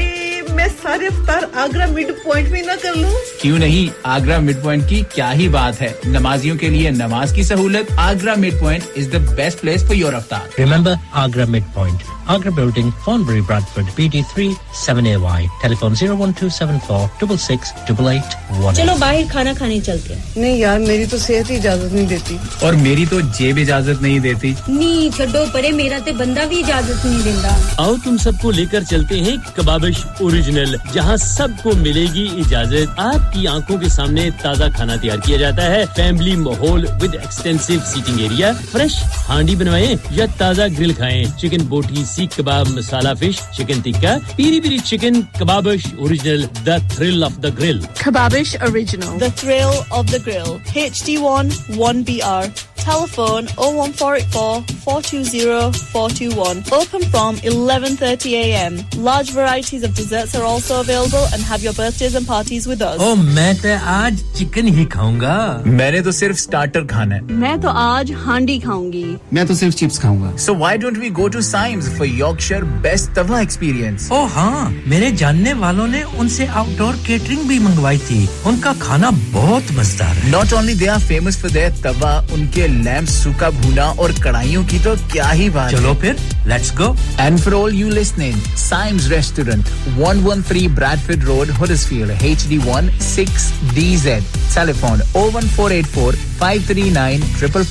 मैं सारे इफ्तार Agra mid point में ना कर लूं क्यों नहीं Agra mid point की क्या ही बात है नमाजियों के लिए नमाज की सहूलत Agra mid point is the best place for your Iftikhar remember Agra mid point Agra building Thornbury Bradford BD3 7AY telephone 01274668818 चलो बाहर खाना खाने चलते हैं नहीं यार मेरी तो सेहत ही इजाजत नहीं देती और मेरी तो जेब इजाजत नहीं देती नहीं छोड़ो परे मेरा ते बंदा भी इजाजत नहीं देता आओ तुम सबको लेकर चलते हैं कबाबिश ओरिजिनल जहां सबको मिलेगी इजाजत आपकी आंखों के सामने ताजा खाना तैयार किया जाता है फैमिली माहौल with extensive seating area fresh handi बनवाएं या ताजा ग्रिल खाएं चिकन बोटी seekh kebab masala fish chicken tikka Piri Piri chicken Kababish original the thrill of the grill Kababish original the thrill of the grill HD1 1BR Telephone 01484 420 421. Open from 11:30 a.m. Large varieties of desserts are also available and have your birthdays and parties with us. Oh, मैं तो आज chicken ही खाऊंगा. मैंने तो सिर्फ starter खाना है. मैं तो आज हांडी खाऊंगी. मैं तो सिर्फ chips खाऊंगा. So why don't we go to Symes for Yorkshire best tawa experience? Oh हाँ, मेरे जानने वालों ने उनसे outdoor catering भी मंगवाई थी. उनका खाना बहुत मजेदार है. Not only they are famous for their tawa, उनके लैम्प सूखा भुना और कढ़ाइयों की तो क्या ही बात चलो फिर let's go and for all you listening Saim's restaurant 113 Bradford road Huddersfield HD1 6DZ telephone 01484 539444 oh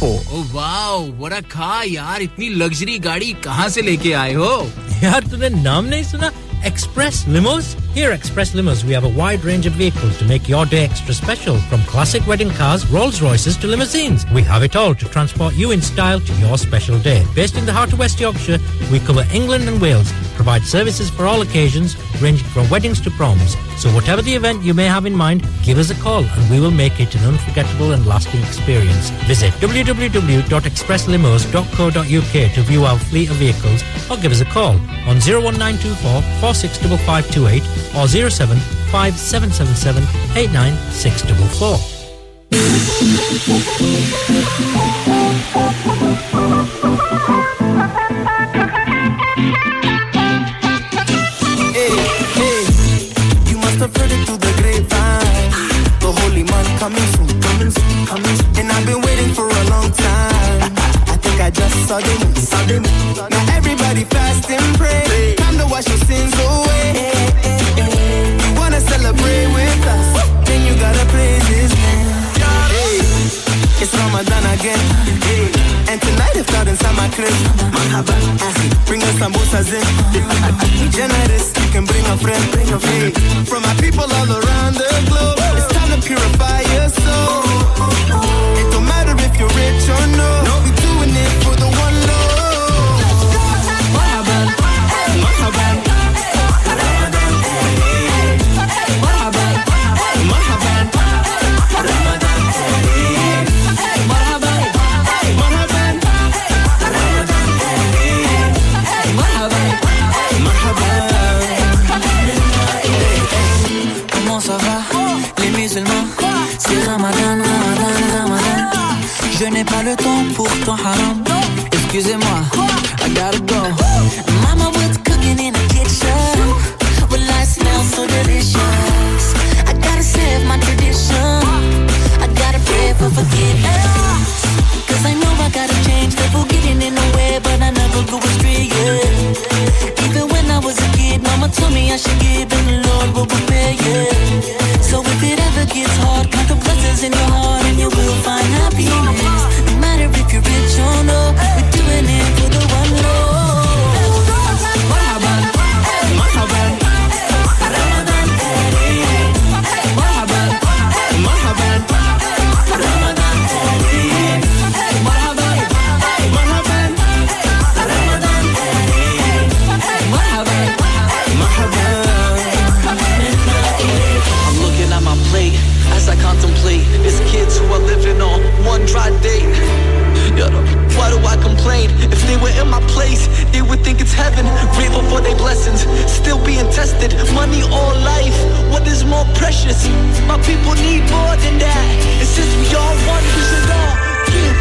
wow what a car यार इतनी लग्जरी गाड़ी कहां से लेके आए हो यार तूने नाम नहीं सुना Express Limos? Here at Express Limos, we have a wide range of vehicles to make your day extra special. From classic wedding cars, Rolls-Royces to limousines. We have it all to transport you in style to your special day. Based in the heart of West Yorkshire, we cover England and Wales. Provide services for all occasions, ranging from weddings to proms. So whatever the event you may have in mind, give us a call and we will make it an unforgettable and lasting experience. Visit www.expresslimos.co.uk to view our fleet of vehicles or give us a call on 01924 465528 or 07577789644. Hey, hey, you must have heard it through the grapevine. The holy man coming soon, coming soon, coming soon. And I've been waiting for a long time. I think I just saw the moon, saw the moon. Now everybody fast and pray. Wash your sins away. You wanna celebrate with us? Then you gotta praise His name. It's Ramadan again, and tonight it's out inside my crib. Bring us some samosas in. We generous, you can bring a friend, bring a friend. From our people all around the globe, it's time to purify your soul. It don't matter if you're rich or no, we're doing it for the one Lord. Je n'ai pas le temps pour ton haram. Excusez-moi, I gotta go. Mama was cooking in the kitchen. Well, I smell so delicious. I gotta save my tradition. I gotta pray for forgiveness. Cause I know I gotta change. People getting in the way, but I never go astray, yeah. I date. Why do I complain? If they were in my place, they would think it's heaven. Grateful for their blessings, still being tested. Money or life, what is more precious? My people need more than that. And since we all want, we should all give.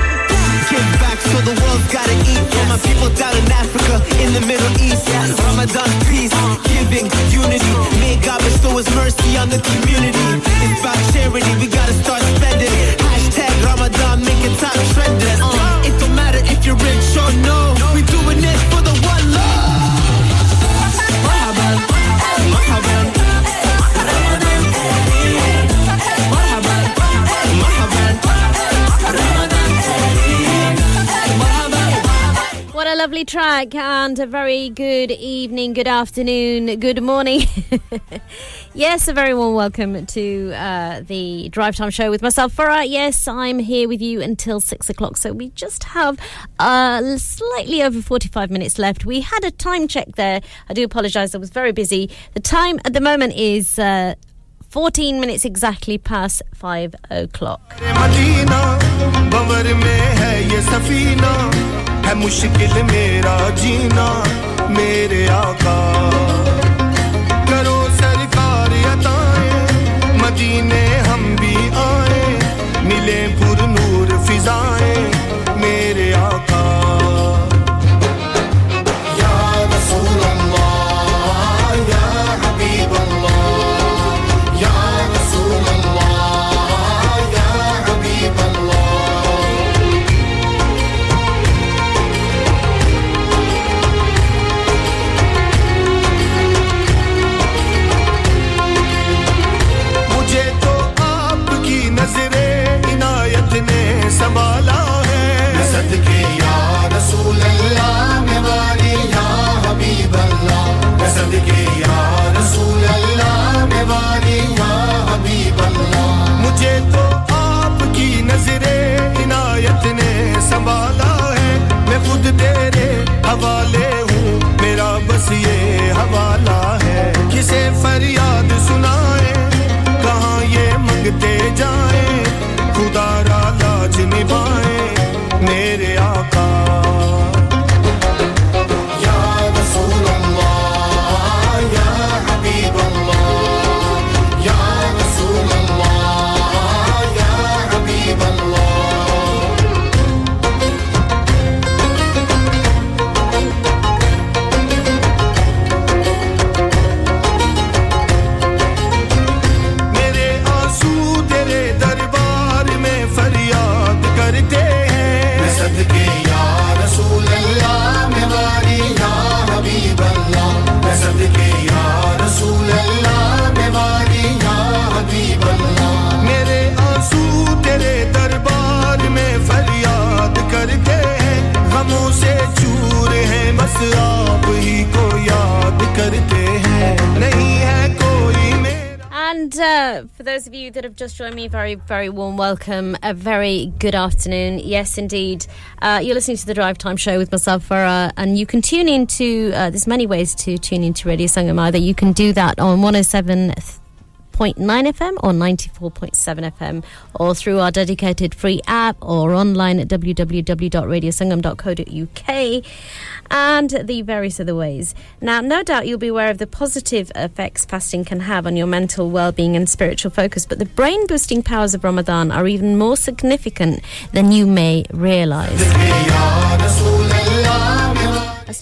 Give back so the world's gotta eat. For my people down in Africa, in the Middle East, Ramadan, peace, giving, unity. May God bestow His mercy on the community. It's about charity, we gotta start spending. Hashtag Ramadan, make it top trending. It don't matter if you're rich or no, we doing this for the one love. Marhaban, marhaban, Ramadan, marhaban, marhaban, Ramadan. What a lovely track and a very good evening, good afternoon, good morning. Yes, a very warm welcome to the Drive Time Show with myself, Farah. Yes, I'm here with you until 6 o'clock. So we just have slightly over 45 minutes left. We had a time check there. I do apologise. I was very busy. The time at the moment is 14 minutes exactly past 5 o'clock. है मुश्किल मेरा जीना मेरे आका करो सरकार अताएं मदीने हम भी आए मिले पुर नूर फिजाएं मेरे आका संभाला है सदके या रसूल अल्लाह मेवाली या हबीब अल्लाह सदके या रसूल अल्लाह मेवाली या हबीब अल्लाह मुझे तो आपकी नजरे इनायत ने संभाला है मैं खुद तेरे हवाले हूं मेरा बस ये हवाला है किसे फरियाद सुनाए कहां ये मंगते जाए खुदा रा लाज निभाए मेरे आका And for those of you that have just joined me, very, very warm welcome. A very good afternoon. Yes, indeed. You're listening to the Drive Time Show with myself, Farah, and you can tune in to, there's many ways to tune into Radio Sangam. Either you can do that on 107.9 FM or 94.7 FM or through our dedicated free app or online at www.radiosangam.co.uk and the various other ways. Now, no doubt you'll be aware of the positive effects fasting can have on your mental well-being and spiritual focus, but the brain-boosting powers of Ramadan are even more significant than you may realise. A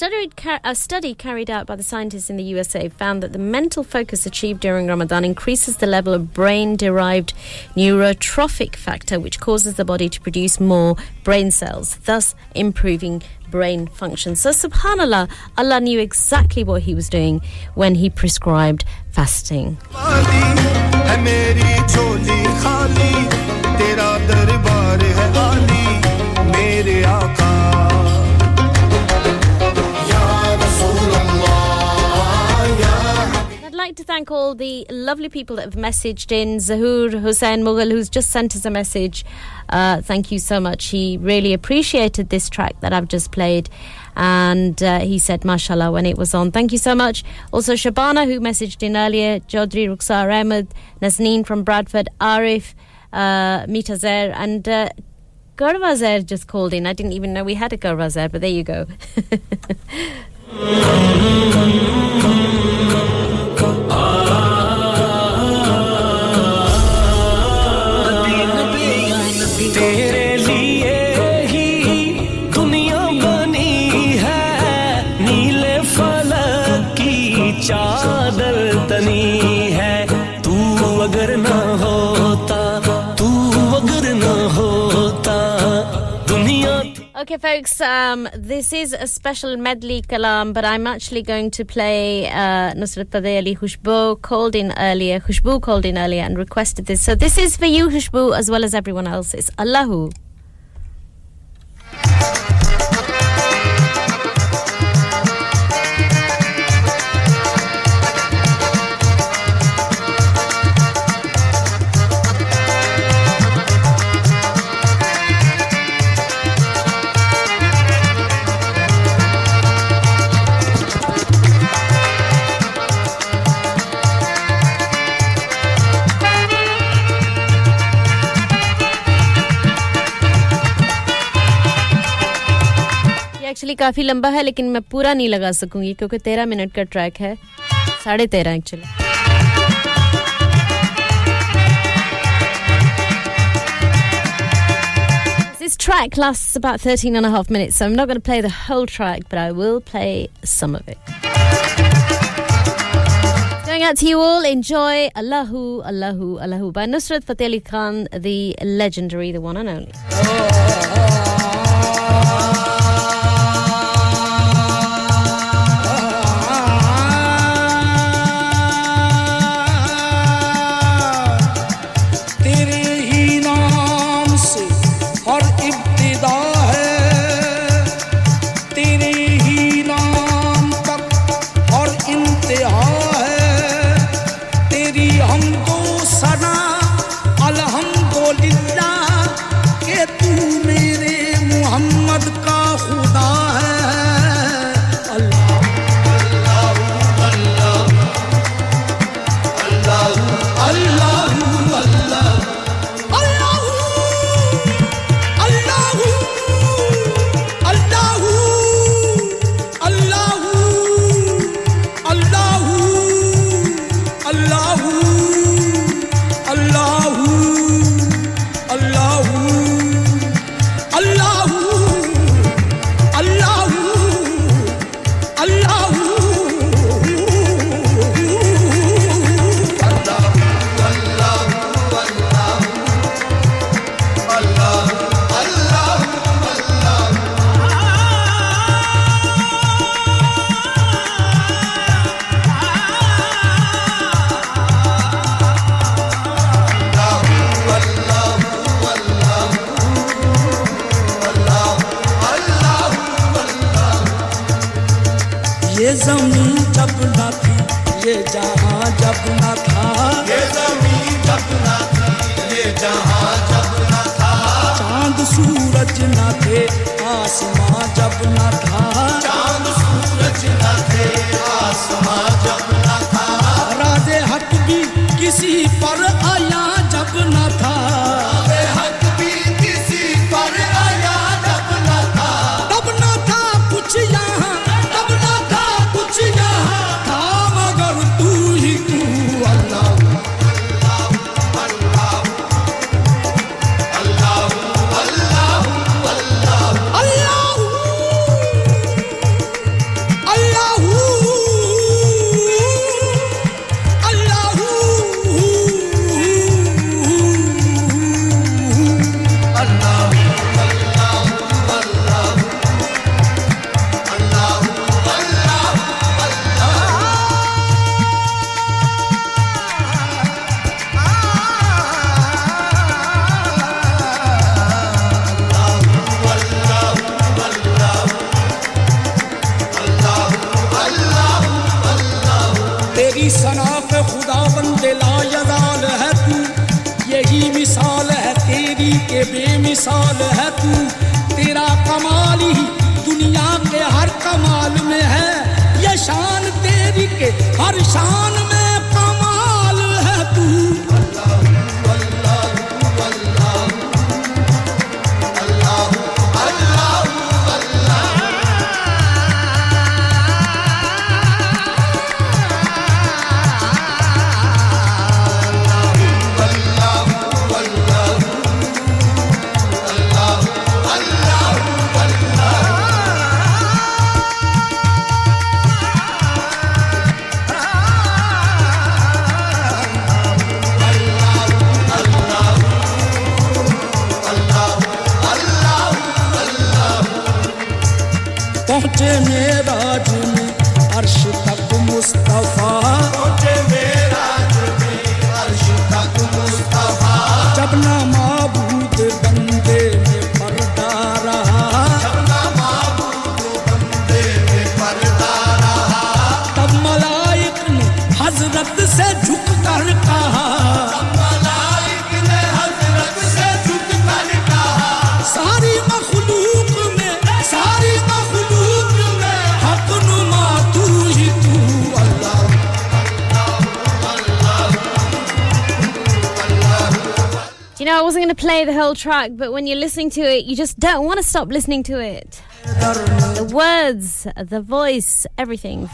study carried out by the scientists in the USA found that the mental focus achieved during Ramadan increases the level of brain-derived neurotrophic factor, which causes the body to produce more brain cells, thus improving brain function. So, subhanallah, Allah knew exactly what He was doing when He prescribed fasting. I'd like to thank all the lovely people that have messaged in. Zahur Hussain Mughal, who's just sent us a message. Thank you so much. He really appreciated this track that I've just played. And he said, mashallah, when it was on. Thank you so much. Also, Shabana, who messaged in earlier. Chaudhry Ruksar Ahmed, Nazneen from Bradford, Arif, Mitazer, and Garwa Zair just called in. I didn't even know we had a Garwa Zair, but there you go. Okay, folks, this is a special medley kalam, but I'm actually going to play Nusrat Fateh Ali. Khushbu called in earlier and requested this. So this is for you, Khushbu, as well as everyone else. It's Allahu. Actually काफी लंबा है लेकिन मैं पूरा नहीं लगा सकूंगी क्योंकि 13 minute का ट्रैक है 13.5 actually This track lasts about 13.5 minutes, so I'm not going to play the whole track, but I will play some of it. Going out to you all, enjoy Allahu, Allahu, Allahu by Nusrat Fateh Ali Khan, the legendary, the one and only. Do you know, I wasn't going to play the whole track, but when you're listening to it, you just don't want to stop listening to it. The words, the voice, everything.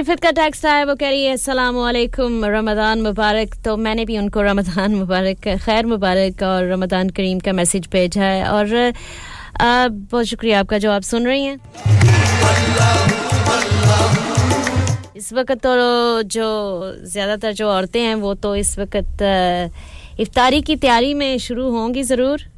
फिरका tax साहब कह रही है अस्सलाम वालेकुम रमजान मुबारक तो मैंने भी उनको रमजान मुबारक खैर मुबारक और रमजान करीम का मैसेज भेजा है और बहुत शुक्रिया आपका जो आप सुन रही हैं इस वक्त तो जो ज्यादातर जो औरतें हैं वो तो इस वक्त इफ्तारी की तैयारी में शुरू होंगी जरूर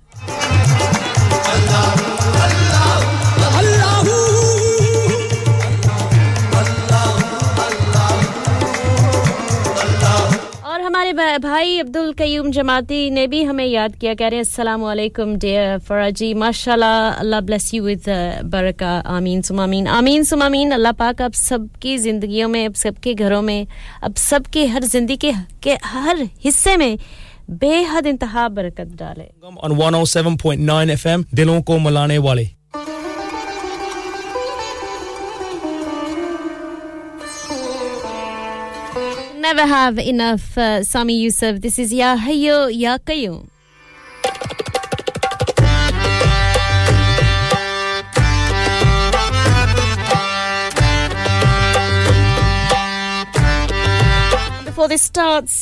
भाई अब्दुल कयूम जमाती ने भी हमें याद किया कह रहे हैं अस्सलाम वालेकुम डियर फराजी माशाल्लाह अल्लाह ब्लेस यू विद बरका आमीन सुम आमीन अल्लाह पाक आप सबकी जिंदगियों में आप सबके घरों में आप सबके हर जिंदगी के हर हिस्से में बेहद इंतहा बरकत डाले on 107.9 FM दिलों को मिलाने वाले Never have enough Sami Yusuf. This is Ya Hayyo Ya Qayyum. Before this starts,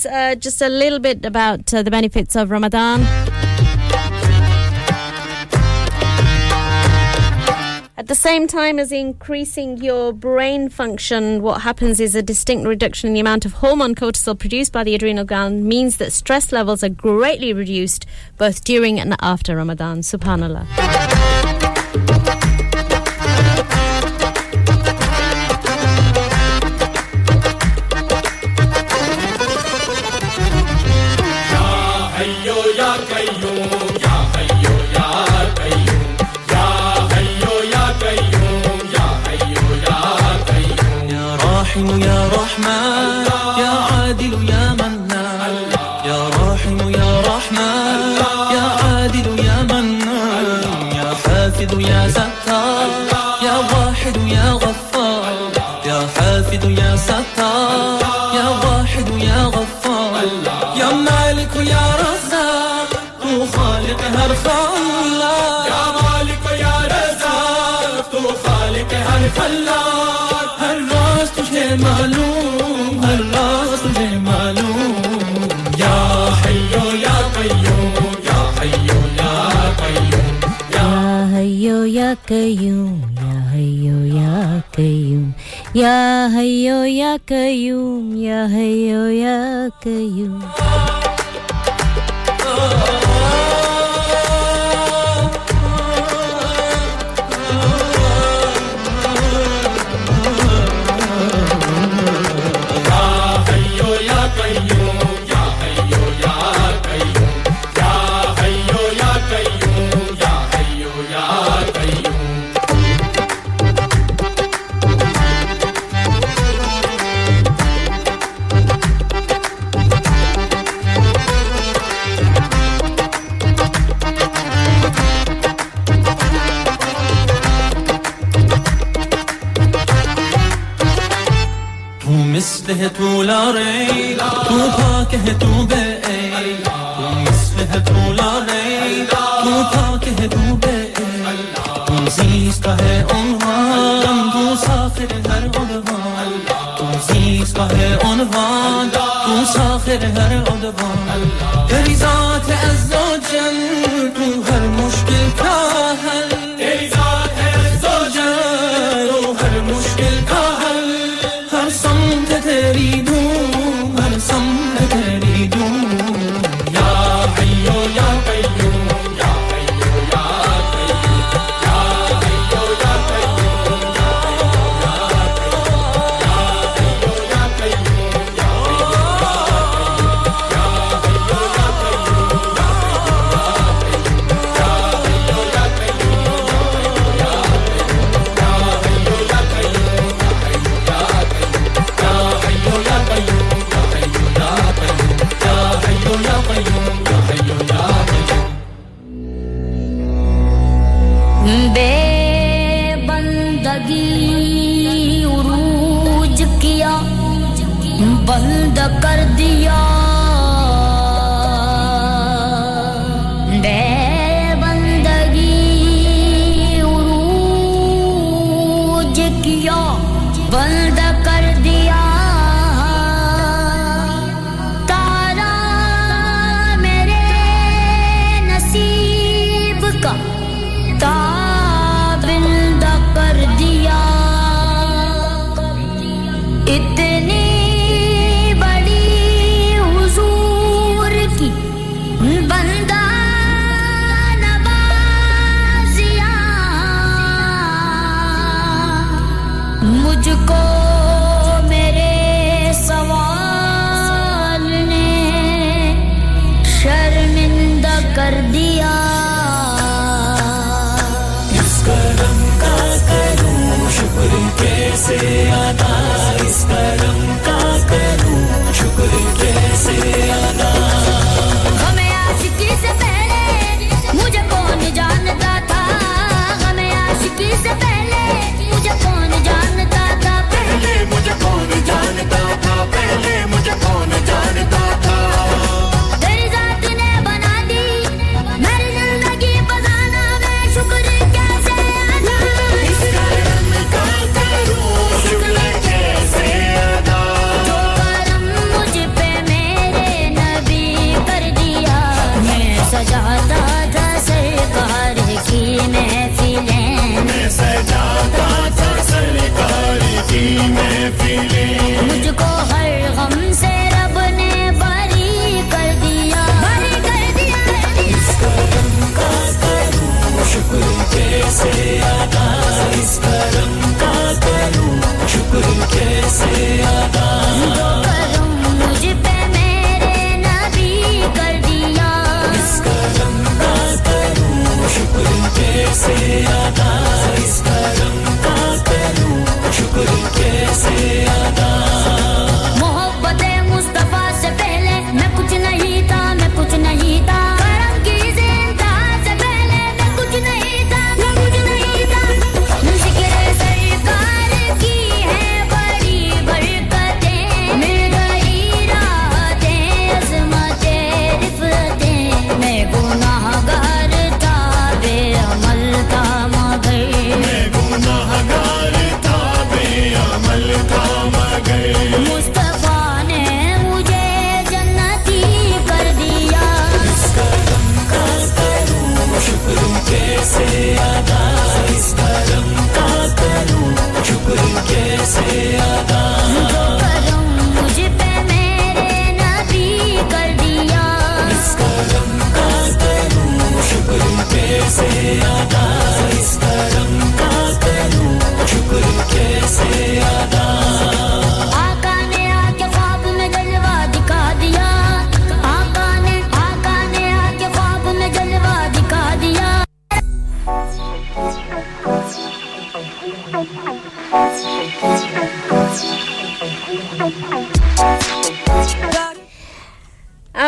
just a little bit about the benefits of Ramadan. At the same time as increasing your brain function, what happens is a distinct reduction in the amount of hormone cortisol produced by the adrenal gland means that stress levels are greatly reduced both during and after Ramadan. Subhanallah. يا رحمن يا عادل يا منان يا راحم يا رحمن يا عادل يا منان يا حافظ يا ستار يا واحد يا غفار يا حافظ يا ستار يا واحد يا غفار يا مالك يا رزاق تو خالق هر خلاق يا مالك يا رزاق تو خالق هر خلاق معلوم هر راز تجھے معلوم یا حیو یا قیوم یا حیو یا قیوم یا حیو یا قیوم یا حیو یا قیوم یا حیو یا قیوم یا حیو یا قیوم है तू ला रे तू पाक है तू बे तू इसमें है तू ला रे तू पाक है तू बे तू जीस का है उनवान तू साखिर हर उनवान तू जीस का है उनवान तू साखिर हर उनवान तेरी जात है अज़्ज़ व जल तू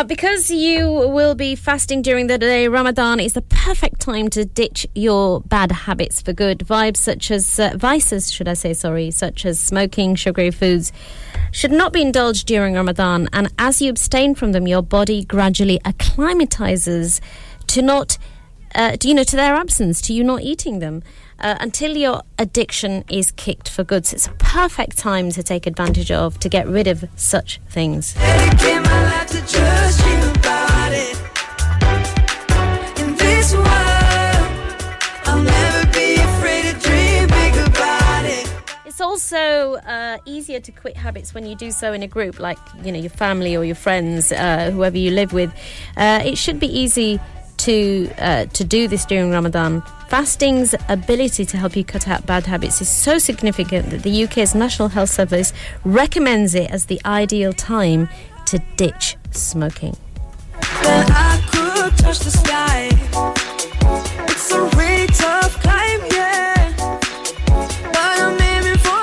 Because you will be fasting during the day, Ramadan is the perfect time to ditch your bad habits for good. Vices such as smoking, sugary foods, should not be indulged during Ramadan. And as you abstain from them, your body gradually acclimatizes to their absence, to you not eating them, until your addiction is kicked for good. So it's a perfect time to take advantage of, to get rid of such things. Dedicate my life to just you about it. In this world, I'll never be afraid to dream big about it. It's also easier to quit habits when you do so in a group, like, you know, your family or your friends, whoever you live with. It should be easy to do this during Ramadan. Fasting's ability to help you cut out bad habits is so significant that the UK's National Health Service recommends it as the ideal time to ditch smoking. That I could touch the sky. It's a really tough climb, yeah. But I'm aiming for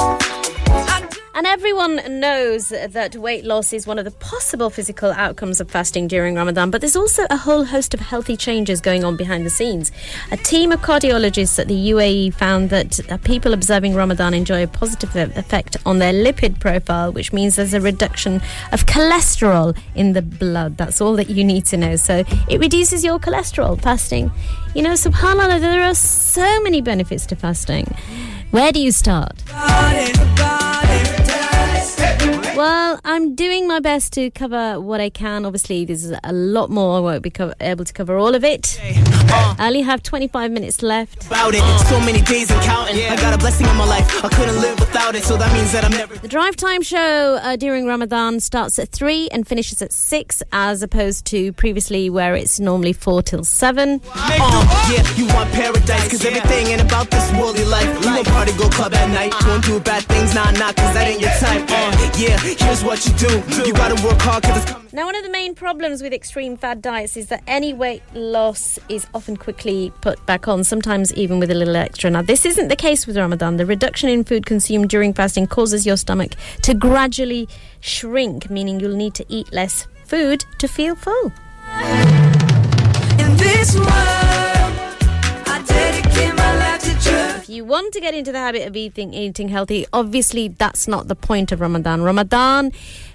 the next line. And everyone knows that weight loss is one of the possible physical outcomes of fasting during Ramadan, but there's also a whole host of healthy changes going on behind the scenes. A team of cardiologists at the UAE found that people observing Ramadan enjoy a positive effect on their lipid profile, which means there's a reduction of cholesterol in the blood. That's all that you need to know. So it reduces your cholesterol, fasting. You know, subhanAllah, there are so many benefits to fasting. Where do you start? Well, I'm doing my best to cover what I can. Obviously, there's a lot more. I won't be able to cover all of it. I only have 25 minutes left. About it, so many days and counting. I got a blessing in my life. I couldn't live without it, so that means that I'm never... The drive time show during Ramadan starts at 3 and finishes at 6, as opposed to previously where it's normally 4 till 7. Yeah, you want paradise, because everything ain't about this worldly life. You want party, go club at night. Don't do bad things, nah, because that ain't your type. Yeah, here's what you do. You gotta work hard, because it's coming. Now, one of the main problems with extreme fad diets is that any weight loss is often quickly put back on, sometimes even with a little extra. Now, this isn't the case with Ramadan. The reduction in food consumed during fasting causes your stomach to gradually shrink, meaning you'll need to eat less food to feel full. In this world, I dedicate my life to truth. If you want to get into the habit of eating healthy, obviously that's not the point of Ramadan. Ramadan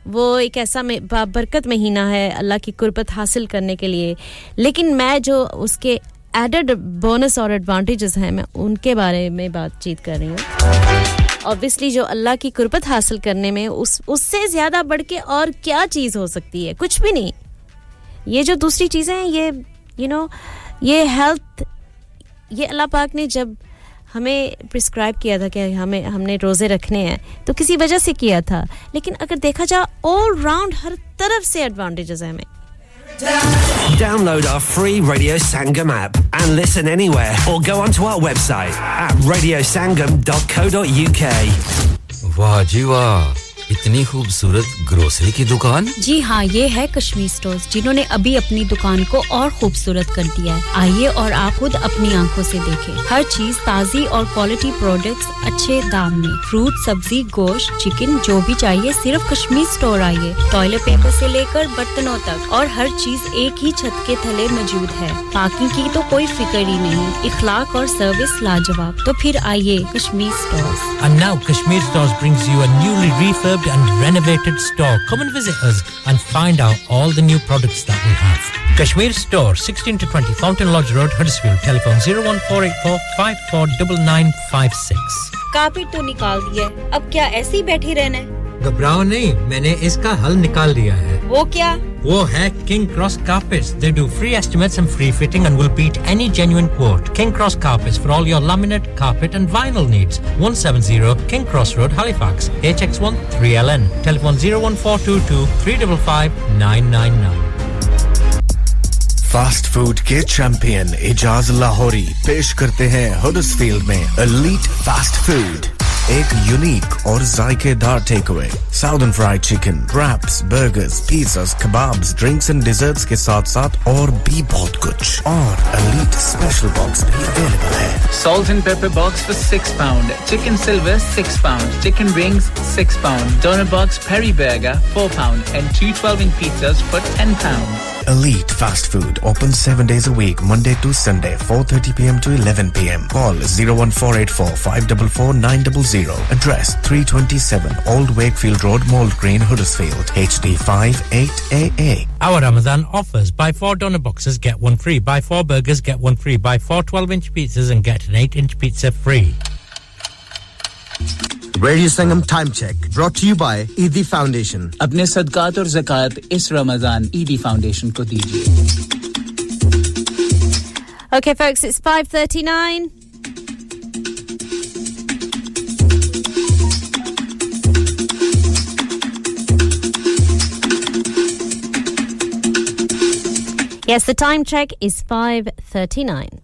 वो एक ऐसा बाबरकत महीना है अल्लाह की कुर्बत हासिल करने के लिए लेकिन मैं जो उसके एडेड बोनस और एडवांटेजेस हैं मैं उनके बारे में बातचीत कर रही हूं obviously जो अल्लाह की कुर्बत हासिल करने में उससे ज्यादा बढ़ के और क्या चीज हो सकती है कुछ भी नहीं ये जो दूसरी चीजें हैं ये ये हेल्थ ये अल्लाह पाक ने जब हमें प्रिस्क्राइब किया था कि हमने रोजे रखने हैं तो किसी वजह से किया था लेकिन अगर देखा जाए ऑल राउंड हर तरफ से एडवांटेजेस हैं हमें Download our free Radio Sangam app and listen anywhere or go onto our website at radiosangam.co.uk वाह जी वाह इतनी खूबसूरत ग्रोसरी की दुकान जी हां ये है कश्मीर स्टोर्स जिन्होंने अभी अपनी दुकान को और खूबसूरत कर दिया है आइए और आप खुद अपनी आंखों से देखें हर चीज ताजी और क्वालिटी प्रोडक्ट्स अच्छे दाम में फ्रूट सब्जी गोश्त चिकन जो भी चाहिए सिर्फ कश्मीर स्टोर आइए टॉयलेट पेपर से लेकर बर्तनों तक और हर चीज एक ही छत के तले मौजूद है पार्किंग की तो कोई फिक्र ही नहीं इखलाक और सर्विस लाजवाब तो फिर आइए Kashmir stores and now Kashmir Stores brings you a newly refurbished and renovated store. Come and visit us and find out all the new products that we have. Kashmir Store, 16 to 20 Fountain Lodge Road, Huddersfield. Telephone 01484 549956. Carpet to निकाल दिया है. अब क्या ऐसे ही बैठे रहना है? घबराओ नहीं. मैंने इसका हल निकाल दिया है. वो क्या? वो है King Cross Carpets. They do free estimates and free fitting and will beat any genuine quote. King Cross Carpets for all your laminate, carpet and vinyl needs. 170 King Cross Road, Halifax. HX1 3LN. Telephone 01422 355 999. Fast food के champion Ijaz Lahori पेश करते हैं Huddersfield में elite fast food एक unique और जायकेदार takeaway southern fried chicken wraps burgers pizzas kebabs drinks and desserts के साथ-साथ और भी बहुत कुछ और एलीट स्पेशल बॉक्स भी अवेलेबल है salt and pepper box for 6 pound chicken silver 6 pound chicken wings 6 pound doner box peri burger 4 pound and 2 12-inch pizzas for 10 pounds Elite Fast Food opens 7 days a week Monday to Sunday 4:30 p.m. to 11 p.m. Call 01484 544900 Address 327 Old Wakefield Road Mould Green Huddersfield HD 58AA Our Ramadan offers buy 4 donor boxes get 1 free buy 4 burgers get 1 free buy 4 12-inch pizzas and get an 8-inch pizza free Radio Sangam Time Check brought to you by Edhi Foundation. Apne sadqat aur zakat is Ramadan Edhi Foundation ko dijiye. Okay folks, it's 5:39. Yes, the time check is 5:39.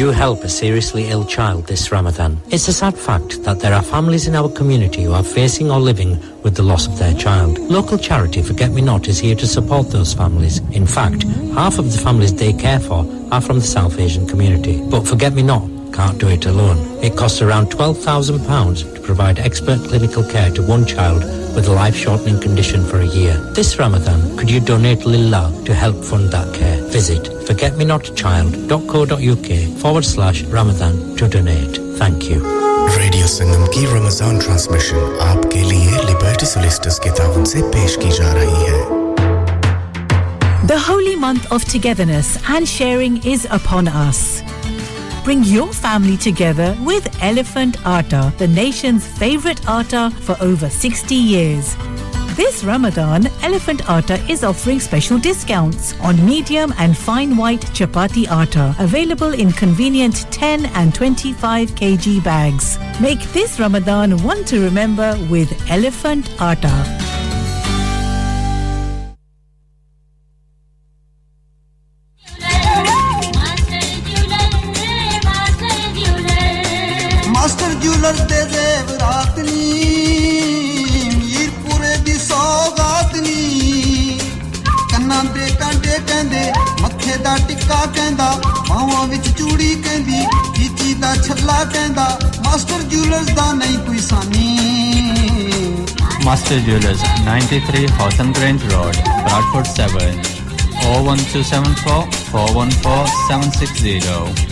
You help a seriously ill child this Ramadan. It's a sad fact that there are families in our community who are facing or living with the loss of their child. Local charity Forget Me Not is here to support those families. In fact, half of the families they care for are from the South Asian community. But Forget Me Not can't do it alone. It costs around £12,000 to provide expert clinical care to one child with a life-shortening condition for a year. This Ramadan, could you donate Lillah to help fund that care? Visit forgetmenotchild.co.uk/Ramadan to donate. Thank you. Radio Sangam ki Ramazan transmission aapke liye Liberty Solicitors ke taawun se pesh ki ja rahi hai. The holy month of togetherness and sharing is upon us. Bring your family together with Elephant Atta, the nation's favourite atta for over 60 years. This Ramadan, Elephant Atta is offering special discounts on medium and fine white chapati atta, available in convenient 10 and 25 kg bags. Make this Ramadan one to remember with Elephant Atta. Master Jewellers, 93 Houghton Grange Road, Bradford 7, 01274 414760.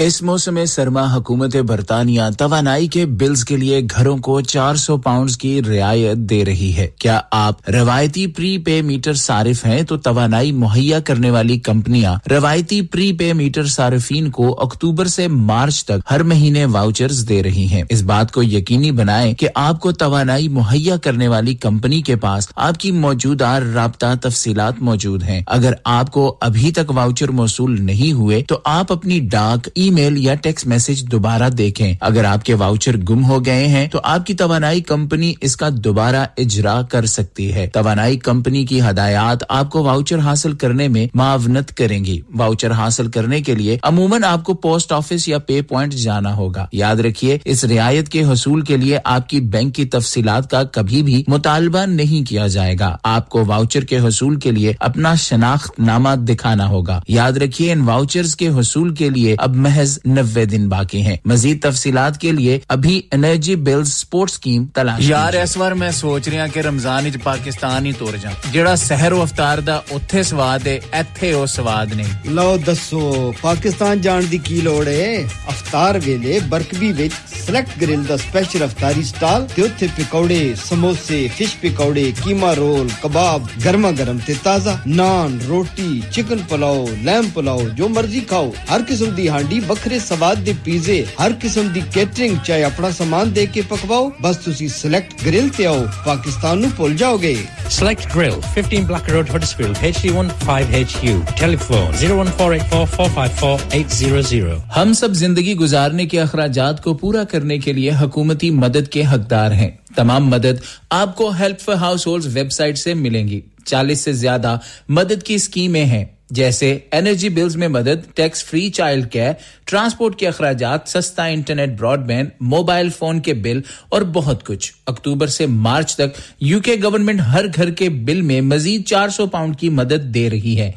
इस मौसम सरमा हुकूमत बरतानिया तवानाई के bills के लिए घरों को 400 pounds की रियायत दे रही है क्या आप रवायती प्री पे मीटर सारिफ हैं तो तवानाई मुहैया करने वाली कंपनियां रवायती प्री पे मीटर सारिफिन को अक्टूबर से मार्च तक हर महीने वाउचर्स दे रही हैं इस बात को यकीनी बनाएं कि आपको तवानाई मुहैया करने वाली कंपनी के पास आपकी मौजूदा राब्ता तफसीलात मौजूद हैं अगर आपको अभी तक वाउचर मौसूल नहीं हुए तो आप अपनी डाक ईमेल या टेक्स्ट मैसेज दोबारा देखें अगर आपके वाउचर गुम हो गए हैं तो आपकी तवानाई कंपनी इसका दोबारा इजरा कर सकती है तवानाई कंपनी की हदायत आपको वाउचर हासिल करने में मावनत करेंगी वाउचर हासिल करने के लिए अमूमन आपको पोस्ट ऑफिस या पे पॉइंट जाना होगा याद रखिए इस रियायत के हसूल के लिए आपकी बैंक की तफसीलात का कभी भी मुतालबा नहीं किया जाएगा आपको वाउचर के हसूल के लिए अपना शनाख्तनामा दिखाना होगा याद रखिए इन वाउचर्स के हसूल के लिए अब 90 दिन बाकी हैं मजीद तफसीलात के लिए अभी एनर्जी बिल स्पोर्ट्स स्कीम तलाश यार इस बार मैं सोच रहा कि रमजान इच पाकिस्तान ही तोड़ जा जेड़ा सहर व इफ्तार दा ओथे स्वाद है एथे ओ स्वाद नहीं लो दसो पाकिस्तान जान दी की लोड़ है इफ्तार वेले बर्कबी विच सेलेक्ट ग्रिल दा स्पेशल इफ्तारी स्टॉल ते ओथे पकौड़े समोसे फिश पकौड़े कीमा रोल कबाब गरमा गरम ते ताजा नान रोटी चिकन पुलाव लैम पुलाव जो मर्जी खाओ हर किस्म दी हांडी ਵੱਖਰੇ ਸਵਾਦ ਦੇ ਪੀਜ਼ੇ ਹਰ ਕਿਸਮ ਦੀ ਕੇਟਰਿੰਗ ਚਾਹੇ ਆਪਣਾ ਸਮਾਨ ਦੇ ਕੇ ਪਕਵਾਓ ਬਸ ਤੁਸੀਂ ਸਿਲੈਕਟ ਗ੍ਰਿਲ ਤੇ ਆਓ ਪਾਕਿਸਤਾਨ ਨੂੰ ਭੁੱਲ ਜਾਓਗੇ select grill 15 Blacker road Huddersfield HD15HU telephone 01484454800 ਹਮ ਸਭ ਜ਼ਿੰਦਗੀ ਗੁਜ਼ਾਰਨੇ ਕੇ ਅਖਰਾਜਾਤ ਕੋ ਪੂਰਾ ਕਰਨੇ ਕੇ ਲਿਏ ਹਕੂਮਤੀ ਮਦਦ ਕੇ ਹੱਕਦਾਰ ਹੈ तमाम मदद आपको हेल्प फॉर हाउसहोल्ड्स वेबसाइट से मिलेंगी 40 से ज्यादा मदद की स्कीमें हैं जैसे एनर्जी बिल्स में मदद tax free child care transport के अखराजात सस्ता इंटरनेट ब्रॉडबैंड मोबाइल फोन के बिल और बहुत कुछ अक्टूबर से मार्च तक यूके गवर्नमेंट हर घर के बिल में मजीद 400 पाउंड की मदद दे रही है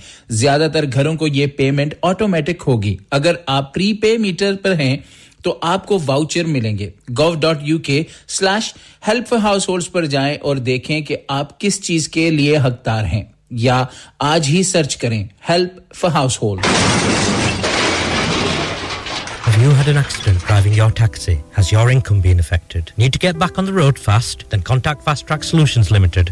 ज्यादातर घरों को ये पेमेंट ऑटोमेटिक होगी अगर आप प्रीपे मीटर पर हैं तो आपको वाउचर मिलेंगे gov.uk/help for households पर जाएं और देखें कि आप किस चीज के लिए हकदार हैं या आज ही सर्च करें help for household Have you had an accident driving your taxi? Has your income been affected? Need to get back on the road fast? Then contact Fast Track Solutions Limited,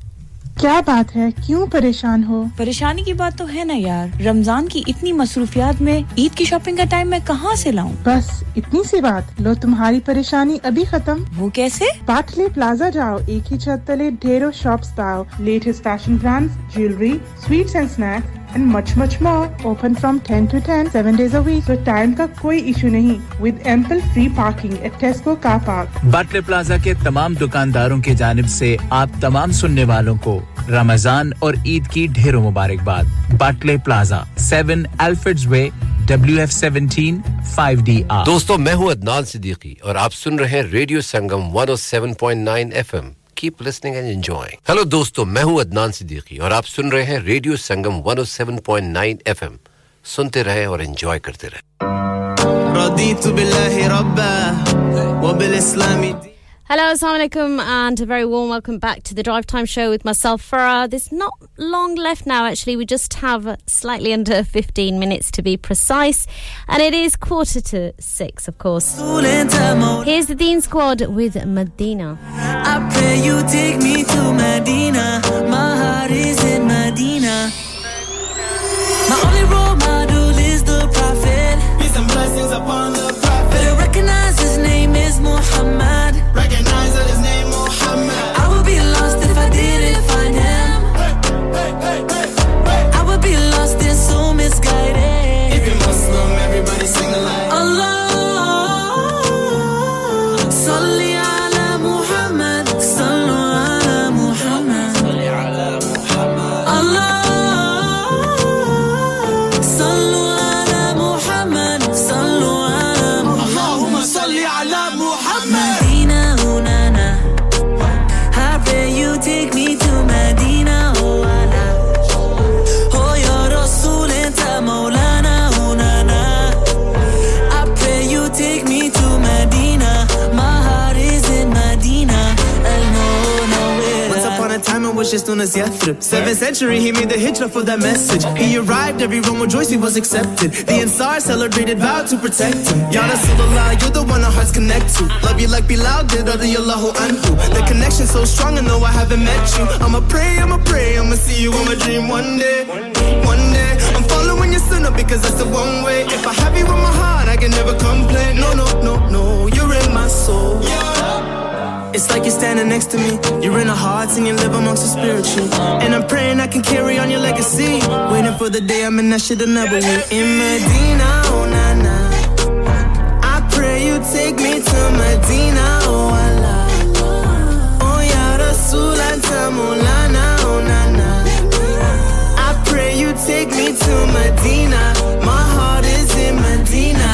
क्या बात है क्यों परेशान हो परेशानी की बात तो है ना यार रमजान की इतनी मसरूफियात में ईद की शॉपिंग का टाइम मैं कहां से लाऊं बस इतनी सी बात लो तुम्हारी परेशानी अभी खत्म वो कैसे बाटली प्लाजा जाओ एक ही छत तले ढेरों शॉप्स पाओ latest fashion brands jewellery sweets and snacks and much more open from 10 to 10 7 days a week so time ka koi issue nahi with ample free parking at Tesco car park Batley Plaza ke tamam dukandaron ki janib se aap tamam sunne walon ko Ramazan aur Eid ki dheron mubarakbad Batley Plaza 7 Alfred's Way WF17 5DR. दोस्तों मैं हूं अदनान सिद्दीकी और आप सुन रहे हैं radio Sangam 107.9 FM. Keep listening and enjoying. Hello दोस्तों मैं हूं अदनान सिद्दीकी और आप सुन रहे हैं रेडियो संगम 107.9 FM. सुनते रहें और एंजॉय करते रहें. रदीतु बिल्लाहि रब्बा व बिल इस्लामी. Hello, assalamu alaikum, and a very warm welcome back to the Drive Time Show with myself, Farah. There's not long left now, actually. We just have slightly under 15 minutes to be precise, and it is 5:45, of course. Here's the Dean Squad with Medina. I pray you take me to Medina. My heart is in Medina. My only role model is the Prophet. Peace and blessings upon the Prophet. Better recognize his name is Muhammad. Recognize that his name Muhammad. I would be lost if I didn't find him. Hey, hey, hey, hey, hey. I would be lost and so misguided. If you're Muslim, everybody sing along. Allah, salli ala Muhammad, sallu ala Muhammad, salli ala Muhammad. Allah, sallu ala Muhammad, sallu ala Muhammad. Allahumma salli ala Muhammad. Just known as Yathrib. 7th century, he made the hijrah for that message. He arrived, everyone rejoiced, he was accepted. The Ansar celebrated, vowed to protect him. Ya Rasulullah, you're the one our hearts connect to. Love you like Bilal did, radiyallahu anhu. The connection so strong, I know I haven't met you. I'ma pray, I'ma see you in my dream one day. One day, I'm following your sunnah because that's the one way. If I have you in my heart, I can never complain. No, you're in my soul. It's like you're standing next to me. You're in our hearts and you live amongst the spiritual. And I'm praying I can carry on your legacy. Waiting for the day I'm in that shit another way. In Medina, oh na-na, I pray you take me to Medina, oh Allah. Oh ya Rasul anta Maulana, oh na-na, I pray you take me to Medina. My heart is in Medina.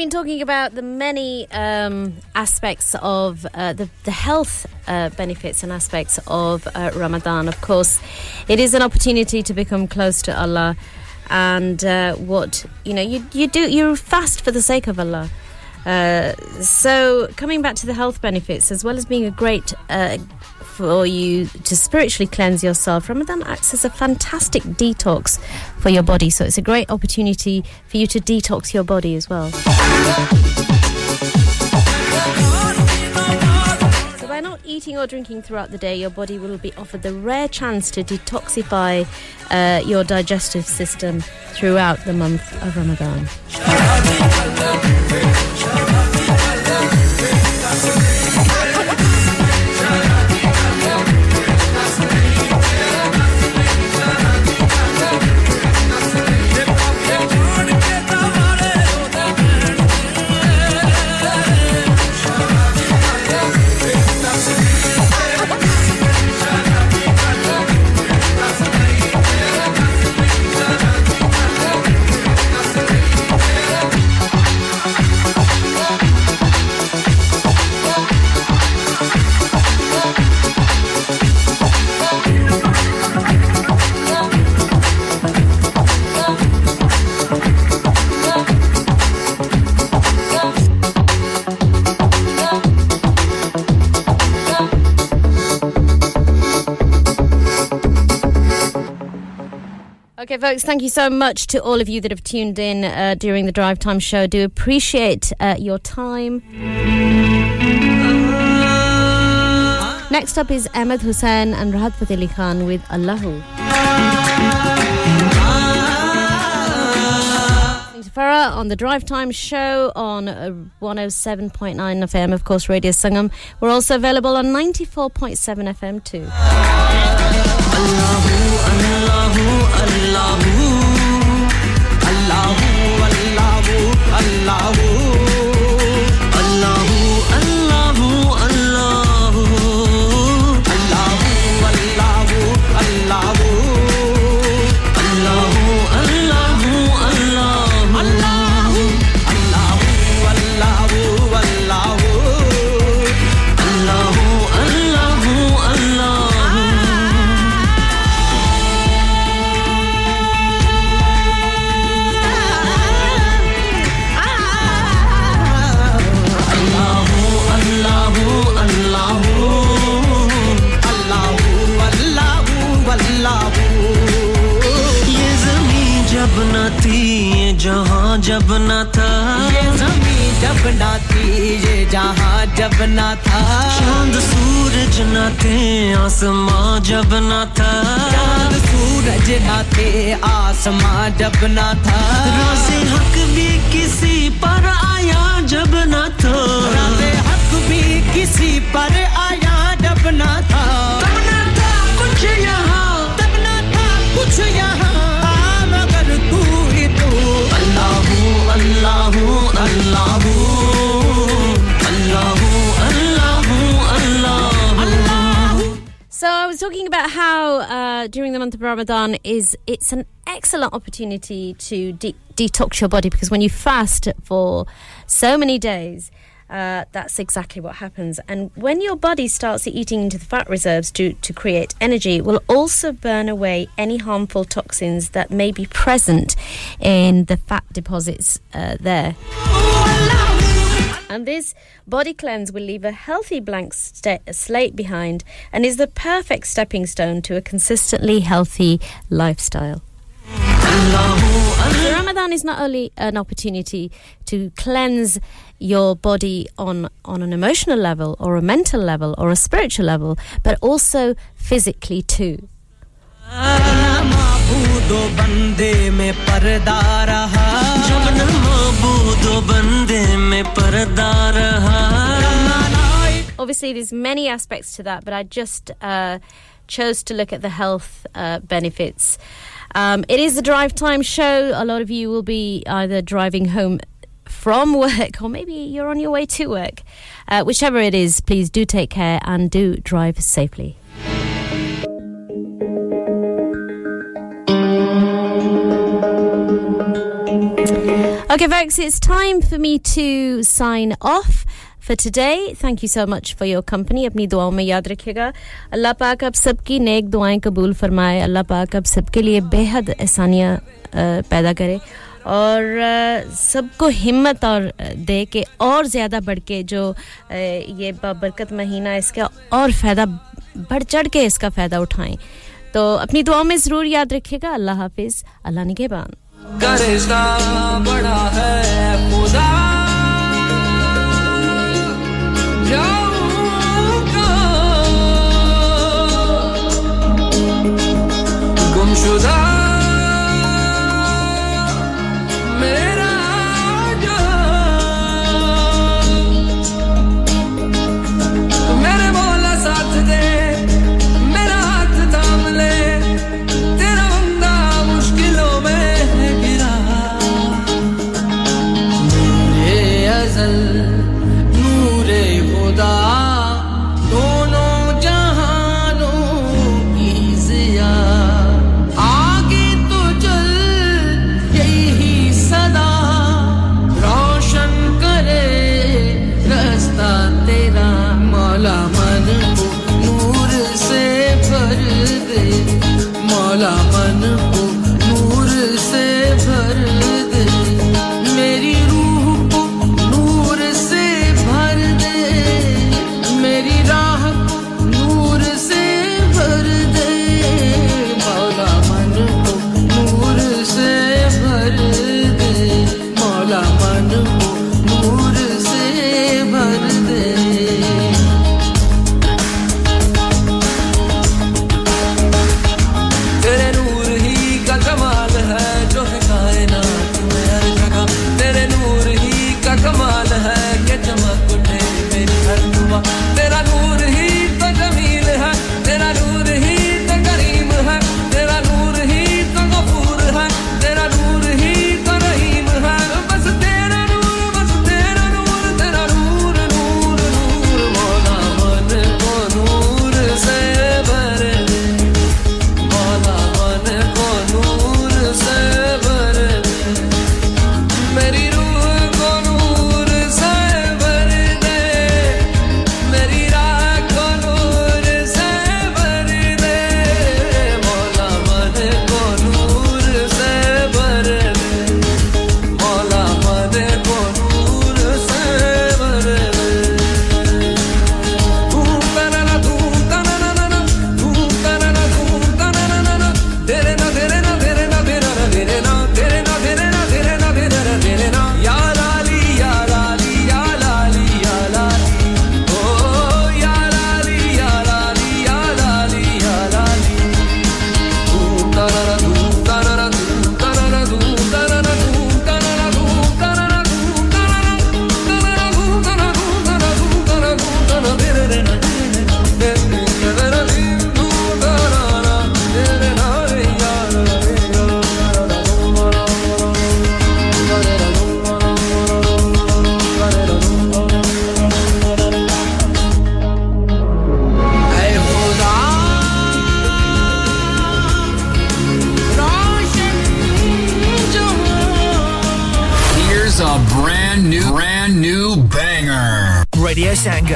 been talking about the many aspects of the health benefits and aspects of Ramadan. Of course, it is an opportunity to become close to Allah, and what you know, you do, you fast for the sake of Allah. So coming back to the health benefits, as well as being a great for you to spiritually cleanse yourself, Ramadan acts as a fantastic detox for your body, so it's a great opportunity for you to detox your body as well. So by not eating or drinking throughout the day, your body will be offered the rare chance to detoxify your digestive system throughout the month of Ramadan. Okay, folks, thank you so much to all of you that have tuned in during the Drive Time show. Do appreciate your time. Next up is Ahmed Hussain and Rahat Fateh Ali Khan with Allahu. Farah on the Drive Time show on 107.9 FM, of course, Radio Sangam. We're also available on 94.7 FM too. जहाँ जब ना था ये ज़मीं जब ना थी ये जहाँ जब ना था चाँद सूरज ना थे आसमां जब ना था चाँद सूरज ना थे आसमां जब ना था राज़े हक भी किसी पर आया जब ना था राज़े हक भी किसी पर आया जब ना था कुछ यहाँ तब ना था कुछ यहाँ मगर तू ही तू Allahu, Allahu, Allahu, Allahu, Allahu. So I was talking about how during the month of Ramadan it's an excellent opportunity to detox your body, because when you fast for so many days, that's exactly what happens. And when your body starts eating into the fat reserves to create energy, it will also burn away any harmful toxins that may be present in the fat deposits there. And this body cleanse will leave a healthy blank slate behind and is the perfect stepping stone to a consistently healthy lifestyle. So Ramadan is not only an opportunity to cleanse your body on an emotional level or a mental level or a spiritual level, but also physically too. Obviously there's many aspects to that, but I just chose to look at the health benefits. It is the Drive Time show. A lot of you will be either driving home from work or maybe you're on your way to work. Whichever it is, please do take care and do drive safely. Okay, folks, it's time for me to sign off for today. Thank you so much for your company. Apni duaon mein yaad rakhiyega. Allah paak aap sabki neek duaein qabool farmaye. Allah paak aap sabke liye behad ehsaniyan paida kare aur sabko himmat aur de ke aur zyada badh ke jo ye barkat mahina iska aur faida badh chadh ke iska faida uthaye. To apni duaon mein zarur yaad rakhiyega. Allah hafiz, Allah nigeban. करज़ा बड़ा है खुदा जाऊंगा गुमशुदा मेरा जान तो मेरे मौला साथ दे मेरा हाथ थाम ले तेरा बंदा मुश्किलों में नूरे खुदा दोनों जहानों की ज़िया आगे तो चल यही सदा रोशन करे रास्ता तेरा मौला मन को नूर से भर दे मौला मन को नूर से भर दे मेरी